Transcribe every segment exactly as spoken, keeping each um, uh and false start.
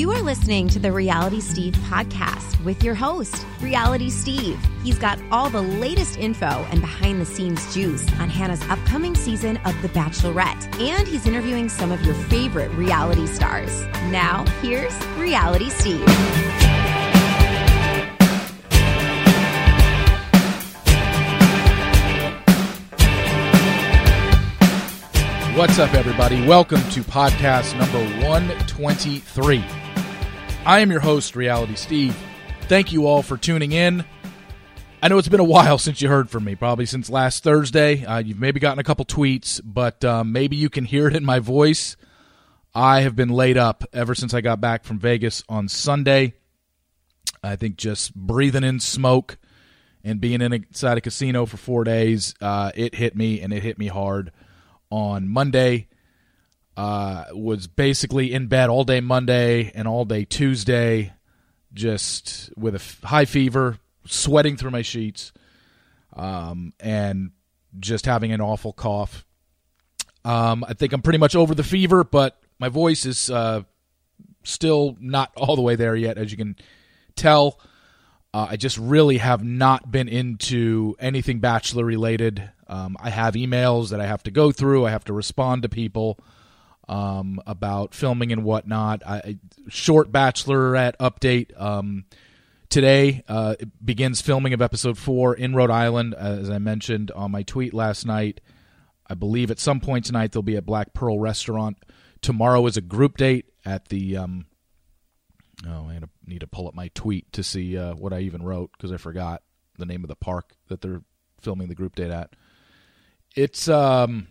You are listening to the Reality Steve podcast with your host, Reality Steve. He's got all the latest info and behind-the-scenes juice on Hannah's upcoming season of The Bachelorette, and he's interviewing some of your favorite reality stars. Now, here's Reality Steve. What's up, everybody? Welcome to podcast number one twenty-three. I am your host, Reality Steve. Thank you all for tuning in. I know it's been a while since you heard from me, probably since last Thursday. Uh, you've maybe gotten a couple tweets, but uh, maybe you can hear it in my voice. I have been laid up ever since I got back from Vegas on Sunday. I think just breathing in smoke and being inside a casino for four days, uh, it hit me, and it hit me hard. On Monday, uh, was basically in bed all day Monday and all day Tuesday, just with a f- high fever, sweating through my sheets, um, and just having an awful cough. Um, I think I'm pretty much over the fever, but my voice is uh, still not all the way there yet, as you can tell. Uh, I just really have not been into anything Bachelor-related. Um, I have emails that I have to go through. I have to respond to people um, about filming and whatnot. I, short Bachelorette update. Um, today uh, it begins filming of episode four in Rhode Island, as I mentioned on my tweet last night. I believe at some point tonight they'll be at Black Pearl Restaurant. Tomorrow is a group date at the... Um, oh, I need to pull up my tweet to see uh, what I even wrote, because I forgot the name of the park that they're filming the group date at. It's, um,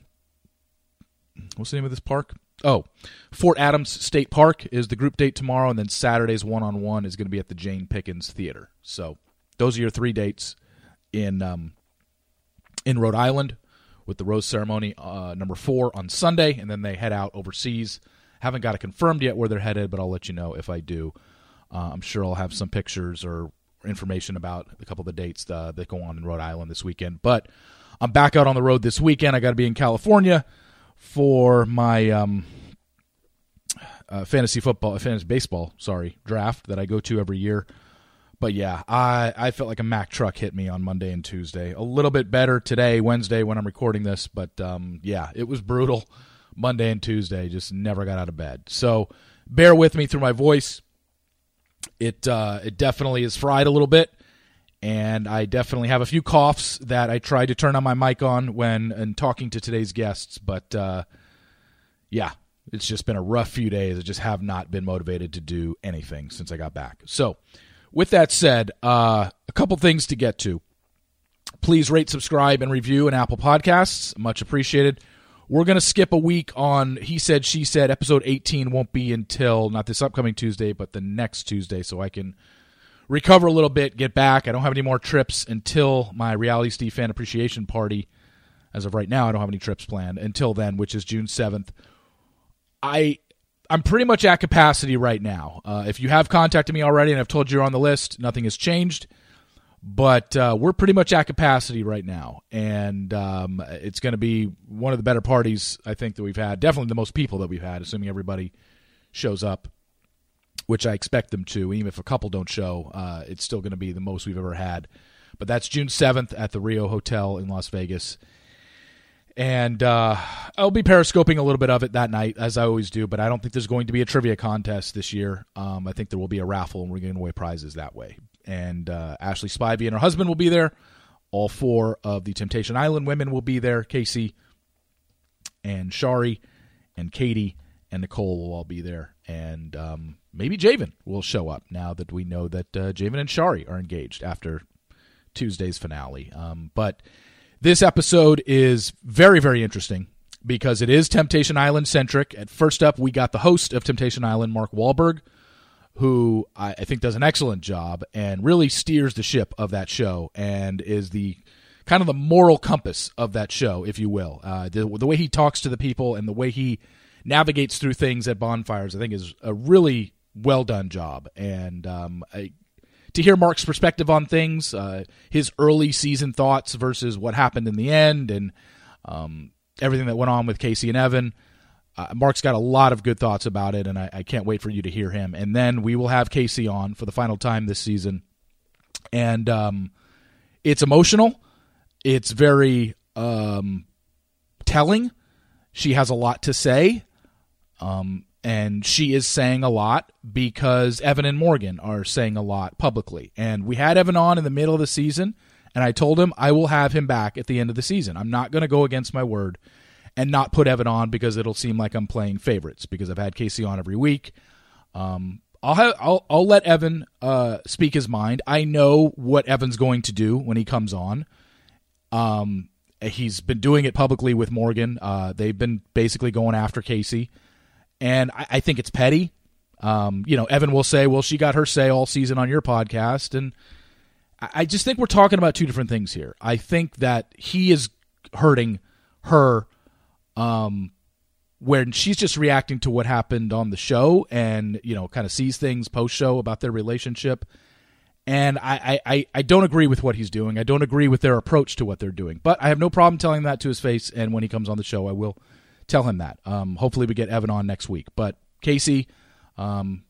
what's the name of this park? Oh, Fort Adams State Park is the group date tomorrow, and then Saturday's one-on-one is going to be at the Jane Pickens Theater. So those are your three dates in um, in Rhode Island, with the Rose Ceremony uh, number four on Sunday, and then they head out overseas. Haven't got it confirmed yet where they're headed, but I'll let you know if I do. Uh, I'm sure I'll have some pictures or information about a couple of the dates uh, that go on in Rhode Island this weekend, but... I'm back out on the road this weekend. I got to be in California for my um, uh, fantasy football, fantasy baseball, sorry, draft that I go to every year. But yeah, I, I felt like a Mack truck hit me on Monday and Tuesday. A little bit better today, Wednesday, when I'm recording this. But um, yeah, it was brutal Monday and Tuesday. Just never got out of bed. So bear with me through my voice. It uh, it definitely is fried a little bit. And I definitely have a few coughs that I tried to turn on my mic on when and talking to today's guests. But, uh, yeah, it's just been a rough few days. I just have not been motivated to do anything since I got back. So with that said, uh, a couple things to get to. Please rate, subscribe, and review on Apple Podcasts. Much appreciated. We're going to skip a week on He Said, She Said. Episode eighteen won't be until not this upcoming Tuesday, but the next Tuesday, so I can... recover a little bit, get back. I don't have any more trips until my Reality Steve Fan Appreciation Party. As of right now, I don't have any trips planned until then, which is June seventh. I, I'm pretty much at capacity right now. Uh, if you have contacted me already and I've told you you're on the list, nothing has changed. But uh, we're pretty much at capacity right now. And um, it's going to be one of the better parties, I think, that we've had. Definitely the most people that we've had, assuming everybody shows up. Which I expect them to. Even if a couple don't show, uh, it's still going to be the most we've ever had. But that's June seventh at the Rio Hotel in Las Vegas. And uh, I'll be periscoping a little bit of it that night, as I always do, but I don't think there's going to be a trivia contest this year. Um, I think there will be a raffle, and we're giving away prizes that way. And uh, Ashley Spivey and her husband will be there. All four of the Temptation Island women will be there. Kaci and Shari and Kady and Nicole will all be there. And um, maybe Javen will show up now that we know that uh, Javen and Shari are engaged after Tuesday's finale. Um, but this episode is very, very interesting because it is Temptation Island-centric. And first up, we got the host of Temptation Island, Mark Walberg, who I, I think does an excellent job and really steers the ship of that show and is the kind of the moral compass of that show, if you will. Uh, the, the way he talks to the people and the way he... navigates through things at bonfires, I think, is a really well-done job. And um, I, to hear Mark's perspective on things, uh, his early season thoughts versus what happened in the end, and um, everything that went on with Kaci and Evan, Uh, Mark's got a lot of good thoughts about it, and I, I can't wait for you to hear him. And then we will have Kaci on for the final time this season. And um, it's emotional. It's very um, telling. She has a lot to say. Um, and she is saying a lot because Evan and Morgan are saying a lot publicly. And we had Evan on in the middle of the season, and I told him I will have him back at the end of the season. I'm not going to go against my word and not put Evan on because it'll seem like I'm playing favorites because I've had Kaci on every week. Um, I'll, have, I'll I'll let Evan uh, speak his mind. I know what Evan's going to do when he comes on. Um, he's been doing it publicly with Morgan. Uh, they've been basically going after Kaci, and I, I think it's petty. Um, you know, Evan will say, "Well, she got her say all season on your podcast," and I, I just think we're talking about two different things here. I think that he is hurting her. Um, where she's just reacting to what happened on the show and, you know, kind of sees things post show about their relationship. And I, I, I don't agree with what he's doing. I don't agree with their approach to what they're doing, but I have no problem telling that to his face. And when he comes on the show, I will tell him that. Um, hopefully we get Evan on next week, but Kaci, um,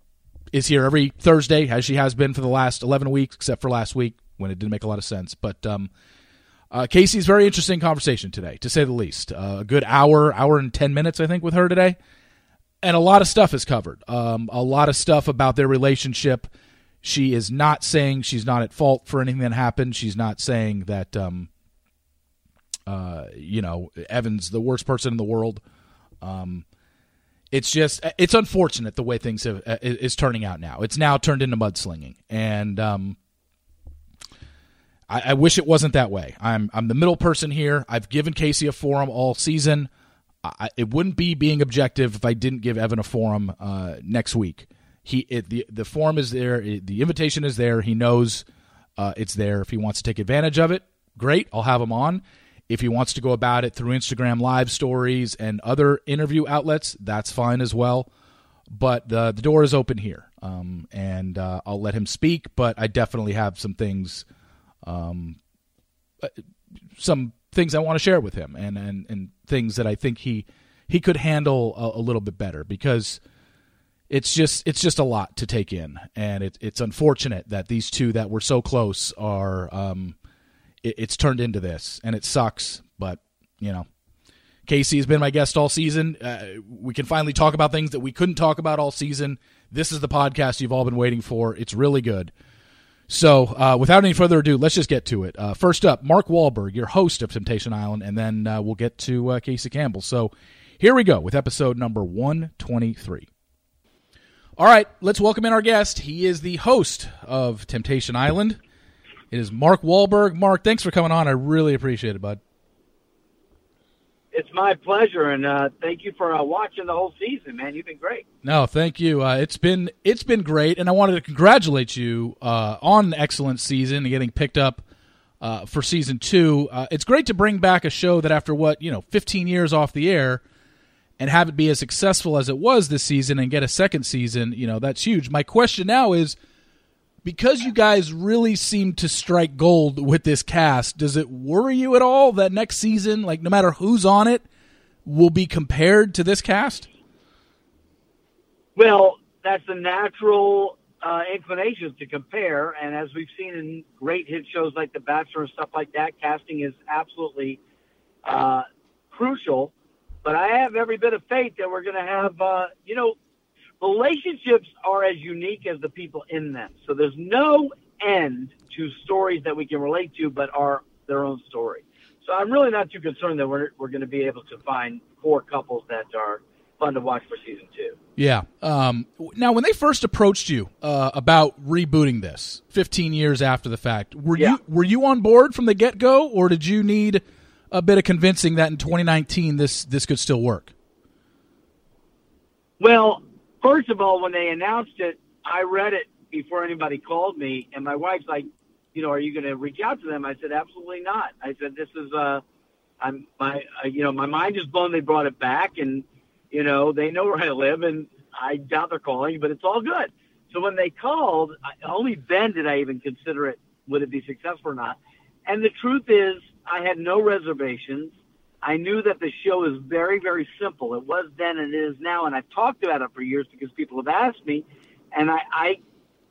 is here every Thursday as she has been for the last eleven weeks, except for last week when it didn't make a lot of sense. But, um, Uh, Kaci's very interesting conversation today, to say the least. Uh, a good hour, hour and ten minutes, I think, with her today. And a lot of stuff is covered. Um, a lot of stuff about their relationship. She is not saying she's not at fault for anything that happened. She's not saying that, um, uh, you know, Evan's the worst person in the world. Um, it's just, it's unfortunate the way things have, uh, is turning out now. It's now turned into mudslinging. And, um, I wish it wasn't that way. I'm I'm the middle person here. I've given Kaci a forum all season. I, it wouldn't be being objective if I didn't give Evan a forum uh, next week. He it, the the forum is there. It, the invitation is there. He knows uh, it's there. If he wants to take advantage of it, great. I'll have him on. If he wants to go about it through Instagram live stories and other interview outlets, that's fine as well. But the the door is open here, um, and uh, I'll let him speak. But I definitely have some things. Um, some things I want to share with him and, and, and things that I think he, he could handle a, a little bit better because it's just, it's just a lot to take in. And it, it's unfortunate that these two that were so close are, um, it, it's turned into this and it sucks, but you know, Kaci has been my guest all season. Uh, we can finally talk about things that we couldn't talk about all season. This is the podcast you've all been waiting for. It's really good. So uh, without any further ado, let's just get to it. Uh, first up, Mark Walberg, your host of Temptation Island, and then uh, we'll get to uh, Kaci Campbell. So here we go with episode number one twenty-three. All right, let's welcome in our guest. He is the host of Temptation Island. It is Mark Walberg. Mark, thanks for coming on. I really appreciate it, bud. It's my pleasure, and uh, thank you for uh, watching the whole season, man. You've been great. No, thank you. Uh, it's been it's been great, and I wanted to congratulate you uh, on an excellent season and getting picked up uh, for season two. Uh, it's great to bring back a show that after, what, you know, fifteen years off the air and have it be as successful as it was this season and get a second season. You know, that's huge. My question now is, because you guys really seem to strike gold with this cast, does it worry you at all that next season, like no matter who's on it, will be compared to this cast? Well, that's the natural uh, inclination to compare. And as we've seen in great hit shows like The Bachelor and stuff like that, casting is absolutely uh, crucial. But I have every bit of faith that we're going to have, uh, you know, relationships are as unique as the people in them. So there's no end to stories that we can relate to, but are their own story. So I'm really not too concerned that we're we're going to be able to find four couples that are fun to watch for season two. Yeah. Um, now, when they first approached you uh, about rebooting this fifteen years after the fact, were yeah. you were you on board from the get-go, or did you need a bit of convincing that in twenty nineteen this this could still work? Well, first of all, when they announced it, I read it before anybody called me, and my wife's like, you know, are you going to reach out to them? I said, absolutely not. I said, this is, uh, I'm, my, uh, you know, my mind is blown. They brought it back, and, you know, they know where I live, and I doubt they're calling, but it's all good. So when they called, I, only then did I even consider it, would it be successful or not. And the truth is, I had no reservations. I knew that the show is very, very simple. It was then and it is now, and I've talked about it for years because people have asked me, and I, I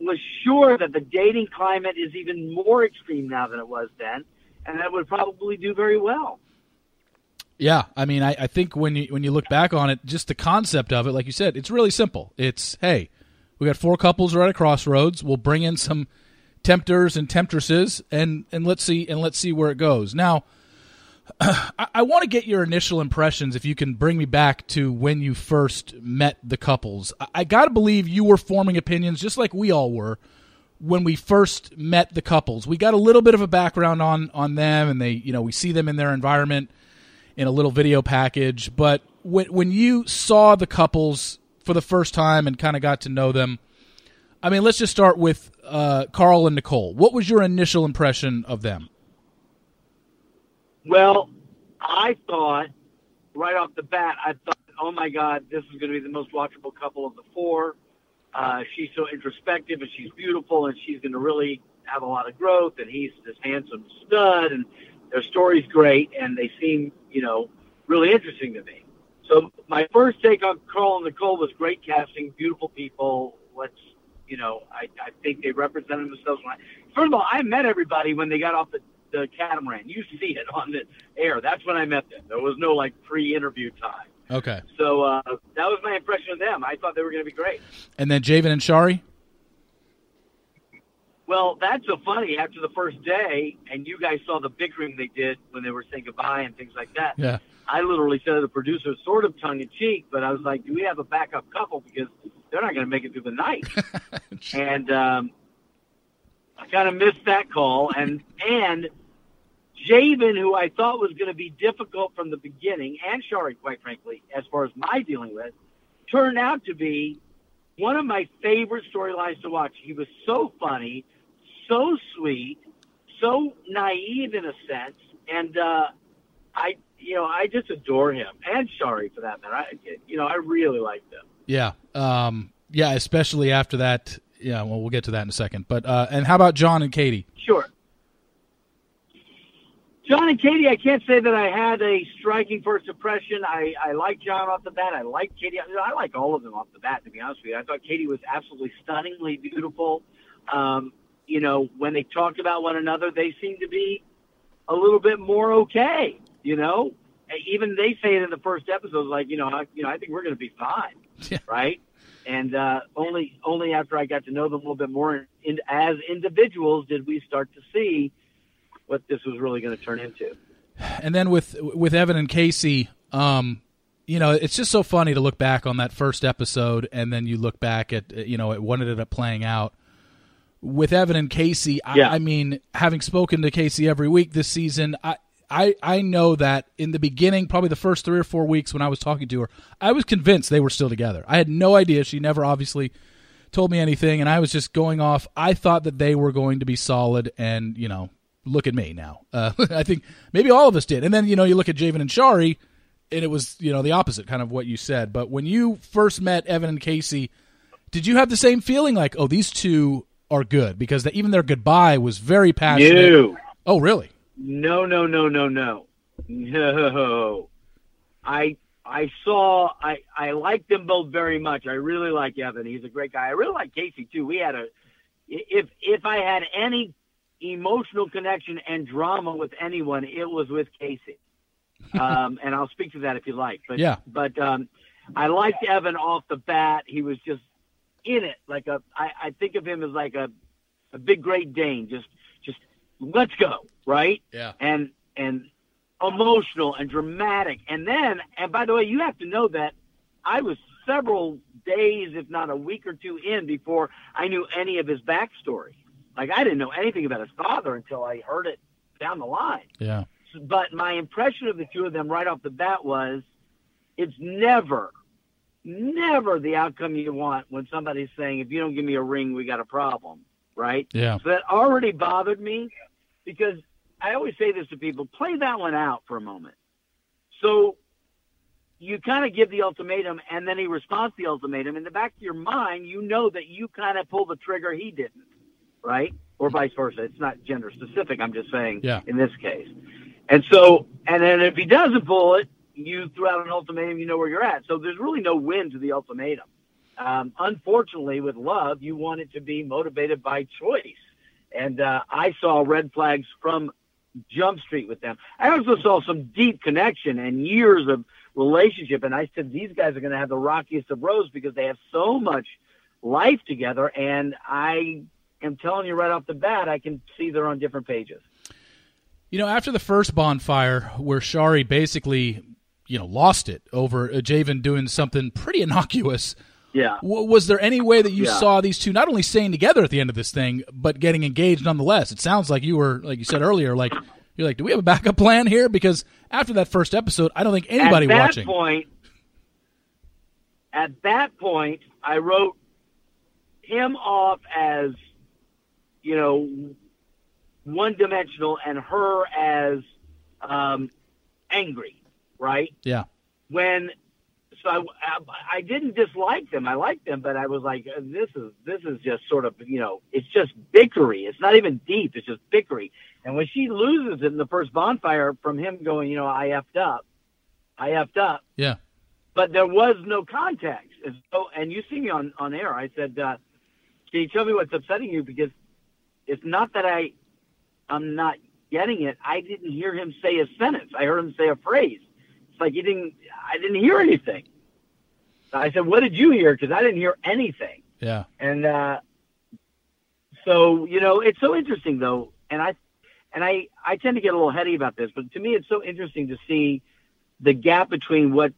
was sure that the dating climate is even more extreme now than it was then, and that would probably do very well. Yeah, I mean, I, I think when you when you look back on it, just the concept of it, like you said, it's really simple. It's, hey, we got four couples right at crossroads. We'll bring in some tempters and temptresses, and, and let's see and let's see where it goes. Now, I, I want to get your initial impressions, if you can bring me back to when you first met the couples. I, I got to believe you were forming opinions just like we all were when we first met the couples. We got a little bit of a background on, on them, and they, you know, we see them in their environment in a little video package. But when, when you saw the couples for the first time and kind of got to know them, I mean, let's just start with uh, Carl and Nicole. What was your initial impression of them? Well, I thought right off the bat, I thought, oh, my God, this is going to be the most watchable couple of the four. Uh, she's so introspective, and she's beautiful, and she's going to really have a lot of growth, and he's this handsome stud, and their story's great, and they seem, you know, really interesting to me. So my first take on Carl and Nicole was great casting, beautiful people. Let's, you know, I, I think they represented themselves. When I, first of all, I met everybody when they got off the the catamaran. You see it on the air. That's when I met them. There was no, like, pre-interview time. Okay. So uh, that was my impression of them. I thought they were going to be great. And then Javen and Shari? Well, that's so funny. After the first day, and you guys saw the bickering they did when they were saying goodbye and things like that. Yeah. I literally said to the producer, sort of tongue-in-cheek, but I was like, do we have a backup couple? Because they're not going to make it through the night. and um, I kind of missed that call. And, and Javen, who I thought was going to be difficult from the beginning, and Shari, quite frankly, as far as my dealing with, turned out to be one of my favorite storylines to watch. He was so funny, so sweet, so naive in a sense, and uh, I, you know, I just adore him, and Shari for that matter. I, you know, I really like them. Yeah, um, yeah, especially after that. Yeah, well, we'll get to that in a second. But uh, and how about John and Kady? Sure. John and Kady, I can't say that I had a striking first impression. I, I like John off the bat. I like Kady. I, I like all of them off the bat, to be honest with you. I thought Kady was absolutely stunningly beautiful. Um, you know, when they talked about one another, they seemed to be a little bit more okay, you know? Even they say it in the first episode, like, you know, I, you know, I think we're going to be fine, yeah. Right? And uh, only only after I got to know them a little bit more in, as individuals did we start to see what this was really going to turn into. And then with with Evan and Kaci, um, you know, it's just so funny to look back on that first episode, and then you look back at, you know, at what ended up playing out. With Evan and Kaci, I, yeah. I mean, having spoken to Kaci every week this season, I, I, I know that in the beginning, probably the first three or four weeks when I was talking to her, I was convinced they were still together. I had no idea. She never obviously told me anything, and I was just going off. I thought that they were going to be solid, and, you know, look at me now. Uh, I think maybe all of us did. And then, you know, you look at Javen and Shari, and it was, you know, the opposite kind of what you said. But when you first met Evan and Kaci, did you have the same feeling like, oh, these two are good? Because the, even their goodbye was very passionate. No. Oh, really? No, no, no, no, no, no. I I saw I I like them both very much. I really like Evan. He's a great guy. I really like Kaci too. We had a if if I had any emotional connection and drama with anyone, it was with Kaci. Um, and I'll speak to that if you like. But yeah. But um, I liked Evan off the bat. He was just in it like a. I, I think of him as like a a big Great Dane. Just just let's go. Right? Yeah. And and emotional and dramatic. And then, and by the way, you have to know that I was several days, if not a week or two in before I knew any of his backstory. Like, I didn't know anything about his father until I heard it down the line. Yeah. But my impression of the two of them right off the bat was it's never, never the outcome you want when somebody's saying, if you don't give me a ring, we got a problem. Right? Yeah. So that already bothered me because I always say this to people, play that one out for a moment. So you kind of give the ultimatum, and then he responds to the ultimatum. In the back of your mind, you know that you kind of pull the trigger he didn't, right? Or vice versa. It's not gender specific, I'm just saying, yeah. In this case. And so And then if he doesn't pull it, you threw out an ultimatum, you know where you're at. So there's really no win to the ultimatum. Um, unfortunately, with love, you want it to be motivated by choice. And uh, I saw red flags from Jump Street with them. I also saw some deep connection and years of relationship. And I said, these guys are going to have the rockiest of roads because they have so much life together. And I am telling you right off the bat, I can see they're on different pages. You know, after the first bonfire where Shari basically, you know, lost it over Javen doing something pretty innocuous. Yeah. W- was there any way that you yeah. saw these two not only staying together at the end of this thing, but getting engaged nonetheless? It sounds like you were, like you said earlier, like you're like, do we have a backup plan here? Because after that first episode, I don't think anybody at that watching. Point, at that point, I wrote him off as, you know, one-dimensional and her as um, angry, right? Yeah. When... So I, I, I didn't dislike them. I liked them, but I was like, this is this is just sort of, you know, it's just bickery. It's not even deep. It's just bickery. And when she loses it in the first bonfire from him going, you know, I effed up. I effed up. Yeah. But there was no context. And, so, and you see me on, on air. I said, uh, can you tell me what's upsetting you? Because it's not that I, I'm not getting it. I didn't hear him say a sentence. I heard him say a phrase. Like you didn't, I didn't hear anything. I said, "What did you hear?" Because I didn't hear anything. Yeah. And uh, so you know, it's so interesting though, and I, and I, I tend to get a little heady about this, but to me, it's so interesting to see the gap between what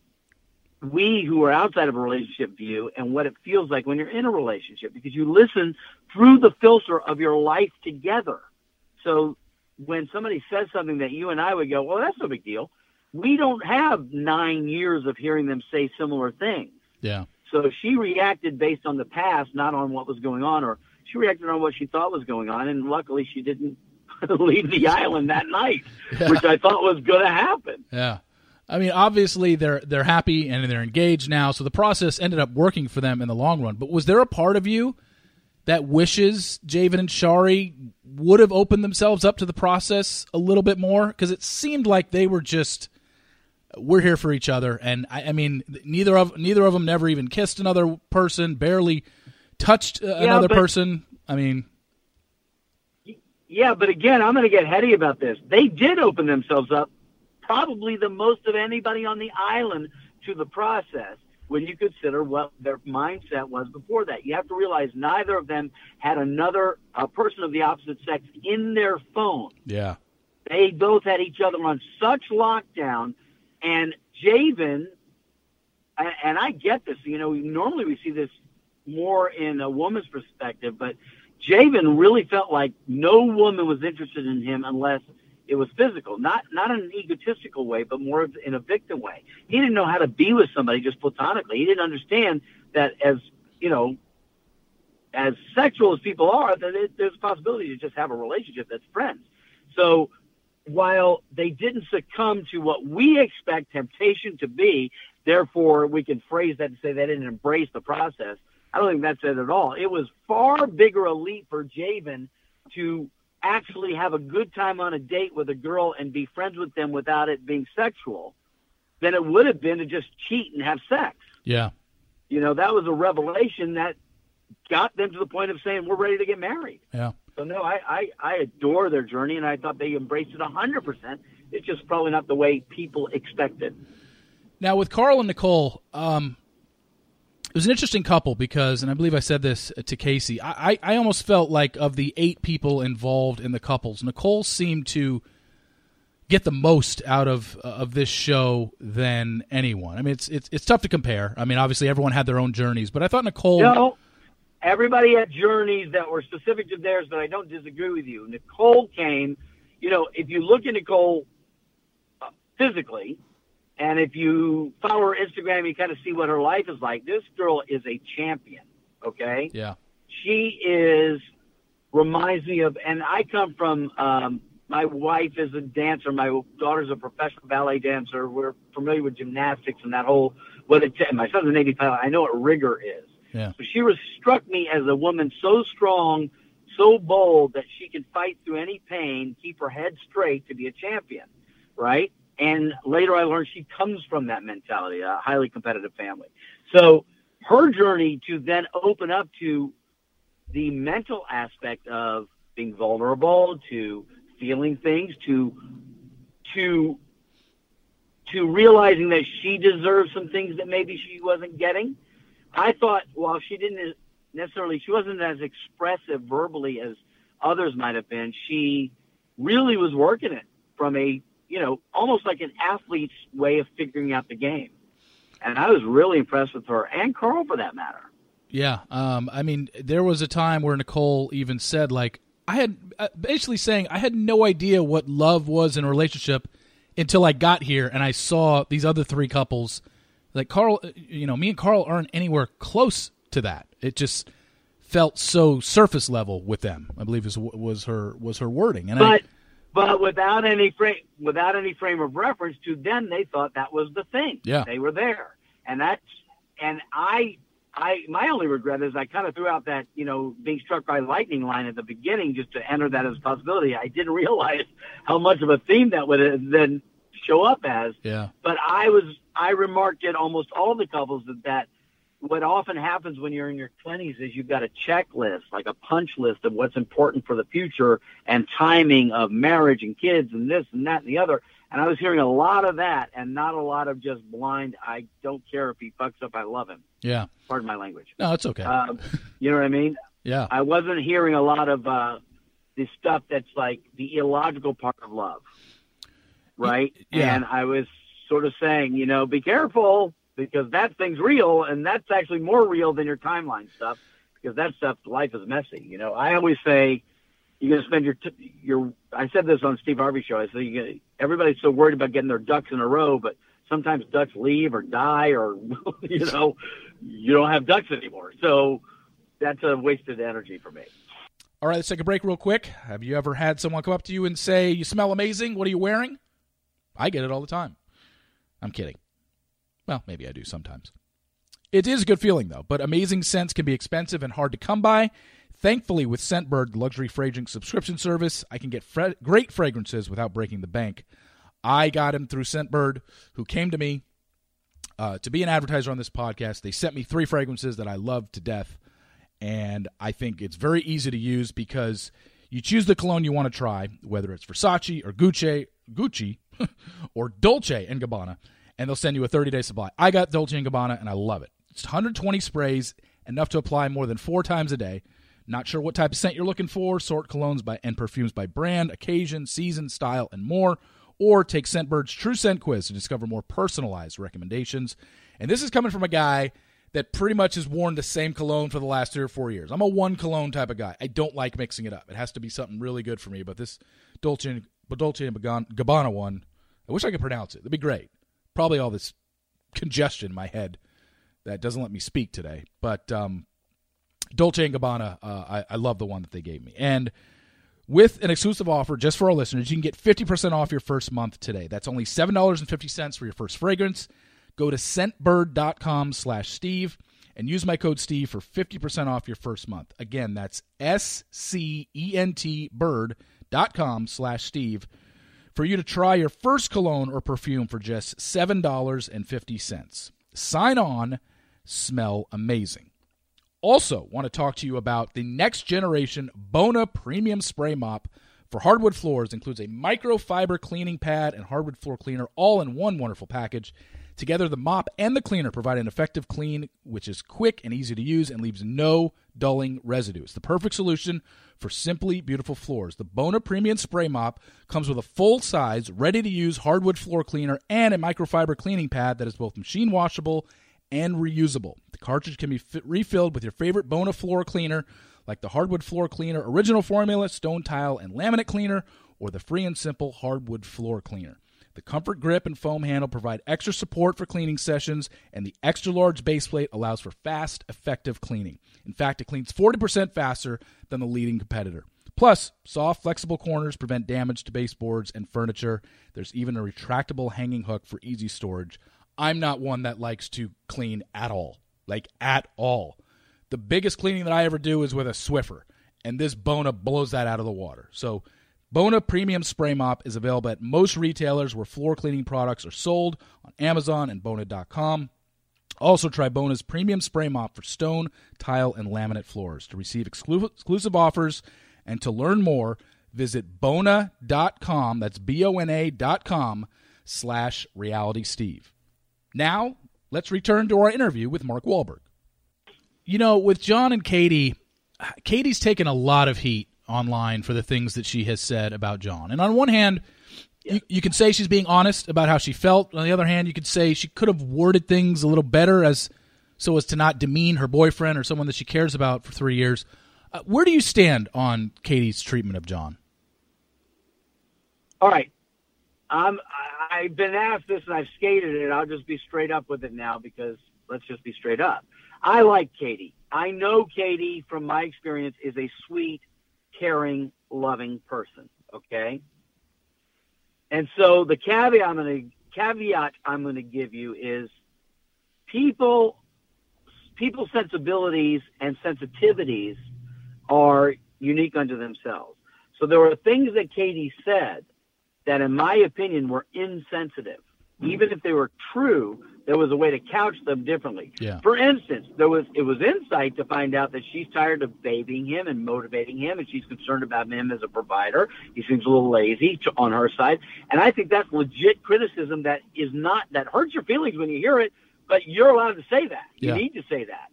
we who are outside of a relationship view and what it feels like when you're in a relationship, because you listen through the filter of your life together. So when somebody says something that you and I would go, "Well, that's no big deal." We don't have nine years of hearing them say similar things. Yeah. So she reacted based on the past, not on what was going on, or she reacted on what she thought was going on. And luckily she didn't leave the island that night, yeah. which I thought was going to happen. Yeah. I mean, obviously they're, they're happy and they're engaged now. So the process ended up working for them in the long run. But was there a part of you that wishes Javen and Shari would have opened themselves up to the process a little bit more? 'Cause it seemed like they were just, we're here for each other. And I, I mean, neither of, neither of them never even kissed another person, barely touched uh, yeah, another but, person. I mean, yeah, but again, I'm going to get heady about this. They did open themselves up probably the most of anybody on the island to the process. When you consider what their mindset was before that, you have to realize neither of them had another a person of the opposite sex in their phone. Yeah. They both had each other on such lockdown. And Javen, and I get this, you know, normally we see this more in a woman's perspective, but Javen really felt like no woman was interested in him unless it was physical, not not in an egotistical way, but more in a victim way. He didn't know how to be with somebody just platonically. He didn't understand that as, you know, as sexual as people are, that it, there's a possibility to just have a relationship that's friends. So while they didn't succumb to what we expect temptation to be, therefore we can phrase that and say they didn't embrace the process. I don't think that's it at all. It was far bigger a leap for Javen to actually have a good time on a date with a girl and be friends with them without it being sexual than it would have been to just cheat and have sex. Yeah. You know, that was a revelation that got them to the point of saying, we're ready to get married. Yeah. So, no, I, I, I adore their journey, and I thought they embraced it one hundred percent. It's just probably not the way people expect it. Now, with Carl and Nicole, um, it was an interesting couple because, and I believe I said this to Kaci, I, I almost felt like of the eight people involved in the couples, Nicole seemed to get the most out of uh, of this show than anyone. I mean, it's, it's it's tough to compare. I mean, obviously everyone had their own journeys, but I thought Nicole... No. Everybody had journeys that were specific to theirs, but I don't disagree with you. Nicole came, you know, if you look at Nicole uh, physically, and if you follow her Instagram, you kind of see what her life is like. This girl is a champion, okay? Yeah. She is, reminds me of, and I come from, um, my wife is a dancer. My daughter's a professional ballet dancer. We're familiar with gymnastics and that whole, what it, my son's a Navy pilot. I know what rigor is. Yeah. So she was, struck me as a woman so strong, so bold that she could fight through any pain, keep her head straight to be a champion, right? And later I learned she comes from that mentality, a highly competitive family. So her journey to then open up to the mental aspect of being vulnerable, to feeling things, to to to realizing that she deserves some things that maybe she wasn't getting. I thought, while she didn't necessarily, she wasn't as expressive verbally as others might have been, she really was working it from a, you know, almost like an athlete's way of figuring out the game. And I was really impressed with her, and Carl for that matter. Yeah. Um, I mean, there was a time where Nicole even said, like, I had uh, basically saying I had no idea what love was in a relationship until I got here and I saw these other three couples. Like, Carl, you know, me and Carl aren't anywhere close to that. It just felt so surface level with them, I believe is, was her was her wording. And but I, but without any frame, without any frame of reference to them, they thought that was the thing. Yeah, they were there, and that's and I I my only regret is I kind of threw out that, you know, being struck by lightning line at the beginning just to enter that as a possibility. I didn't realize how much of a theme that would then show up as. Yeah, but I was I remarked at almost all the couples that that. What often happens when you're in your twenties is you've got a checklist, like a punch list of what's important for the future and timing of marriage and kids and this and that and the other. And I was hearing a lot of that and not a lot of just blind, I don't care if he fucks up, I love him. Yeah. Pardon my language. No, it's okay. Um, you know what I mean? Yeah. I wasn't hearing a lot of uh, the stuff that's like the illogical part of love, right? Yeah. And I was sort of saying, you know, be careful, because that thing's real, and that's actually more real than your timeline stuff, because that stuff, life is messy. You know, I always say you're going to spend your, t- your, I said this on Steve Harvey's show. I said, you're gonna, everybody's so worried about getting their ducks in a row, but sometimes ducks leave or die, or, you know, you don't have ducks anymore. So that's a wasted energy for me. All right, let's take a break real quick. Have you ever had someone come up to you and say, you smell amazing, what are you wearing? I get it all the time. I'm kidding. Well, maybe I do sometimes. It is a good feeling, though, but amazing scents can be expensive and hard to come by. Thankfully, with Scentbird, the luxury fragrance subscription service, I can get fra- great fragrances without breaking the bank. I got him through Scentbird, who came to me uh, to be an advertiser on this podcast. They sent me three fragrances that I love to death, and I think it's very easy to use because you choose the cologne you want to try, whether it's Versace or Gucci, Gucci or Dolce and Gabbana. And they'll send you a thirty-day supply. I got Dolce and Gabbana, and I love it. It's one hundred twenty sprays, enough to apply more than four times a day. Not sure what type of scent you're looking for. Sort colognes by and perfumes by brand, occasion, season, style, and more. Or take Scentbird's True Scent Quiz to discover more personalized recommendations. And this is coming from a guy that pretty much has worn the same cologne for the last three or four years. I'm a one cologne type of guy. I don't like mixing it up. It has to be something really good for me. But this Dolce and, Dolce and Gabbana one, I wish I could pronounce it. It'd be great. Probably all this congestion in my head that doesn't let me speak today. But um, Dolce and Gabbana, uh, I, I love the one that they gave me. And with an exclusive offer just for our listeners, you can get fifty percent off your first month today. That's only seven dollars and fifty cents for your first fragrance. Go to scentbird.com slash Steve and use my code Steve for fifty percent off your first month. Again, that's S C E N T bird dot com slash Steve for you to try your first cologne or perfume for just seven dollars and fifty cents. Sign on, smell amazing. Also, want to talk to you about the next generation Bona Premium Spray Mop for hardwood floors. Includes a microfiber cleaning pad and hardwood floor cleaner all in one wonderful package. Together, the mop and the cleaner provide an effective clean, which is quick and easy to use and leaves no dulling residue. It's the perfect solution for simply beautiful floors. The Bona Premium Spray Mop comes with a full-size, ready-to-use hardwood floor cleaner and a microfiber cleaning pad that is both machine washable and reusable. The cartridge can be fit- refilled with your favorite Bona floor cleaner, like the hardwood floor cleaner, original formula, stone tile, and laminate cleaner, or the free and simple hardwood floor cleaner. The comfort grip and foam handle provide extra support for cleaning sessions, and the extra-large base plate allows for fast, effective cleaning. In fact, it cleans forty percent faster than the leading competitor. Plus, soft, flexible corners prevent damage to baseboards and furniture. There's even a retractable hanging hook for easy storage. I'm not one that likes to clean at all. Like, at all. The biggest cleaning that I ever do is with a Swiffer, and this Bona blows that out of the water. So, Bona Premium Spray Mop is available at most retailers where floor cleaning products are sold, on Amazon and Bona dot com. Also, try Bona's Premium Spray Mop for stone, tile, and laminate floors. To receive exclu- exclusive offers and to learn more, visit Bona dot com, that's B O N A dot com, slash Reality Steve. Now, let's return to our interview with Mark Walberg. You know, with John and Kady, Katie's taken a lot of heat online for the things that she has said about John. And on one hand, yeah. you, you can say she's being honest about how she felt. On the other hand, you could say she could have worded things a little better as so as to not demean her boyfriend or someone that she cares about for three years. Uh, where do you stand on Katie's treatment of John? All right. Um, I've been asked this and I've skated it. I'll just be straight up with it now because let's just be straight up. I like Kady. I know Kady, from my experience, is a sweet, caring, loving person, okay? And so the caveat I'm going to caveat I'm going to give you is people people's sensibilities and sensitivities are unique unto themselves. So there were things that Kady said that, in my opinion, were insensitive. Even if they were true, there was a way to couch them differently. Yeah. For instance, there was it was insight to find out that she's tired of babying him and motivating him, and she's concerned about him as a provider. He seems a little lazy to, on her side. And I think that's legit criticism that is not that hurts your feelings when you hear it, but you're allowed to say that. You yeah. need to say that.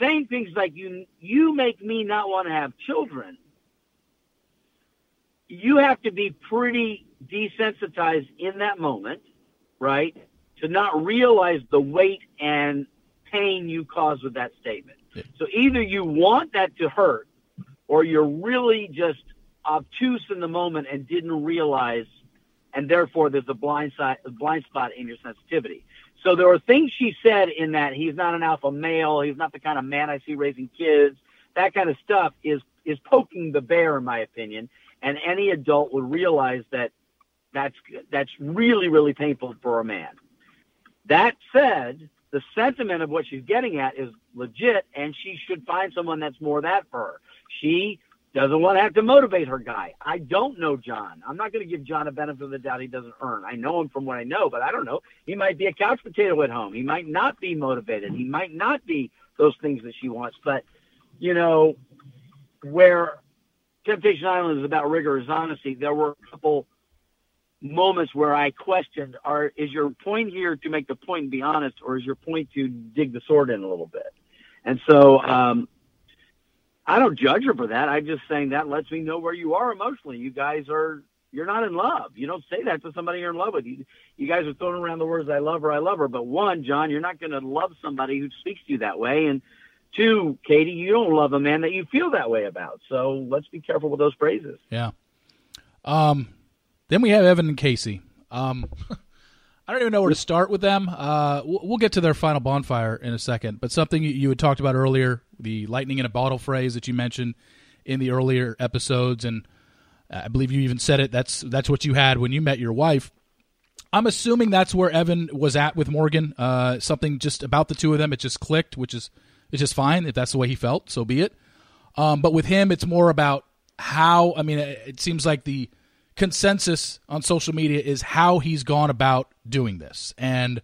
Saying things like, you you make me not want to have children, you have to be pretty desensitized in that moment, right, to not realize the weight and pain you cause with that statement. Yeah. So either you want that to hurt, or you're really just obtuse in the moment and didn't realize, and therefore there's a blind side, a blind spot in your sensitivity. So there are things she said in that he's not an alpha male, he's not the kind of man I see raising kids, that kind of stuff is is poking the bear, in my opinion, and any adult would realize that That's that's really, really painful for a man. That said, the sentiment of what she's getting at is legit, and she should find someone that's more that for her. She doesn't want to have to motivate her guy. I don't know John. I'm not going to give John a benefit of the doubt he doesn't earn. I know him from what I know, but I don't know. He might be a couch potato at home. He might not be motivated. He might not be those things that she wants. But, you know, where Temptation Island is about rigorous honesty, there were a couple moments where I questioned, are is your point here to make the point and be honest, or is your point to dig the sword in a little bit? And so um, I don't judge her for that. I'm just saying that lets me know where you are emotionally. You guys are, you're not in love. You don't say that to somebody you're in love with. You, you guys are throwing around the words, I love her, I love her. But one, John, you're not going to love somebody who speaks to you that way. And two, Kady, you don't love a man that you feel that way about. So let's be careful with those phrases. Yeah. Um, Then we have Evan and Kaci. Um, I don't even know where to start with them. Uh, we'll get to their final bonfire in a second. But something you had talked about earlier, the lightning in a bottle phrase that you mentioned in the earlier episodes, and I believe you even said it, that's that's what you had when you met your wife. I'm assuming that's where Evan was at with Morgan, uh, something just about the two of them. It just clicked, which is it's just fine. If that's the way he felt, so be it. Um, but with him, it's more about how, I mean, it seems like the consensus on social media is how he's gone about doing this. And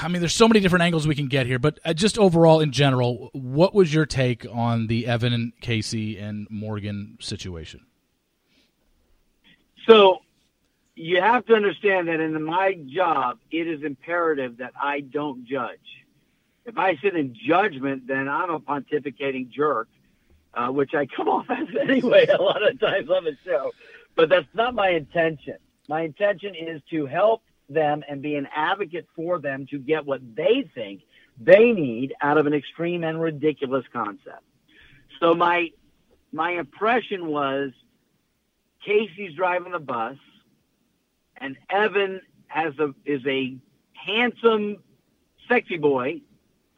I mean, there's so many different angles we can get here, but just overall in general, what was your take on the Evan and Kaci and Morgan situation? So you have to understand that in my job, it is imperative that I don't judge. If I sit in judgment, then I'm a pontificating jerk, uh, which I come off as anyway a lot of times on the show. But that's not my intention. My intention is to help them and be an advocate for them to get what they think they need out of an extreme and ridiculous concept. So my my impression was Kaci's driving the bus, and Evan has a is a handsome, sexy boy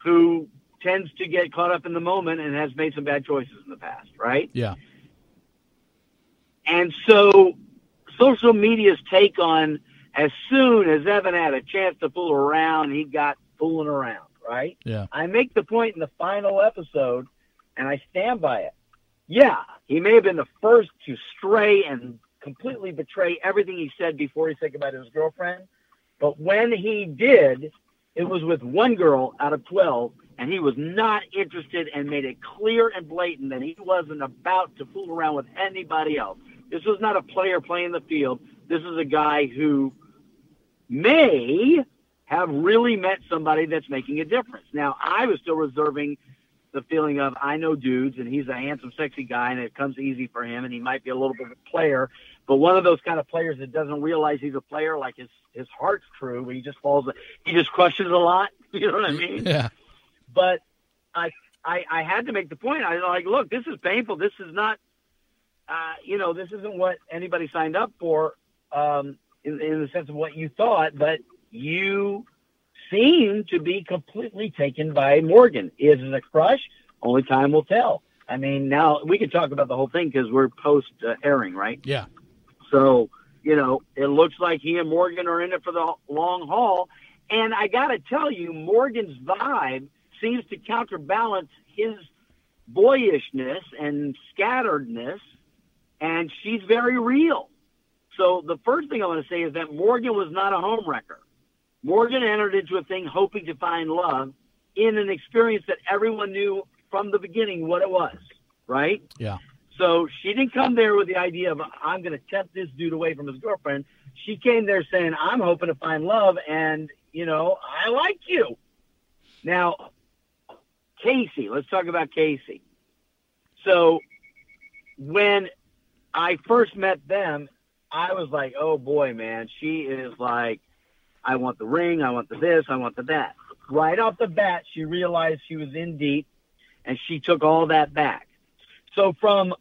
who tends to get caught up in the moment and has made some bad choices in the past, right? Yeah. And so social media's take on, as soon as Evan had a chance to fool around, he got fooling around, right? Yeah. I make the point in the final episode, and I stand by it. yeah, he may have been the first to stray and completely betray everything he said before he said goodbye to his girlfriend. But when he did, it was with one girl out of twelve, and he was not interested and made it clear and blatant that he wasn't about to fool around with anybody else. This was not a player playing the field. This is a guy who may have really met somebody that's making a difference. Now, I was still reserving the feeling of, I know dudes, and he's a handsome, sexy guy, and it comes easy for him, and he might be a little bit of a player, but one of those kind of players that doesn't realize he's a player, like his, his heart's true, where he just falls, he just crushes a lot. You know what I mean? Yeah. But I, I, I had to make the point. I was like, look, this is painful. This is not, uh, you know, this isn't what anybody signed up for, um, in, in the sense of what you thought, but you seem to be completely taken by Morgan. Is it a crush? Only time will tell. I mean, now we can talk about the whole thing because we're post uh, airing, right? Yeah. So, you know, it looks like he and Morgan are in it for the long haul. And I got to tell you, Morgan's vibe seems to counterbalance his boyishness and scatteredness, and she's very real. So the first thing I want to say is that Morgan was not a homewrecker. Morgan entered into a thing hoping to find love in an experience that everyone knew from the beginning what it was, right? Yeah. So she didn't come there with the idea of, I'm going to tempt this dude away from his girlfriend. She came there saying, I'm hoping to find love, and, you know, I like you. Now, Kaci, let's talk about Kaci. So when I first met them, I was like, oh, boy, man, she is like, I want the ring, I want the this, I want the that. Right off the bat, she realized she was in deep, and she took all that back. So from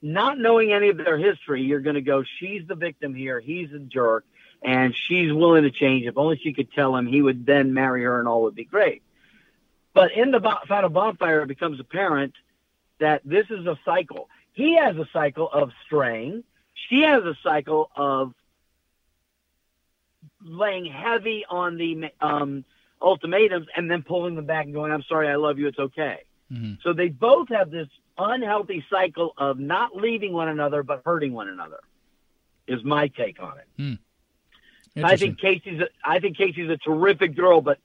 not knowing any of their history, you're going to go, she's the victim here, he's a jerk, and she's willing to change. If only she could tell him, he would then marry her, and all would be great. But in the final bonfire, it becomes apparent that this is a cycle. He has a cycle of straying. She has a cycle of laying heavy on the um, ultimatums and then pulling them back and going, I'm sorry, I love you, it's okay. Mm-hmm. So they both have this unhealthy cycle of not leaving one another but hurting one another, is my take on it. Mm. I think Kaci's a, I think Kaci's a terrific girl, but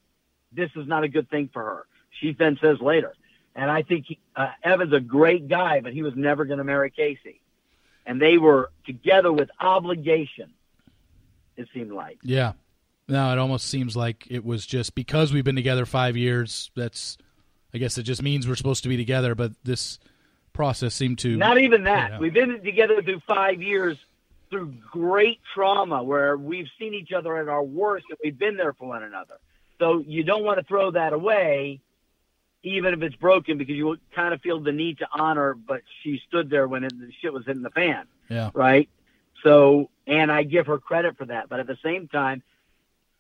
this is not a good thing for her. She then says later. And I think he, uh, Evan's a great guy, but he was never going to marry Kaci. And they were together with obligation, it seemed like. Yeah. No, it almost seems like it was just because we've been together five years, that's, I guess it just means we're supposed to be together, but this process seemed to... Not even that. You know. We've been together through five years through great trauma where we've seen each other at our worst and we've been there for one another. So you don't want to throw that away, even if it's broken, because you kind of feel the need to honor, but she stood there when it, the shit was hitting the fan. Yeah. Right? So, and I give her credit for that. But at the same time,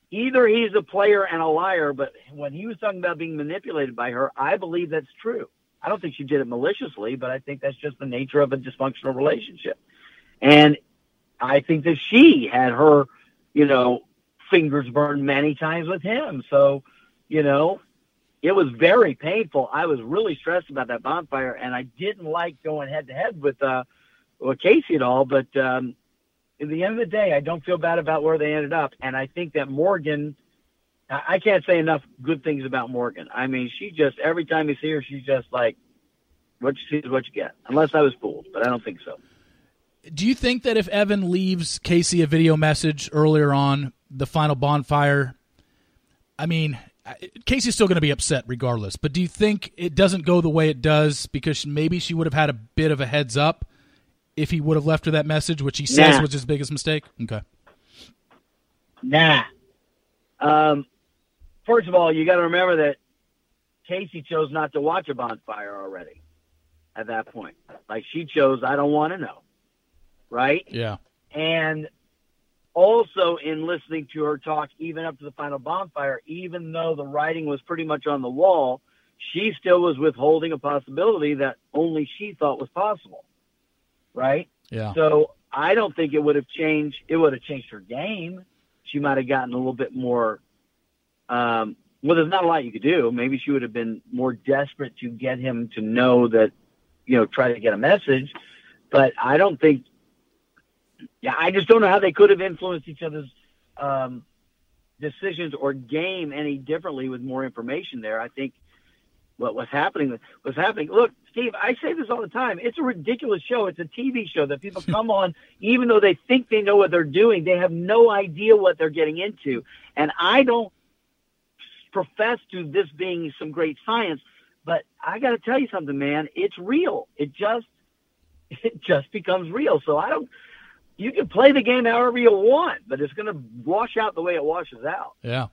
either he's a player and a liar, but when he was talking about being manipulated by her, I believe that's true. I don't think she did it maliciously, but I think that's just the nature of a dysfunctional relationship. And I think that she had her, you know, fingers burned many times with him. So, you know, it was very painful. I was really stressed about that bonfire, and I didn't like going head-to-head with uh, with Kaci at all, but... Um, at the end of the day, I don't feel bad about where they ended up, and I think that Morgan, I can't say enough good things about Morgan. I mean, she just, every time you see her, she's just like, what you see is what you get, unless I was fooled, but I don't think so. Do you think that if Evan leaves Kaci a video message earlier on, the final bonfire, I mean, Kaci's still going to be upset regardless, but do you think it doesn't go the way it does because maybe she would have had a bit of a heads up if he would have left her that message, which he says nah. was his biggest mistake? Okay. Nah. Um, first of all, you got to remember that Kaci chose not to watch a bonfire already at that point. Like, she chose, I don't want to know. Right? Yeah. And also, in listening to her talk, even up to the final bonfire, even though the writing was pretty much on the wall, she still was withholding a possibility that only she thought was possible. Right? Yeah. So I don't think it would have changed. It would have changed her game. She might have gotten a little bit more. Um, well, there's not a lot you could do. Maybe she would have been more desperate to get him to know that you know, try to get a message. But I don't think, yeah, I just don't know how they could have influenced each other's um, decisions or game any differently with more information there. I think what was happening was happening. Look, Steve, I say this all the time. It's a ridiculous show. It's a T V show that people come on, even though they think they know what they're doing, they have no idea what they're getting into. And I don't profess to this being some great science, but I got to tell you something, man, it's real. It just, it just becomes real. So I don't, you can play the game however you want, but it's going to wash out the way it washes out. Yeah.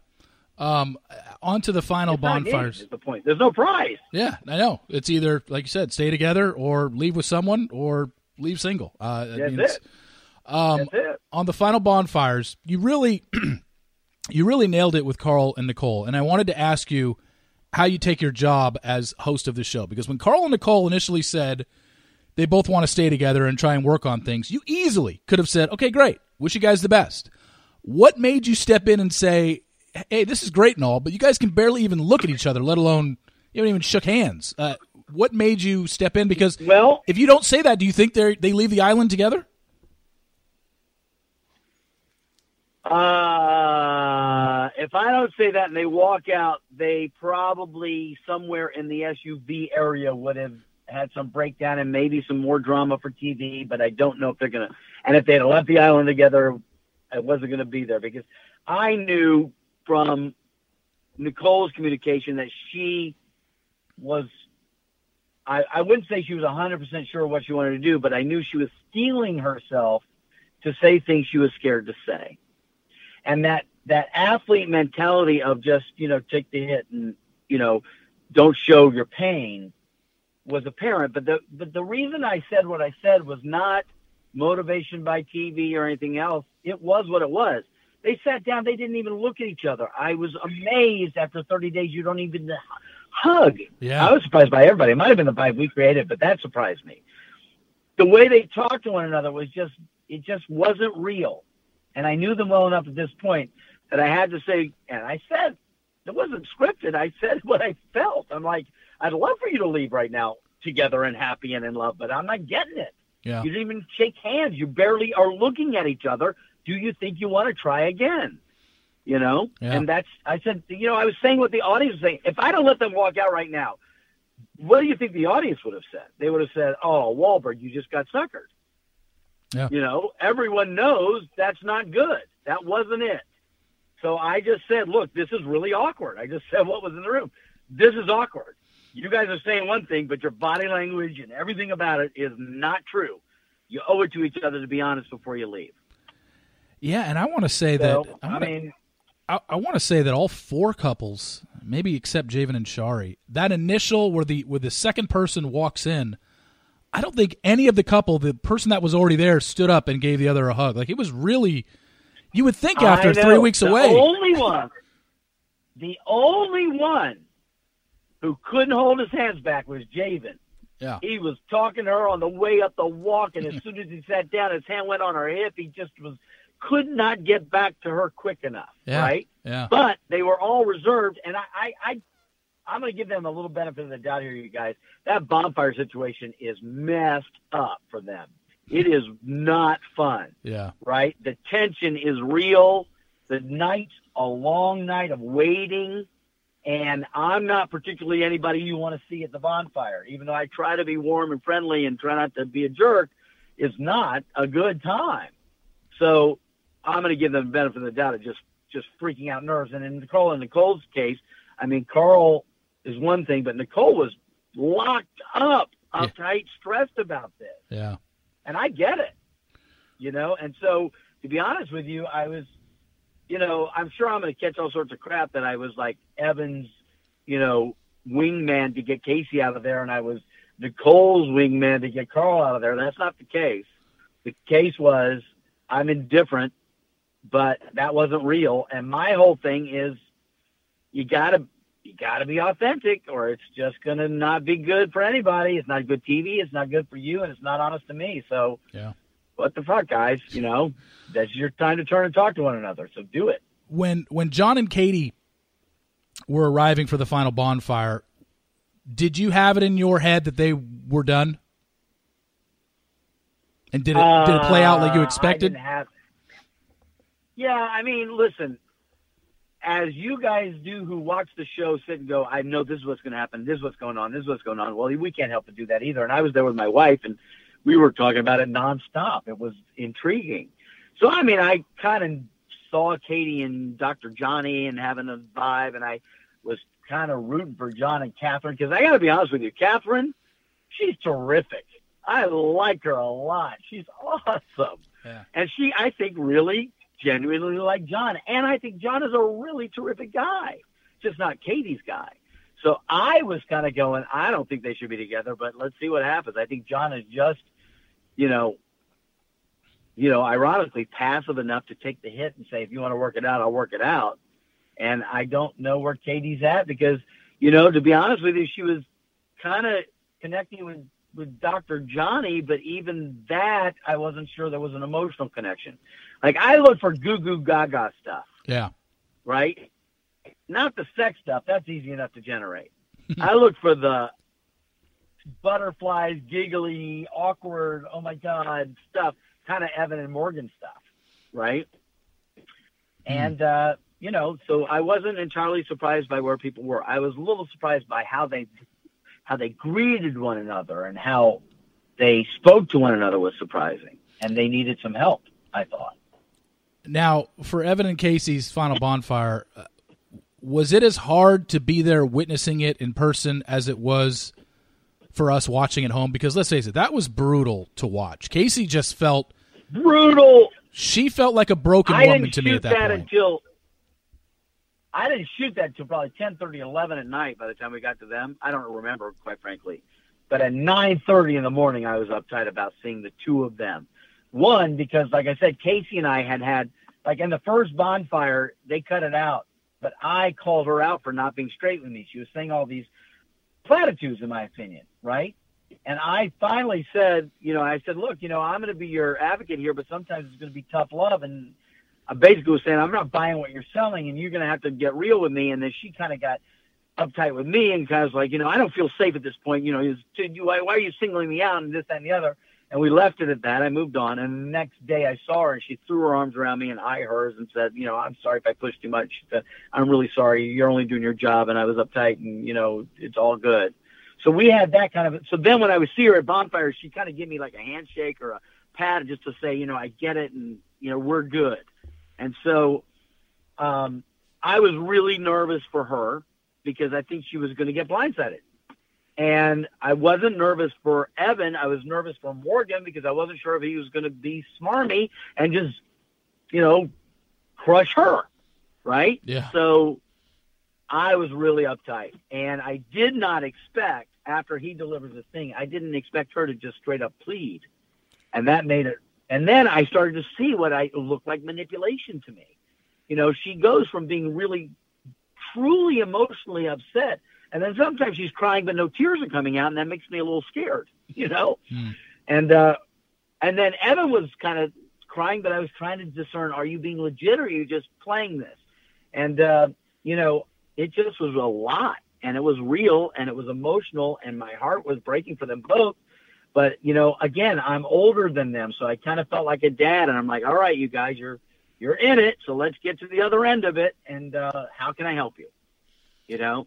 Um, on to the final bonfires. Is the point. There's no prize. Yeah, I know. It's either, like you said, stay together or leave with someone or leave single. Uh, That's I mean, it. Um, That's it. On the final bonfires, you really, you really nailed it with Carl and Nicole. And I wanted to ask you how you take your job as host of the show, because when Carl and Nicole initially said they both want to stay together and try and work on things, you easily could have said, okay, great. Wish you guys the best. What made you step in and say, hey, this is great and all, but you guys can barely even look at each other, let alone you haven't even shook hands. Uh, what made you step in? Because well, if you don't say that, do you think they they leave the island together? Uh, if I don't say that and they walk out, they probably somewhere in the S U V area would have had some breakdown and maybe some more drama for T V, but I don't know if they're going to. And if they had left the island together, I wasn't going to be there, because I knew – from Nicole's communication that she was, I, I wouldn't say she was one hundred percent sure what she wanted to do, but I knew she was steeling herself to say things she was scared to say. And that, that athlete mentality of just, you know, take the hit and, you know, don't show your pain was apparent. But the, but the reason I said what I said was not motivation by T V or anything else. It was what it was. They sat down. They didn't even look at each other. I was amazed after thirty days. You don't even hug. Yeah. I was surprised by everybody. It might have been the vibe we created, but that surprised me. The way they talked to one another was just, it just wasn't real. And I knew them well enough at this point that I had to say, and I said, it wasn't scripted. I said what I felt. I'm like, I'd love for you to leave right now together and happy and in love, but I'm not getting it. Yeah. You didn't even shake hands. You barely are looking at each other. Do you think you want to try again? You know? Yeah. And that's, I said, you know, I was saying what the audience was saying. If I don't let them walk out right now, what do you think the audience would have said? They would have said, oh, Walberg, you just got suckered. Yeah. You know, everyone knows that's not good. That wasn't it. So I just said, look, this is really awkward. I just said what was in the room. This is awkward. You guys are saying one thing, but your body language and everything about it is not true. You owe it to each other to be honest before you leave. Yeah, and I want to say so, that I, wanna, I mean, I, I want to say that all four couples, maybe except Javen and Shari, that initial where the where the second person walks in, I don't think any of the couple, the person that was already there, stood up and gave the other a hug. Like it was really, you would think after I know, three weeks the away, the only one, the only one who couldn't hold his hands back was Javen. Yeah. He was talking to her on the way up the walk, and as soon as he sat down, his hand went on her hip. He just was. Could not get back to her quick enough, yeah, right? Yeah. But they were all reserved, and I, I, I, I'm going to give them a little benefit of the doubt here, you guys. That bonfire situation is messed up for them. It is not fun, yeah, right? The tension is real. The night's a long night of waiting, and I'm not particularly anybody you want to see at the bonfire, even though I try to be warm and friendly and try not to be a jerk. It's not a good time. So I'm going to give them the benefit of the doubt of just, just freaking out nerves. And in Nicole and Nicole's case, I mean, Carl is one thing, but Nicole was locked up, uptight, yeah, stressed about this. Yeah. And I get it, you know? And so to be honest with you, I was, you know, I'm sure I'm going to catch all sorts of crap that I was like Evan's, you know, wingman to get Kaci out of there. And I was Nicole's wingman to get Carl out of there. That's not the case. The case was I'm indifferent, but that wasn't real. And my whole thing is you gotta, you gotta be authentic or it's just going to not be good for anybody. It's not good T V. It's not good for you. And it's not honest to me. So yeah, what the fuck, guys, you know, that's your time to turn and talk to one another. So do it. When, when John and Kady were arriving for the final bonfire, did you have it in your head that they were done? And did it uh, did it play out like you expected? I didn't have... Yeah, I mean, listen, as you guys do who watch the show sit and go, I know this is what's going to happen, this is what's going on, this is what's going on. Well, we can't help but do that either. And I was there with my wife, and we were talking about it nonstop. It was intriguing. So, I mean, I kind of saw Kady and Doctor Johnny and having a vibe, and I was kind of rooting for John and Catherine, because I got to be honest with you, Catherine, she's terrific. I like her a lot. She's awesome. Yeah. And she, I think, really genuinely like John. And I think John is a really terrific guy, just not Katie's guy. So I was kind of going, I don't think they should be together, but let's see what happens. I think John is just, you know, you know, ironically passive enough to take the hit and say, if you want to work it out, I'll work it out. And I don't know where Katie's at because, you know, to be honest with you, she was kind of connecting with, with Doctor Johnny, but even that, I wasn't sure there was an emotional connection. Like, I look for goo-goo gaga stuff. Yeah. Right? Not the sex stuff. That's easy enough to generate. I look for the butterflies, giggly, awkward, oh, my God, stuff, kind of Evan and Morgan stuff. Right? Mm. And, uh, you know, so I wasn't entirely surprised by where people were. I was a little surprised by how they – how they greeted one another and how they spoke to one another was surprising. And they needed some help, I thought. Now, for Evan and Casey's final bonfire, was it as hard to be there witnessing it in person as it was for us watching at home? Because let's face it, that was brutal to watch. Casey just felt... Brutal! She felt like a broken I woman to me at that, that point. Until, I didn't shoot that until probably ten thirty, eleven at night by the time we got to them. I don't remember, quite frankly. But at nine thirty in the morning, I was uptight about seeing the two of them. One, because, like I said, Casey and I had had, like in the first bonfire, they cut it out. But I called her out for not being straight with me. She was saying all these platitudes, in my opinion, right? And I finally said, you know, I said, look, you know, I'm going to be your advocate here, but sometimes it's going to be tough love. And I basically was saying, I'm not buying what you're selling, and you're going to have to get real with me. And then she kind of got uptight with me and kind of was like, you know, I don't feel safe at this point. You know, was, why are you singling me out and this, that, and the other? And we left it at that. I moved on. And the next day I saw her, and she threw her arms around me and I hers and said, you know, I'm sorry if I pushed too much. She said, I'm really sorry. You're only doing your job. And I was uptight, and, you know, it's all good. So we had that kind of – so then when I would see her at bonfire, she kind of gave me like a handshake or a pat just to say, you know, I get it and, you know, we're good. And so um, I was really nervous for her because I think she was going to get blindsided. And I wasn't nervous for Evan. I was nervous for Morgan because I wasn't sure if he was going to be smarmy and just, you know, crush her, right? Yeah. So I was really uptight. And I did not expect, after he delivers this thing, I didn't expect her to just straight up plead. And that made it. And then I started to see what I looked like manipulation to me. You know, she goes from being really, truly emotionally upset, and then sometimes she's crying, but no tears are coming out, and that makes me a little scared, you know? Mm. And uh, and then Evan was kind of crying, but I was trying to discern, are you being legit, or are you just playing this? And, uh, you know, it just was a lot, and it was real, and it was emotional, and my heart was breaking for them both. But, you know, again, I'm older than them, so I kind of felt like a dad. And I'm like, all right, you guys, you're you're in it, so let's get to the other end of it. And uh, how can I help you? You know?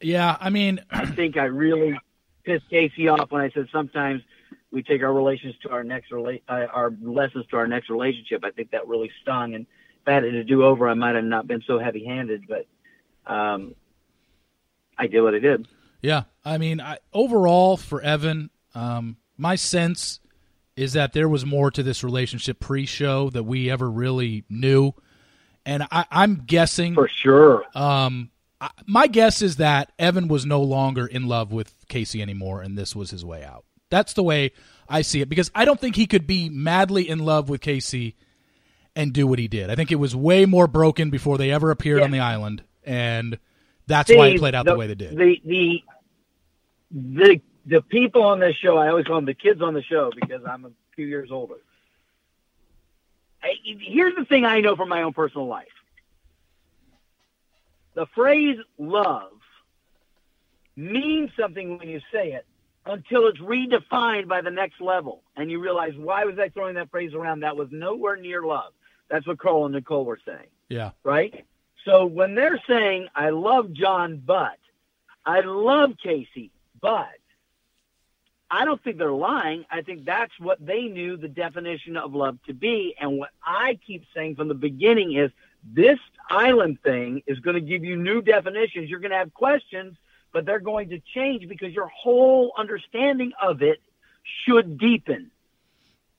Yeah, I mean. I think I really pissed Casey off when I said sometimes we take our relations to our next rela- uh, our lessons to our next relationship. I think that really stung. And if I had it to do over, I might have not been so heavy-handed. But um, I did what I did. Yeah, I mean, I, overall for Evan – Um, my sense is that there was more to this relationship pre-show that we ever really knew. And I, I'm guessing... For sure. Um, I, my guess is that Evan was no longer in love with Casey anymore, and this was his way out. That's the way I see it, because I don't think he could be madly in love with Casey and do what he did. I think it was way more broken before they ever appeared yeah. on the island, and that's Steve, why it played out the, the way they did. The... the, the The people on this show, I always call them the kids on the show because I'm a few years older. I, here's the thing I know from my own personal life. The phrase love means something when you say it, until it's redefined by the next level. And you realize, why was I throwing that phrase around? That was nowhere near love. That's what Carl and Nicole were saying. Yeah. Right? So when they're saying, I love John, but I love Kaci, but I don't think they're lying. I think that's what they knew the definition of love to be. And what I keep saying from the beginning is this island thing is going to give you new definitions. You're going to have questions, but they're going to change because your whole understanding of it should deepen,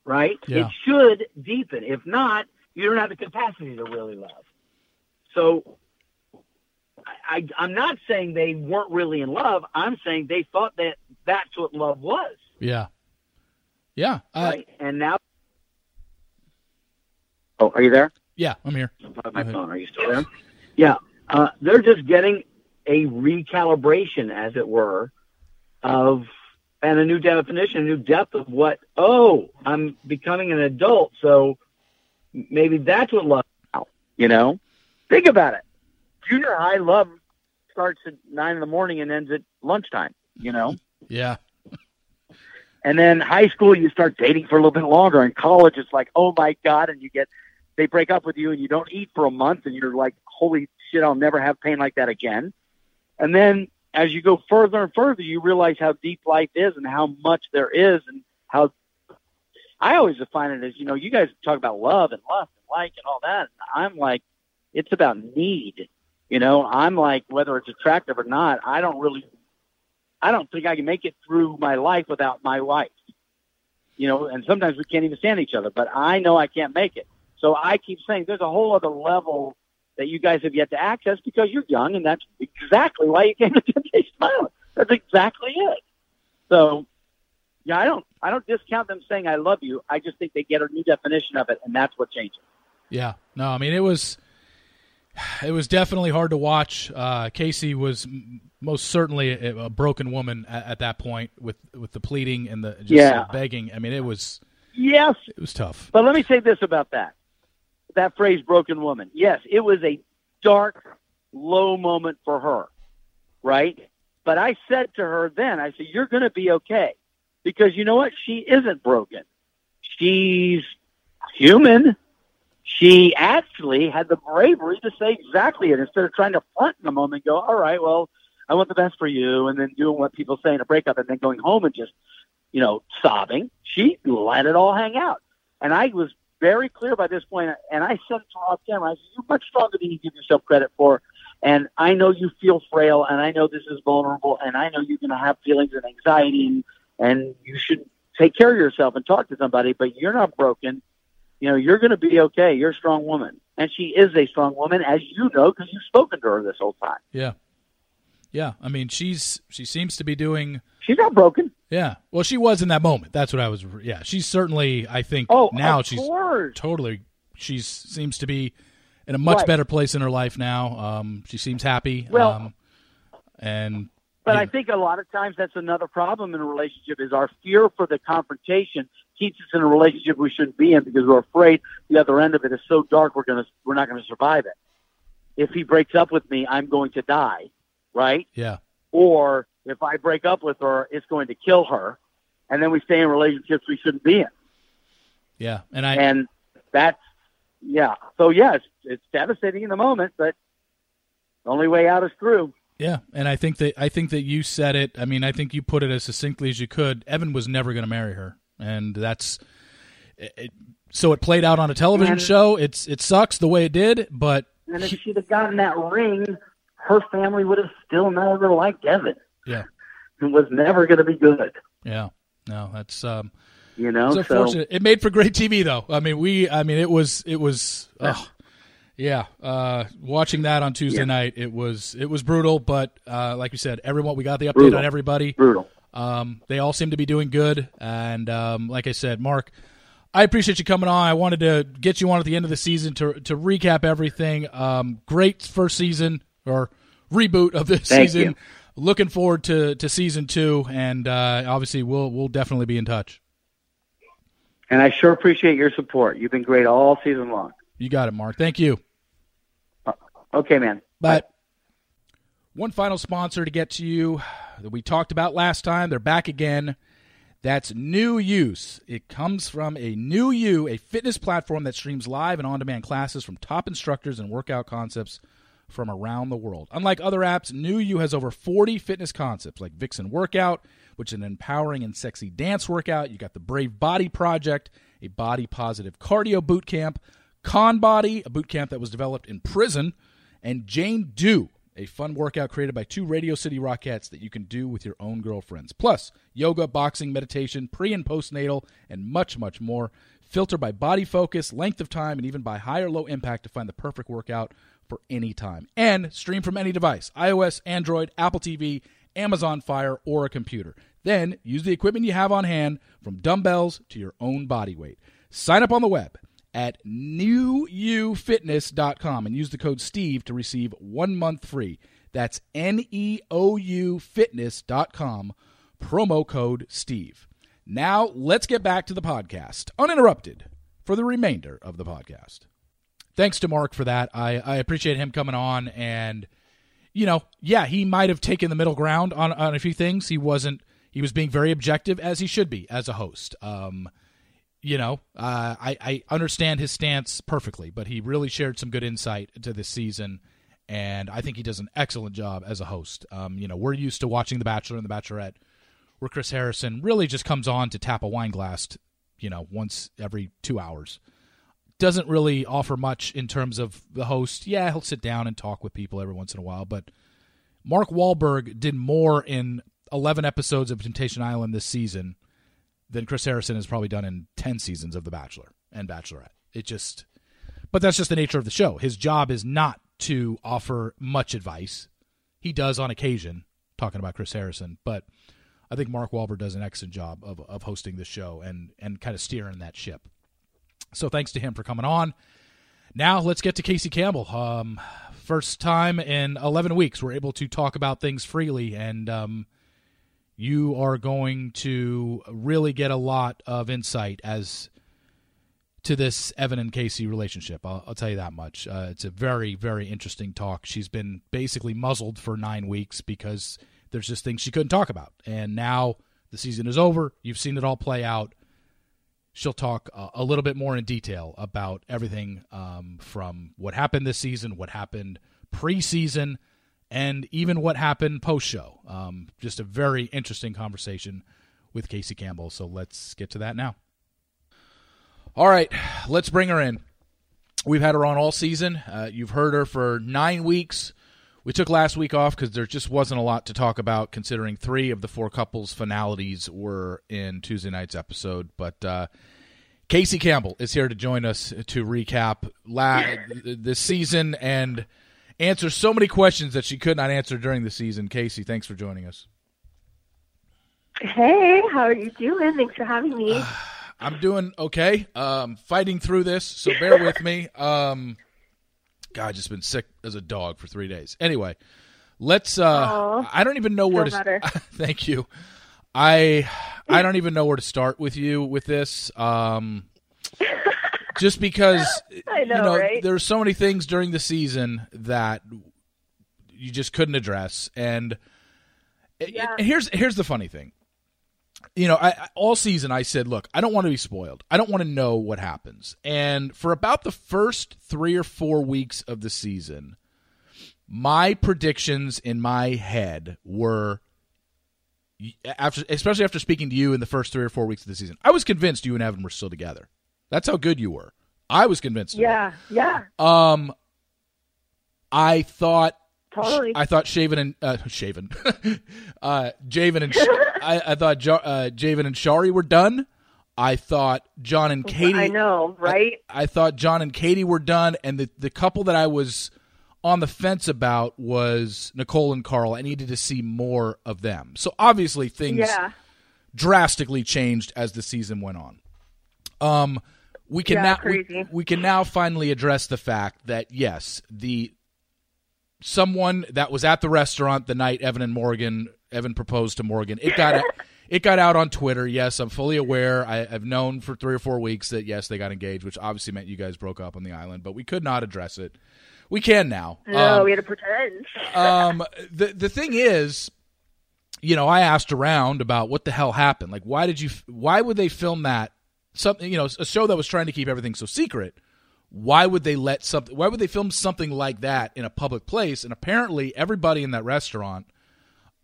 right? Yeah. It should deepen. If not, you don't have the capacity to really love. So I, I, I'm not saying they weren't really in love. I'm saying they thought that that's what love was. Yeah. Yeah. Uh, right? And now. Oh, are you there? Yeah, I'm here. My phone. Are you still there? Yeah. Uh, they're just getting a recalibration, as it were, of and a new definition, a new depth of what, oh, I'm becoming an adult. So maybe that's what love is about, you know? Think about it. Junior high love starts at nine in the morning and ends at lunchtime, you know? Yeah. And then high school, you start dating for a little bit longer. In college, it's like, oh, my God, and you get, they break up with you and you don't eat for a month and you're like, holy shit, I'll never have pain like that again. And then as you go further and further, you realize how deep life is and how much there is and how I always define it as, you know, you guys talk about love and lust and like and all that. I'm like, it's about need, you know. I'm like, whether it's attractive or not, I don't really, I don't think I can make it through my life without my wife, you know, and sometimes we can't even stand each other, but I know I can't make it. So I keep saying there's a whole other level that you guys have yet to access because you're young, and that's exactly why you came to Temptation Island. That's exactly it. So, yeah, I don't, I don't discount them saying I love you. I just think they get a new definition of it, and that's what changes. Yeah. No, I mean, it was... It was definitely hard to watch. Uh, Kaci was most certainly a, a broken woman at, at that point with, with the pleading and the just yeah. begging. I mean, it was yes, it was tough. But let me say this about that, that phrase, broken woman. Yes, it was a dark, low moment for her, right? But I said to her then, I said, you're going to be okay. Because you know what? She isn't broken. She's human. She actually had the bravery to say exactly it instead of trying to front in the moment and go, all right, well, I want the best for you, and then doing what people say in a breakup and then going home and just, you know, sobbing. She let it all hang out. And I was very clear by this point, and I said it to her off camera, I said, you're much stronger than you give yourself credit for, and I know you feel frail, and I know this is vulnerable, and I know you're going to have feelings and anxiety, and, and you should take care of yourself and talk to somebody, but you're not broken. You know, you're going to be okay. You're a strong woman. And she is a strong woman, as you know, because you've spoken to her this whole time. Yeah. Yeah. I mean, she's she seems to be doing... She's not broken. Yeah. Well, she was in that moment. That's what I was... Yeah. She's certainly, I think, oh, now she's course. totally... She seems to be in a much right. better place in her life now. Um, she seems happy. Well, um, and... But yeah. I think a lot of times that's another problem in a relationship is our fear for the confrontation keeps us in a relationship we shouldn't be in because we're afraid the other end of it is so dark we're gonna we're not gonna survive it. If he breaks up with me, I'm going to die, right? Yeah. Or if I break up with her, it's going to kill her, and then we stay in relationships we shouldn't be in. Yeah, and I and that's yeah. So yeah, it's, it's devastating in the moment, but the only way out is through. Yeah, and I think that I think that you said it. I mean, I think you put it as succinctly as you could. Evan was never going to marry her. And that's it, so it played out on a television and, show. It's it sucks the way it did, but and if she'd have gotten that ring, her family would have still never liked Evan. Yeah, it was never going to be good. Yeah, no, that's um, you know, it's unfortunate. So, it made for great T V, though. I mean, we, I mean, it was, it was, yeah. Oh, yeah. Uh, watching that on Tuesday yeah. night, it was, it was brutal. But uh, like you said, everyone, we got the update brutal. on everybody. Brutal. Um, they all seem to be doing good, and um, like I said, Mark, I appreciate you coming on. I wanted to get you on at the end of the season to to recap everything. Um, great first season or reboot of this Thank season. You. Looking forward to, to season two, and uh, obviously we'll we'll definitely be in touch. And I sure appreciate your support. You've been great all season long. You got it, Mark. Thank you. Okay, man. Bye. Bye. One final sponsor to get to you that we talked about last time. They're back again. That's New Use. It comes from a New You, a fitness platform that streams live and on-demand classes from top instructors and workout concepts from around the world. Unlike other apps, New You has over forty fitness concepts like Vixen Workout, which is an empowering and sexy dance workout. You got the Brave Body Project, a body-positive cardio boot camp, Con Body, a boot camp that was developed in prison, and Jane Do, a fun workout created by two Radio City Rockettes that you can do with your own girlfriends. Plus, yoga, boxing, meditation, pre- and postnatal, and much, much more. Filter by body focus, length of time, and even by high or low impact to find the perfect workout for any time. And stream from any device, iOS, Android, Apple T V, Amazon Fire, or a computer. Then, use the equipment you have on hand, from dumbbells to your own body weight. Sign up on the web at new you fitness dot com and use the code Steve to receive one month free. That's N E O U fitness dot com, promo code Steve. Now, let's get back to the podcast, uninterrupted, for the remainder of the podcast. Thanks to Mark for that. I, I appreciate him coming on, and, you know, yeah, he might have taken the middle ground on, on a few things. He wasn't, he was being very objective, as he should be, as a host. Um, You know, uh, I, I understand his stance perfectly, but he really shared some good insight to this season, and I think he does an excellent job as a host. Um, you know, we're used to watching The Bachelor and The Bachelorette, where Chris Harrison really just comes on to tap a wine glass, you know, once every two hours. Doesn't really offer much in terms of the host. Yeah, he'll sit down and talk with people every once in a while, but Mark Walberg did more in eleven episodes of Temptation Island this season than Chris Harrison has probably done in ten seasons of The Bachelor and Bachelorette. It just, but that's just the nature of the show. His job is not to offer much advice. He does on occasion, talking about Chris Harrison, but I think Mark Wahlberg does an excellent job of of hosting the show and and kind of steering that ship. So thanks to him for coming on. Now let's get to Kaci Campbell. Um, first time in eleven weeks, we're able to talk about things freely, and um, you are going to really get a lot of insight as to this Evan and Kaci relationship. I'll, I'll tell you that much. Uh, it's a very, very interesting talk. She's been basically muzzled for nine weeks because there's just things she couldn't talk about. And now the season is over. You've seen it all play out. She'll talk a, a little bit more in detail about everything um, from what happened this season, what happened preseason, and even what happened post-show. Um, just a very interesting conversation with Kaci Campbell. So let's get to that now. All right, let's bring her in. We've had her on all season. Uh, you've heard her for nine weeks. We took last week off because there just wasn't a lot to talk about, considering three of the four couples' finalities were in Tuesday night's episode. But uh, Kaci Campbell is here to join us to recap la- this season and answer so many questions that she could not answer during the season. Kaci, thanks for joining us. Hey, how are you doing? Thanks for having me. Uh, I'm doing okay. Um, fighting through this, so bear with me. Um, God, just been sick as a dog for three days. Anyway, let's. Uh, Aww, I don't even know where to. Better. Thank you. I I don't even know where to start with you with this. Um, Just because, I know, you know, right? There were so many things during the season that you just couldn't address. And yeah. it, here's here's the funny thing. You know, I, I, all season I said, look, I don't want to be spoiled. I don't want to know what happens. And for about the first three or four weeks of the season, my predictions in my head were, after, especially after speaking to you in the first three or four weeks of the season, I was convinced you and Evan were still together. That's how good you were. I was convinced. Yeah, yeah. Um, I thought. Totally. I thought Shaven and uh, Shaven, uh, Javen and I, I thought jo- uh, Javen and Shari were done. I thought John and Kady. I know, right? I, I thought John and Kady were done, and the the couple that I was on the fence about was Nicole and Carl. I needed to see more of them. So obviously things yeah. drastically changed as the season went on. Um. We can yeah, now we, we can now finally address the fact that yes, the someone that was at the restaurant the night Evan and Morgan Evan proposed to Morgan. It got it got out on Twitter. Yes, I'm fully aware. I, I've known for three or four weeks that yes, they got engaged, which obviously meant you guys broke up on the island. But we could not address it. We can now. No, um, we had to pretend. um, the the thing is, you know, I asked around about what the hell happened. Like, why did you? Why would they film that? Something, you know, a show that was trying to keep everything so secret. Why would they let something? Why would they film something like that in a public place? And apparently, everybody in that restaurant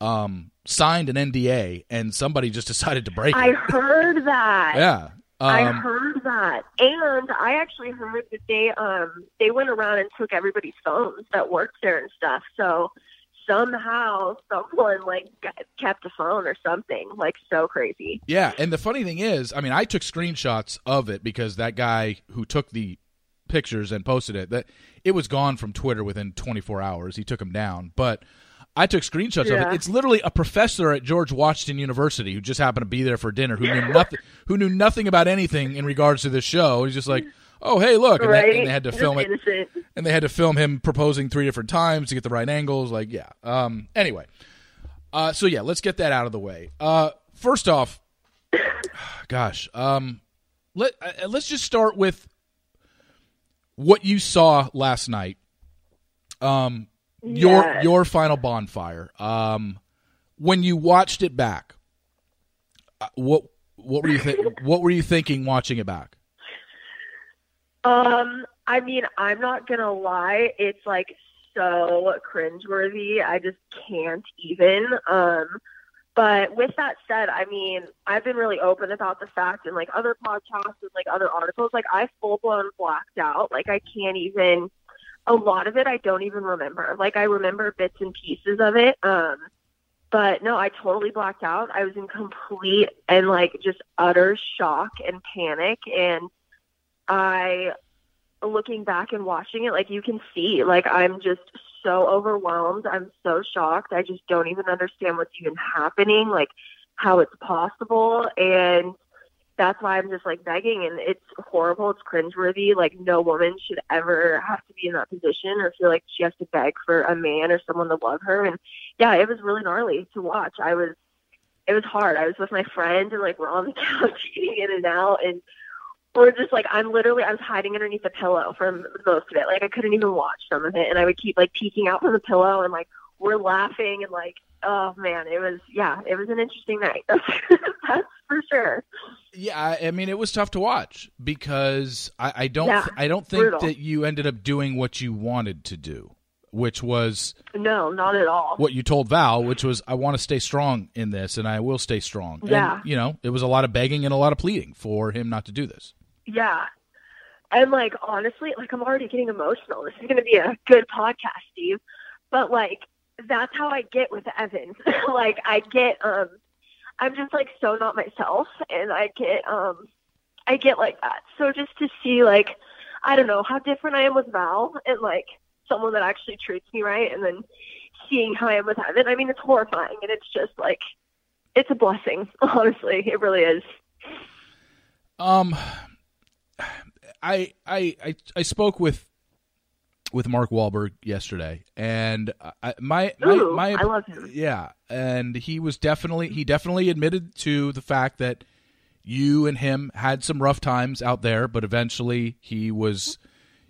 um, signed an N D A, and somebody just decided to break it. I heard that. Yeah. Um, I heard that, and I actually heard that they um they went around and took everybody's phones that worked there and stuff. So somehow someone like kept a phone or something, like so crazy. Yeah, and the funny thing is, I mean, I took screenshots of it because that guy who took the pictures and posted it, that it was gone from Twitter within twenty-four hours. He took them down, but I took screenshots yeah. of it. It's literally a professor at George Washington University who just happened to be there for dinner, who knew nothing, who knew nothing about anything in regards to this show. He's just like, "Oh, hey, look!" And, right. that, and they had to film it, innocent. and they had to film him proposing three different times to get the right angles. Like, yeah. Um. Anyway, uh. So yeah, let's get that out of the way. Uh. First off, gosh. Um. Let uh, Let's just start with what you saw last night. Um. Your yes. your final bonfire. Um, when you watched it back, what what were you th- what were you thinking watching it back? Um, I mean, I'm not gonna lie, it's like so cringeworthy. I just can't even. Um, but with that said, I mean, I've been really open about the fact, and like other podcasts and like other articles, like I full blown blacked out. Like I can't even. A lot of it I don't even remember. Like, I remember bits and pieces of it. Um, but, no, I totally blacked out. I was in complete and, like, just utter shock and panic. And I, looking back and watching it, like, you can see, like, I'm just so overwhelmed. I'm so shocked. I just don't even understand what's even happening, like, how it's possible. And that's why I'm just, like, begging, and it's horrible, it's cringeworthy, like, no woman should ever have to be in that position or feel like she has to beg for a man or someone to love her, and, yeah, it was really gnarly to watch. I was, it was hard. I was with my friend, and, like, we're on the couch eating In-N-Out, and we're just, like, I'm literally, I was hiding underneath the pillow from most of it, like, I couldn't even watch some of it, and I would keep, like, peeking out from the pillow, and, like, we're laughing, and, like, oh, man, it was, yeah, it was an interesting night. That's for sure. Yeah, I mean, it was tough to watch because I, I don't yeah, I don't think brutal. that you ended up doing what you wanted to do, which was... No, not at all. What you told Val, which was, I want to stay strong in this, and I will stay strong. Yeah. And, you know, it was a lot of begging and a lot of pleading for him not to do this. Yeah. And, like, honestly, like, I'm already getting emotional. This is going to be a good podcast, Steve. But, like, that's how I get with Evan. Like, I get... um. I'm just, like, so not myself, and I get, um, I get like that. So just to see, like, I don't know how different I am with Val and, like, someone that actually treats me right, and then seeing how I am with Evan, I mean, it's horrifying, and it's just, like, it's a blessing, honestly. It really is. Um, I, I, I, I spoke with, with Mark Walberg yesterday, and I, my, my, Ooh, my, I love him. Yeah. And he was definitely, he definitely admitted to the fact that you and him had some rough times out there, but eventually he was,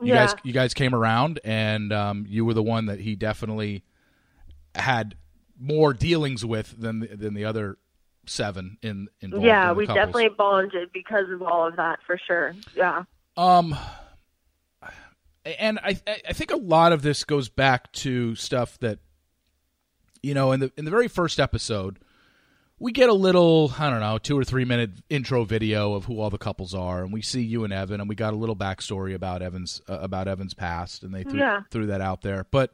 you yeah. guys, you guys came around, and um, you were the one that he definitely had more dealings with than, than the other seven in, involved yeah, in the we couples. Definitely bonded because of all of that, for sure. Yeah. Um, And I I think a lot of this goes back to stuff that, you know, in the in the very first episode, we get a little, I don't know, two or three minute intro video of who all the couples are, and we see you and Evan, and we got a little backstory about Evan's uh, about Evan's past, and they threw, yeah. threw that out there. But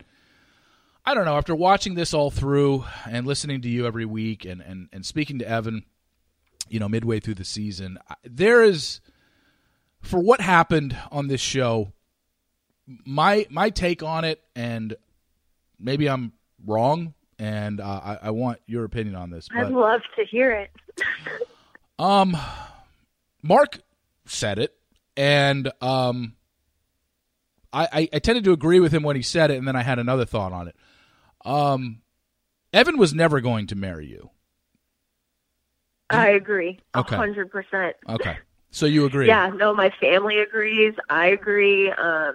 I don't know, after watching this all through and listening to you every week and and, and speaking to Evan, you know, midway through the season, there is, for what happened on this show. My my take on it, and maybe I'm wrong, and uh, I, I want your opinion on this. But, I'd love to hear it. um, Mark said it, and um, I, I, I tended to agree with him when he said it, and then I had another thought on it. Um, Evan was never going to marry you. Did I agree, okay. one hundred percent. Okay, so you agree. Yeah, no, my family agrees. I agree. Um.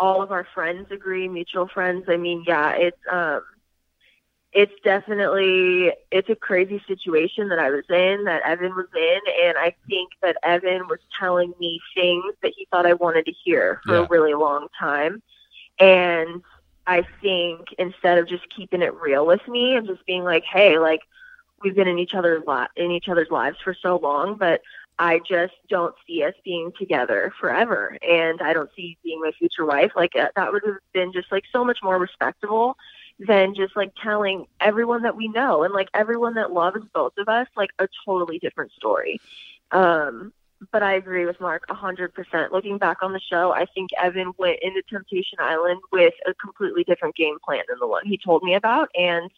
all of our friends agree, mutual friends. I mean, yeah, it's, um, it's definitely, it's a crazy situation that I was in, that Evan was in. And I think that Evan was telling me things that he thought I wanted to hear for yeah. a really long time. And I think instead of just keeping it real with me and just being like, hey, like we've been in each other's li- in each other's lives for so long, but I just don't see us being together forever. And I don't see you being my future wife. Like uh, that would have been just like so much more respectable than just like telling everyone that we know and like everyone that loves both of us, like a totally different story. Um, but I agree with Mark a hundred percent. Looking back on the show, I think Evan went into Temptation Island with a completely different game plan than the one he told me about. And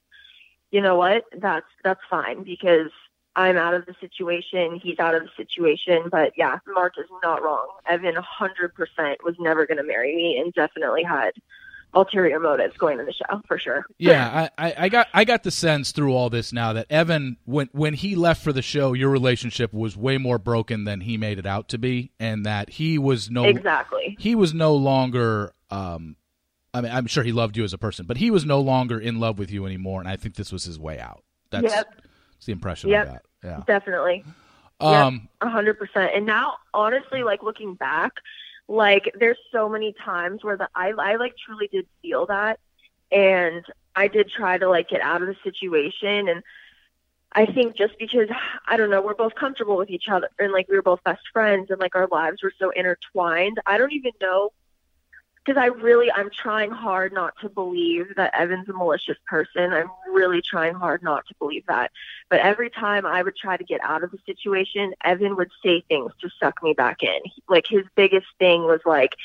you know what, that's, that's fine because I'm out of the situation. He's out of the situation. But yeah, Mark is not wrong. Evan one hundred percent was never going to marry me and definitely had ulterior motives going to the show for sure. Yeah, I, I got I got the sense through all this now that Evan, when when he left for the show, your relationship was way more broken than he made it out to be, and that he was no exactly he was no longer. Um, I mean, I'm sure he loved you as a person, but he was no longer in love with you anymore, and I think this was his way out. That's. Yep. The impression yep, of that. Yeah, definitely. Um, a hundred percent. And now, honestly, like looking back, like there's so many times where the, I, I like truly did feel that. And I did try to like get out of the situation. And I think just because, I don't know, we're both comfortable with each other and like we were both best friends and like our lives were so intertwined. I don't even know. Because I really, I'm trying hard not to believe that Evan's a malicious person. I'm really trying hard not to believe that. But every time I would try to get out of the situation, Evan would say things to suck me back in. Like his biggest thing was like,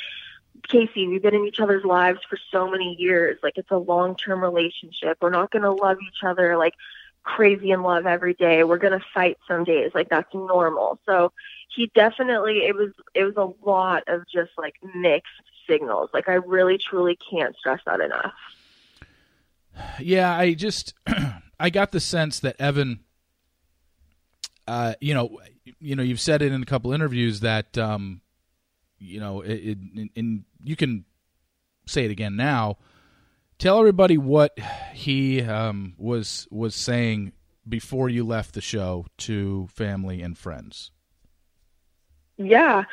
Kaci, we've been in each other's lives for so many years. Like it's a long-term relationship. We're not going to love each other like crazy in love every day. We're going to fight some days. Like that's normal. So he definitely, it was, it was a lot of just like mixed signals. Like I really truly can't stress that enough. Yeah, I just I got the sense that Evan uh you know you know you've said it in a couple interviews that um you know it, it, and you can say it again now. Tell everybody what he um was was saying before you left the show to family and friends. Yeah.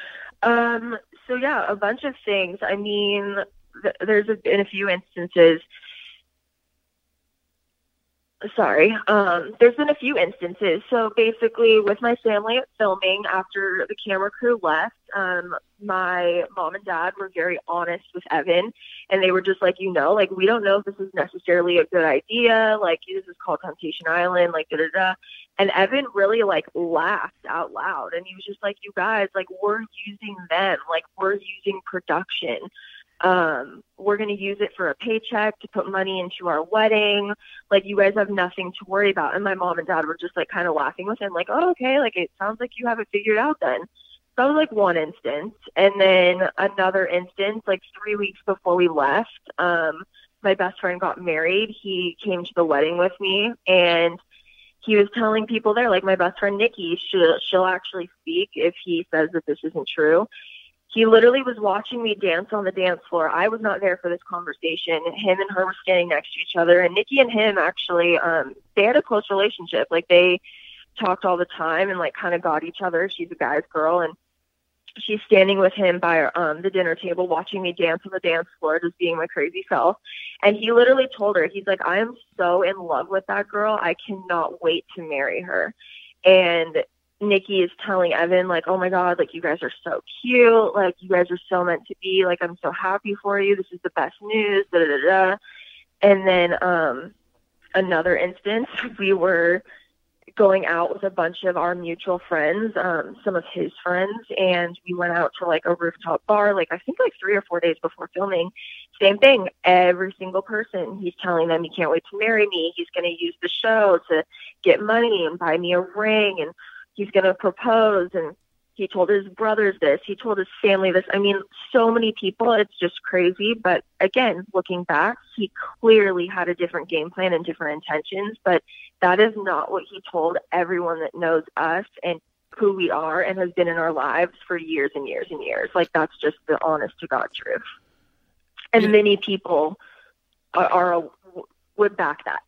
Um So, yeah, a bunch of things. I mean, th- there's a, in a few instances, sorry, um, there's been a few instances. So basically with my family at filming after the camera crew left, um, my mom and dad were very honest with Evan and they were just like, you know, like, we don't know if this is necessarily a good idea. Like, this is called Temptation Island, like, da da da. And Evan really, like, laughed out loud. And he was just like, you guys, like, we're using them. Like, we're using production. Um, we're going to use it for a paycheck to put money into our wedding. Like, you guys have nothing to worry about. And my mom and dad were just, like, kind of laughing with him. Like, oh, okay, like, it sounds like you have it figured out then. So that was, like, one instance. And then another instance, like, three weeks before we left, um, my best friend got married. He came to the wedding with me. And he was telling people there, like my best friend Nikki, she'll, she'll actually speak if he says that this isn't true. He literally was watching me dance on the dance floor. I was not there for this conversation. Him and her were standing next to each other. And Nikki and him actually, um, they had a close relationship. Like they talked all the time and like kind of got each other. She's a guy's girl. And she's standing with him by um, the dinner table, watching me dance on the dance floor, just being my crazy self. And he literally told her, he's like, I am so in love with that girl. I cannot wait to marry her. And Nikki is telling Evan, like, oh my God, like you guys are so cute. Like you guys are so meant to be. Like, I'm so happy for you. This is the best news. Da, da, da, da. And then um, another instance, we were going out with a bunch of our mutual friends, um, some of his friends, and we went out to like a rooftop bar, like I think like three or four days before filming. Same thing, every single person, he's telling them he can't wait to marry me. He's going to use the show to get money and buy me a ring, and he's going to propose. And he told his brothers this, he told his family this. I mean, so many people, it's just crazy. But again, looking back, he clearly had a different game plan and different intentions, but that is not what he told everyone that knows us and who we are and has been in our lives for years and years and years. Like that's just the honest to God truth. and yeah. many people are, are would back that.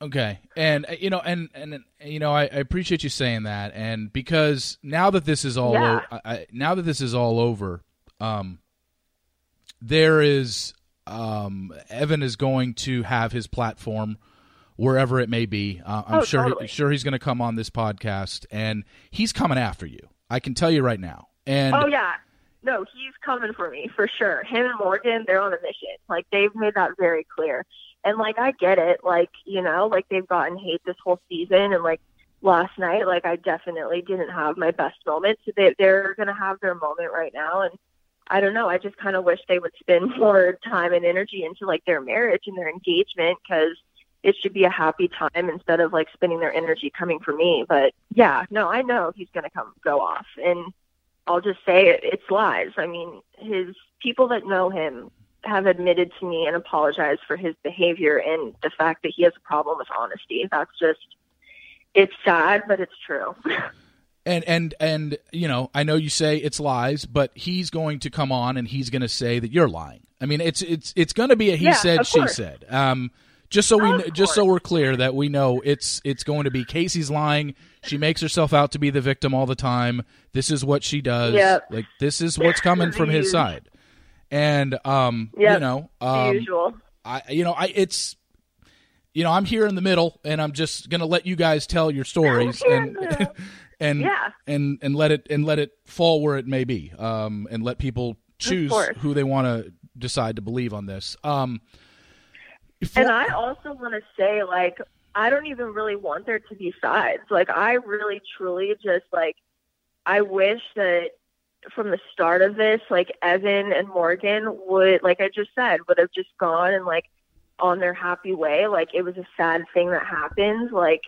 Okay, and you know, and and you know, I, I appreciate you saying that, and because now that this is all yeah. o- I, now that this is all over, um, there is um, Evan is going to have his platform wherever it may be. Uh, I'm oh, sure totally. sure he's going to come on this podcast, and he's coming after you. I can tell you right now. And oh yeah. No, he's coming for me for sure. Him and Morgan, they're on a mission. Like, they've made that very clear. And like, I get it. Like, you know, like, they've gotten hate this whole season. And like last night, like, I definitely didn't have my best moment. So they, they're going to have their moment right now. And I don't know. I just kind of wish they would spend more time and energy into like their marriage and their engagement, because it should be a happy time instead of like spending their energy coming for me. But yeah, no, I know he's going to come go off. And I'll just say it, it's lies. I mean, his people that know him have admitted to me and apologized for his behavior and the fact that he has a problem with honesty. That's just, it's sad, but it's true. And, and, and, you know, I know you say it's lies, but he's going to come on and he's going to say that you're lying. I mean, it's, it's, it's going to be a he yeah, said, she said, um, just so we, of just course. so we're clear that we know it's, it's going to be Casey's lying. She makes herself out to be the victim all the time. This is what she does. Yep. Like, this is what's coming from his side. And, um, yep. you know, um, usual. I, you know, I, it's, you know, I'm here in the middle, and I'm just going to let you guys tell your stories and, and, yeah. and, and let it, and let it fall where it may be. Um, and let people choose who they want to decide to believe on this. Um, And I also want to say, like, I don't even really want there to be sides. Like, I really, truly just, like, I wish that from the start of this, like, Evan and Morgan would, like I just said, would have just gone and, like, on their happy way. Like, it was a sad thing that happened. Like,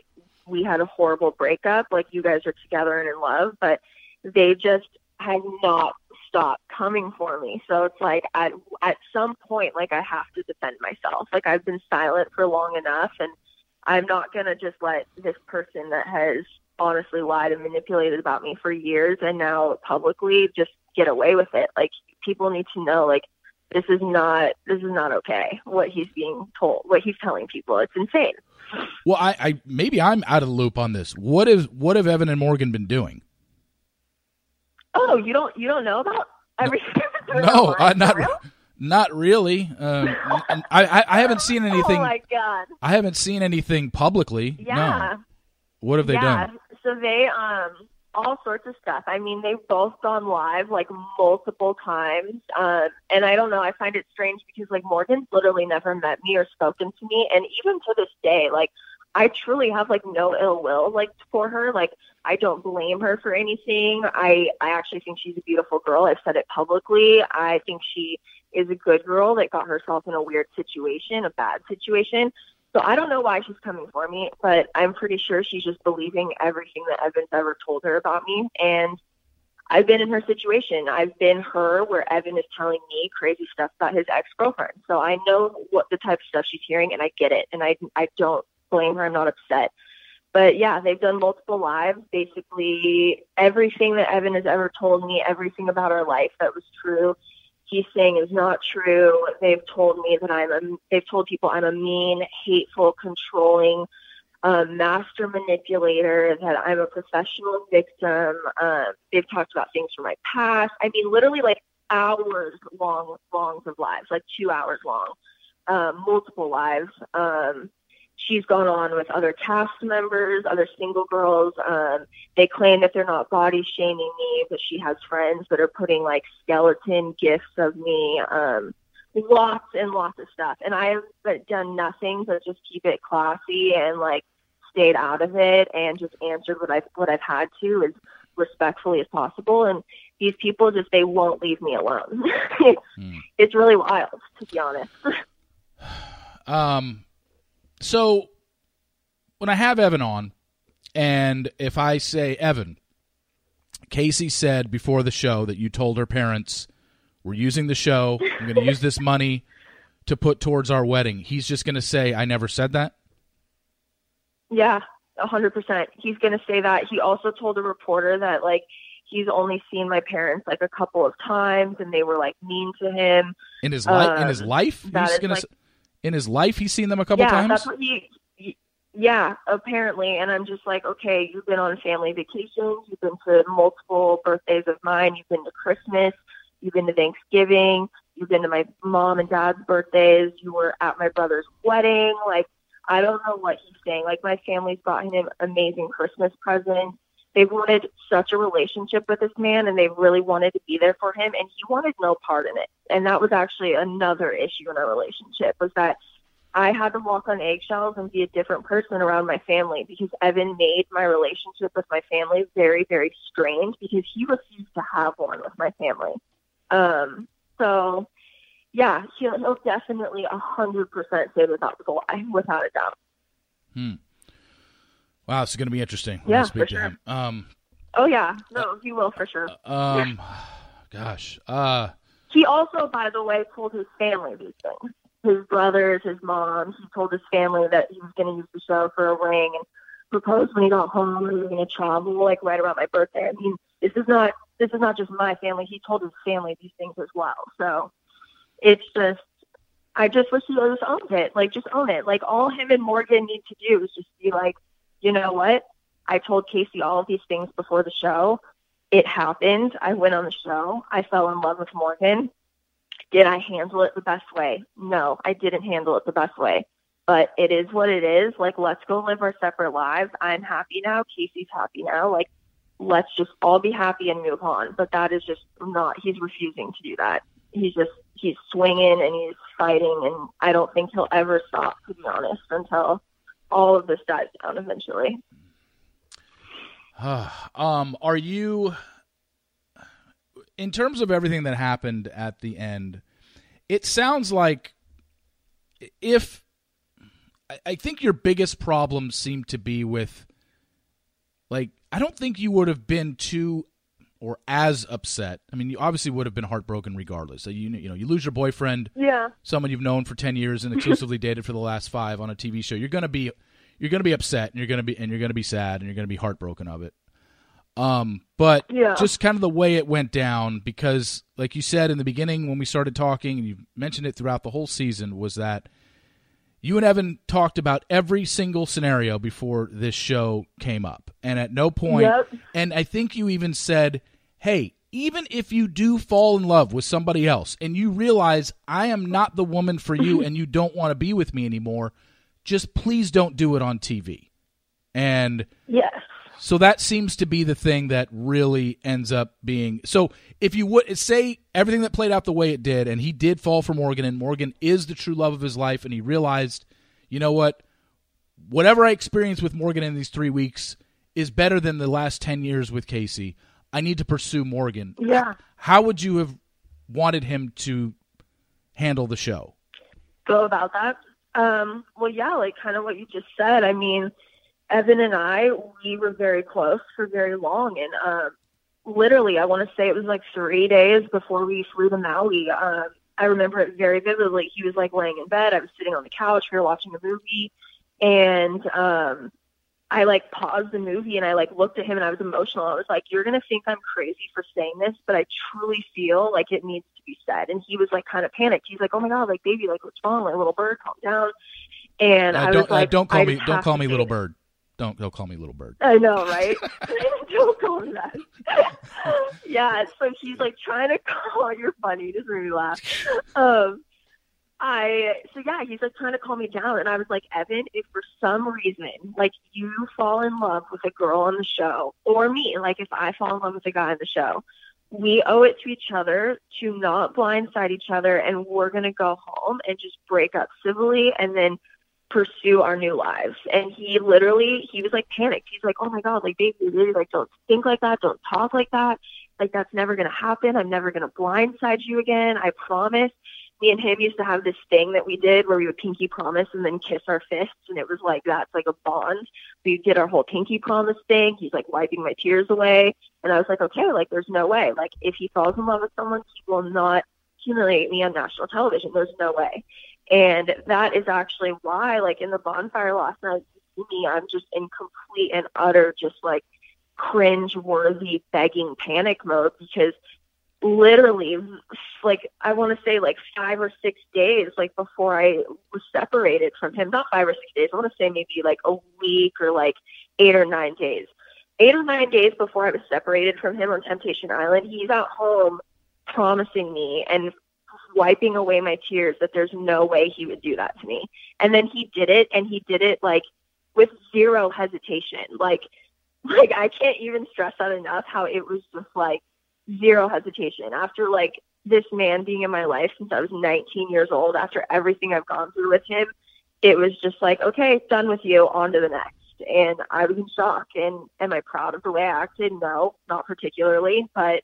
we had a horrible breakup. Like, you guys are together and in love. But they just had not stop coming for me. So it's like at at some point, like, I have to defend myself. Like, I've been silent for long enough, and I'm not gonna just let this person that has honestly lied and manipulated about me for years and now publicly just get away with it. Like, people need to know, like, this is not this is not okay what he's being told, what he's telling people. It's insane. Well, I, I maybe I'm out of the loop on this. What is what have Evan and Morgan been doing? Oh, you don't you don't know about everything? No, uh, not real? not really. Um, I, I I haven't seen anything. Oh my God! I haven't seen anything publicly. Yeah. No. What have they yeah. done? So they um all sorts of stuff. I mean, they've both gone live like multiple times. Um, and I don't know. I find it strange because like Morgan's literally never met me or spoken to me, and even to this day, like. I truly have like no ill will like for her. Like, I don't blame her for anything. I, I actually think she's a beautiful girl. I've said it publicly. I think she is a good girl that got herself in a weird situation, a bad situation. So I don't know why she's coming for me, but I'm pretty sure she's just believing everything that Evan's ever told her about me. And I've been in her situation. I've been her where Evan is telling me crazy stuff about his ex-girlfriend. So I know what the type of stuff she's hearing, and I get it. And I, I don't, blame her. I'm not upset. But yeah, they've done multiple lives. Basically, everything that Evan has ever told me, everything about our life that was true, he's saying is not true. They've told me that I'm. A, they've told people I'm a mean, hateful, controlling, um, master manipulator. That I'm a professional victim. Um, they've talked about things from my past. I mean, literally like hours long, longs of lives, like two hours long, um, multiple lives. Um, She's gone on with other cast members, other single girls. Um, they claim that they're not body shaming me, but she has friends that are putting like skeleton gifts of me, um, lots and lots of stuff. And I have done nothing but just keep it classy and like stayed out of it and just answered what I've, what I've had to as respectfully as possible. And these people just, they won't leave me alone. it's, mm. it's really wild, to be honest. um, So when I have Evan on, and if I say, Evan, Casey said before the show that you told her parents, we're using the show, I'm going to use this money to put towards our wedding. He's just going to say, I never said that? Yeah, one hundred percent. He's going to say that. He also told a reporter that, like, he's only seen my parents, like, a couple of times, and they were, like, mean to him. In his life, uh, in his life, he's gonna, like, in his life, he's seen them a couple yeah, times. That's what he, he, yeah, apparently. And I'm just like, okay, you've been on family vacations, you've been to multiple birthdays of mine, you've been to Christmas, you've been to Thanksgiving, you've been to my mom and dad's birthdays, you were at my brother's wedding. Like, I don't know what he's saying. Like, my family's bought him amazing Christmas presents. They wanted such a relationship with this man, and they really wanted to be there for him, and he wanted no part in it. And that was actually another issue in our relationship, was that I had to walk on eggshells and be a different person around my family, because Evan made my relationship with my family very, very strained, because he refused to have one with my family. Um, so, yeah, he'll, he'll definitely one hundred percent say without a lie, without a doubt. Hmm. Wow, this is going to be interesting. Yeah, speak for to sure. Him. Um, oh, yeah. No, he will for sure. Um, gosh. Uh, he also, by the way, told his family these things. His brothers, his mom. He told his family that he was going to use the show for a ring and proposed when he got home. He was going to travel, like, right around my birthday. I mean, this is not this is not just my family. He told his family these things as well. So it's just, I just wish he just owned it. Like, just own it. Like, all him and Morgan need to do is just be like, you know what? I told Kaci all of these things before the show. It happened. I went on the show. I fell in love with Morgan. Did I handle it the best way? No, I didn't handle it the best way. But it is what it is. Like, let's go live our separate lives. I'm happy now. Kaci's happy now. Like, let's just all be happy and move on. But that is just not, he's refusing to do that. He's just, he's swinging and he's fighting. And I don't think he'll ever stop, to be honest, until all of this dies down eventually. Uh, um, are you, in terms of everything that happened at the end, it sounds like if, I, I think your biggest problem seemed to be with, like, I don't think you would have been too or as upset. I mean, you obviously would have been heartbroken regardless. So you, you know, you lose your boyfriend, yeah, someone you've known for ten years and exclusively dated for the last five on a T V show. You're going to be, you're going to be upset, and you're going to be, and you're going to be sad, and you're going to be heartbroken of it. Um, but yeah. Just kind of the way it went down, because like you said in the beginning, when we started talking, and you mentioned it throughout the whole season, was that you and Evan talked about every single scenario before this show came up. And at no point, yep. And I think you even said, hey, even if you do fall in love with somebody else and you realize I am not the woman for you and you don't want to be with me anymore, just please don't do it on T V. And yes. So that seems to be the thing that really ends up being. So if you would say everything that played out the way it did, and he did fall for Morgan, and Morgan is the true love of his life, and he realized, you know what, whatever I experienced with Morgan in these three weeks is better than the last ten years with Kaci. I need to pursue Morgan. Yeah. How would you have wanted him to handle the show? Go about that. Um, well, yeah, like kind of what you just said. I mean, Evan and I, we were very close for very long. And um, literally, I want to say it was like three days before we flew to Maui. Um, I remember it very vividly. He was like laying in bed. I was sitting on the couch. We were watching a movie. And um I like paused the movie and I like looked at him and I was emotional. I was like, you're going to think I'm crazy for saying this, but I truly feel like it needs to be said. And he was like kind of panicked. He's like, oh my God, like baby, like what's wrong? Like little bird, calm down. And uh, I was don't, like, uh, don't call I me, don't call me little bird. Don't, don't call me little bird. I know. Right. Don't call me that. Yeah. So he's like trying to call you're funny. Just made me laugh. Um, I, so yeah, he's like trying to calm me down. And I was like, Evan, if for some reason, like you fall in love with a girl on the show or me, like if I fall in love with a guy on the show, we owe it to each other to not blindside each other. And we're going to go home and just break up civilly and then pursue our new lives. And he literally, he was like panicked. He's like, oh my God, like baby, baby, like don't think like that. Don't talk like that. Like that's never going to happen. I'm never going to blindside you again. I promise. Me and him used to have this thing that we did where we would pinky promise and then kiss our fists. And it was like, that's like a bond. We did our whole pinky promise thing. He's like wiping my tears away. And I was like, okay, like there's no way. Like if he falls in love with someone, he will not humiliate me on national television. There's no way. And that is actually why, like in the bonfire last night, you see me, I'm just in complete and utter, just like cringe worthy begging panic mode, because literally like, I want to say like five or six days, like before I was separated from him, not five or six days. I want to say maybe like a week or like eight or nine days, eight or nine days before I was separated from him on Temptation Island. He's at home promising me and wiping away my tears that there's no way he would do that to me. And then he did it, and he did it like with zero hesitation. Like, like I can't even stress that enough, how it was just like zero hesitation. After like this man being in my life since I was nineteen years old, after everything I've gone through with him, it was just like, okay, done with you, on to the next. And I was in shock. And am I proud of the way I acted? No, not particularly, but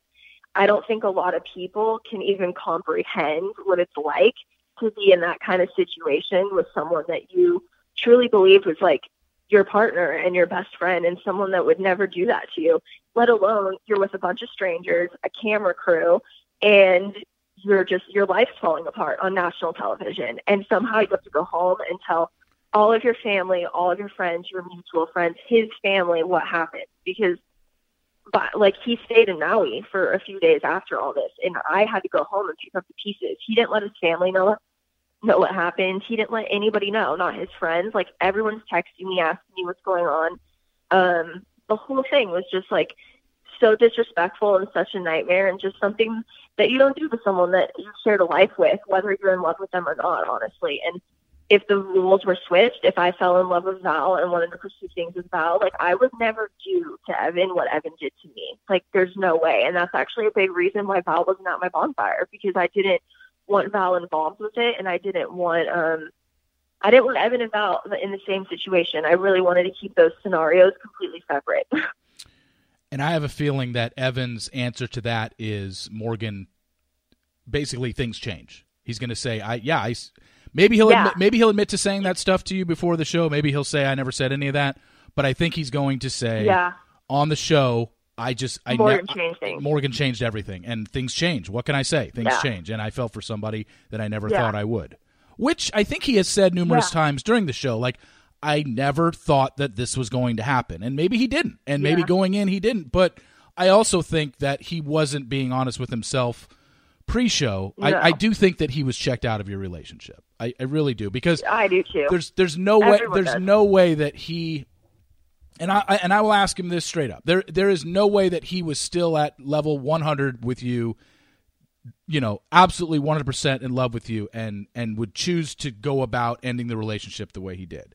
I don't think a lot of people can even comprehend what it's like to be in that kind of situation with someone that you truly believe was like your partner and your best friend, and someone that would never do that to you, let alone you're with a bunch of strangers, a camera crew, and you're just, your life's falling apart on national television. And somehow you have to go home and tell all of your family, all of your friends, your mutual friends, his family, what happened. Because But like he stayed in Maui for a few days after all this, and I had to go home and pick up the pieces. He didn't let his family know know what happened. He didn't let anybody know, not his friends. Like, everyone's texting me, asking me what's going on. Um, the whole thing was just like so disrespectful and such a nightmare, and just something that you don't do with someone that you shared a life with, whether you're in love with them or not, honestly. And if the rules were switched, if I fell in love with Val and wanted to pursue things with Val, like, I would never do to Evan what Evan did to me. Like, there's no way. And that's actually a big reason why Val wasn't at my bonfire, because I didn't want Val involved with it. And I didn't want, um, I didn't want Evan and Val in the same situation. I really wanted to keep those scenarios completely separate. And I have a feeling that Evan's answer to that is, Morgan, basically things change. He's going to say, I, yeah, I, Maybe he'll yeah. admit, maybe he'll admit to saying that stuff to you before the show. Maybe he'll say, I never said any of that. But I think he's going to say yeah. on the show, I just I Morgan ne- changed things. Morgan changed everything, and things change. What can I say? Things yeah. change, and I fell for somebody that I never yeah. thought I would. Which I think he has said numerous yeah. times during the show, like, I never thought that this was going to happen. And maybe he didn't. And maybe yeah. going in he didn't. But I also think that he wasn't being honest with himself pre-show. No. I, I do think that he was checked out of your relationship. I, I really do, because I do too. There's there's no Everyone way there's does. no way that he, and I, I and I will ask him this straight up. There there is no way that he was still at level one hundred with you, you know, absolutely one hundred percent in love with you, and and would choose to go about ending the relationship the way he did.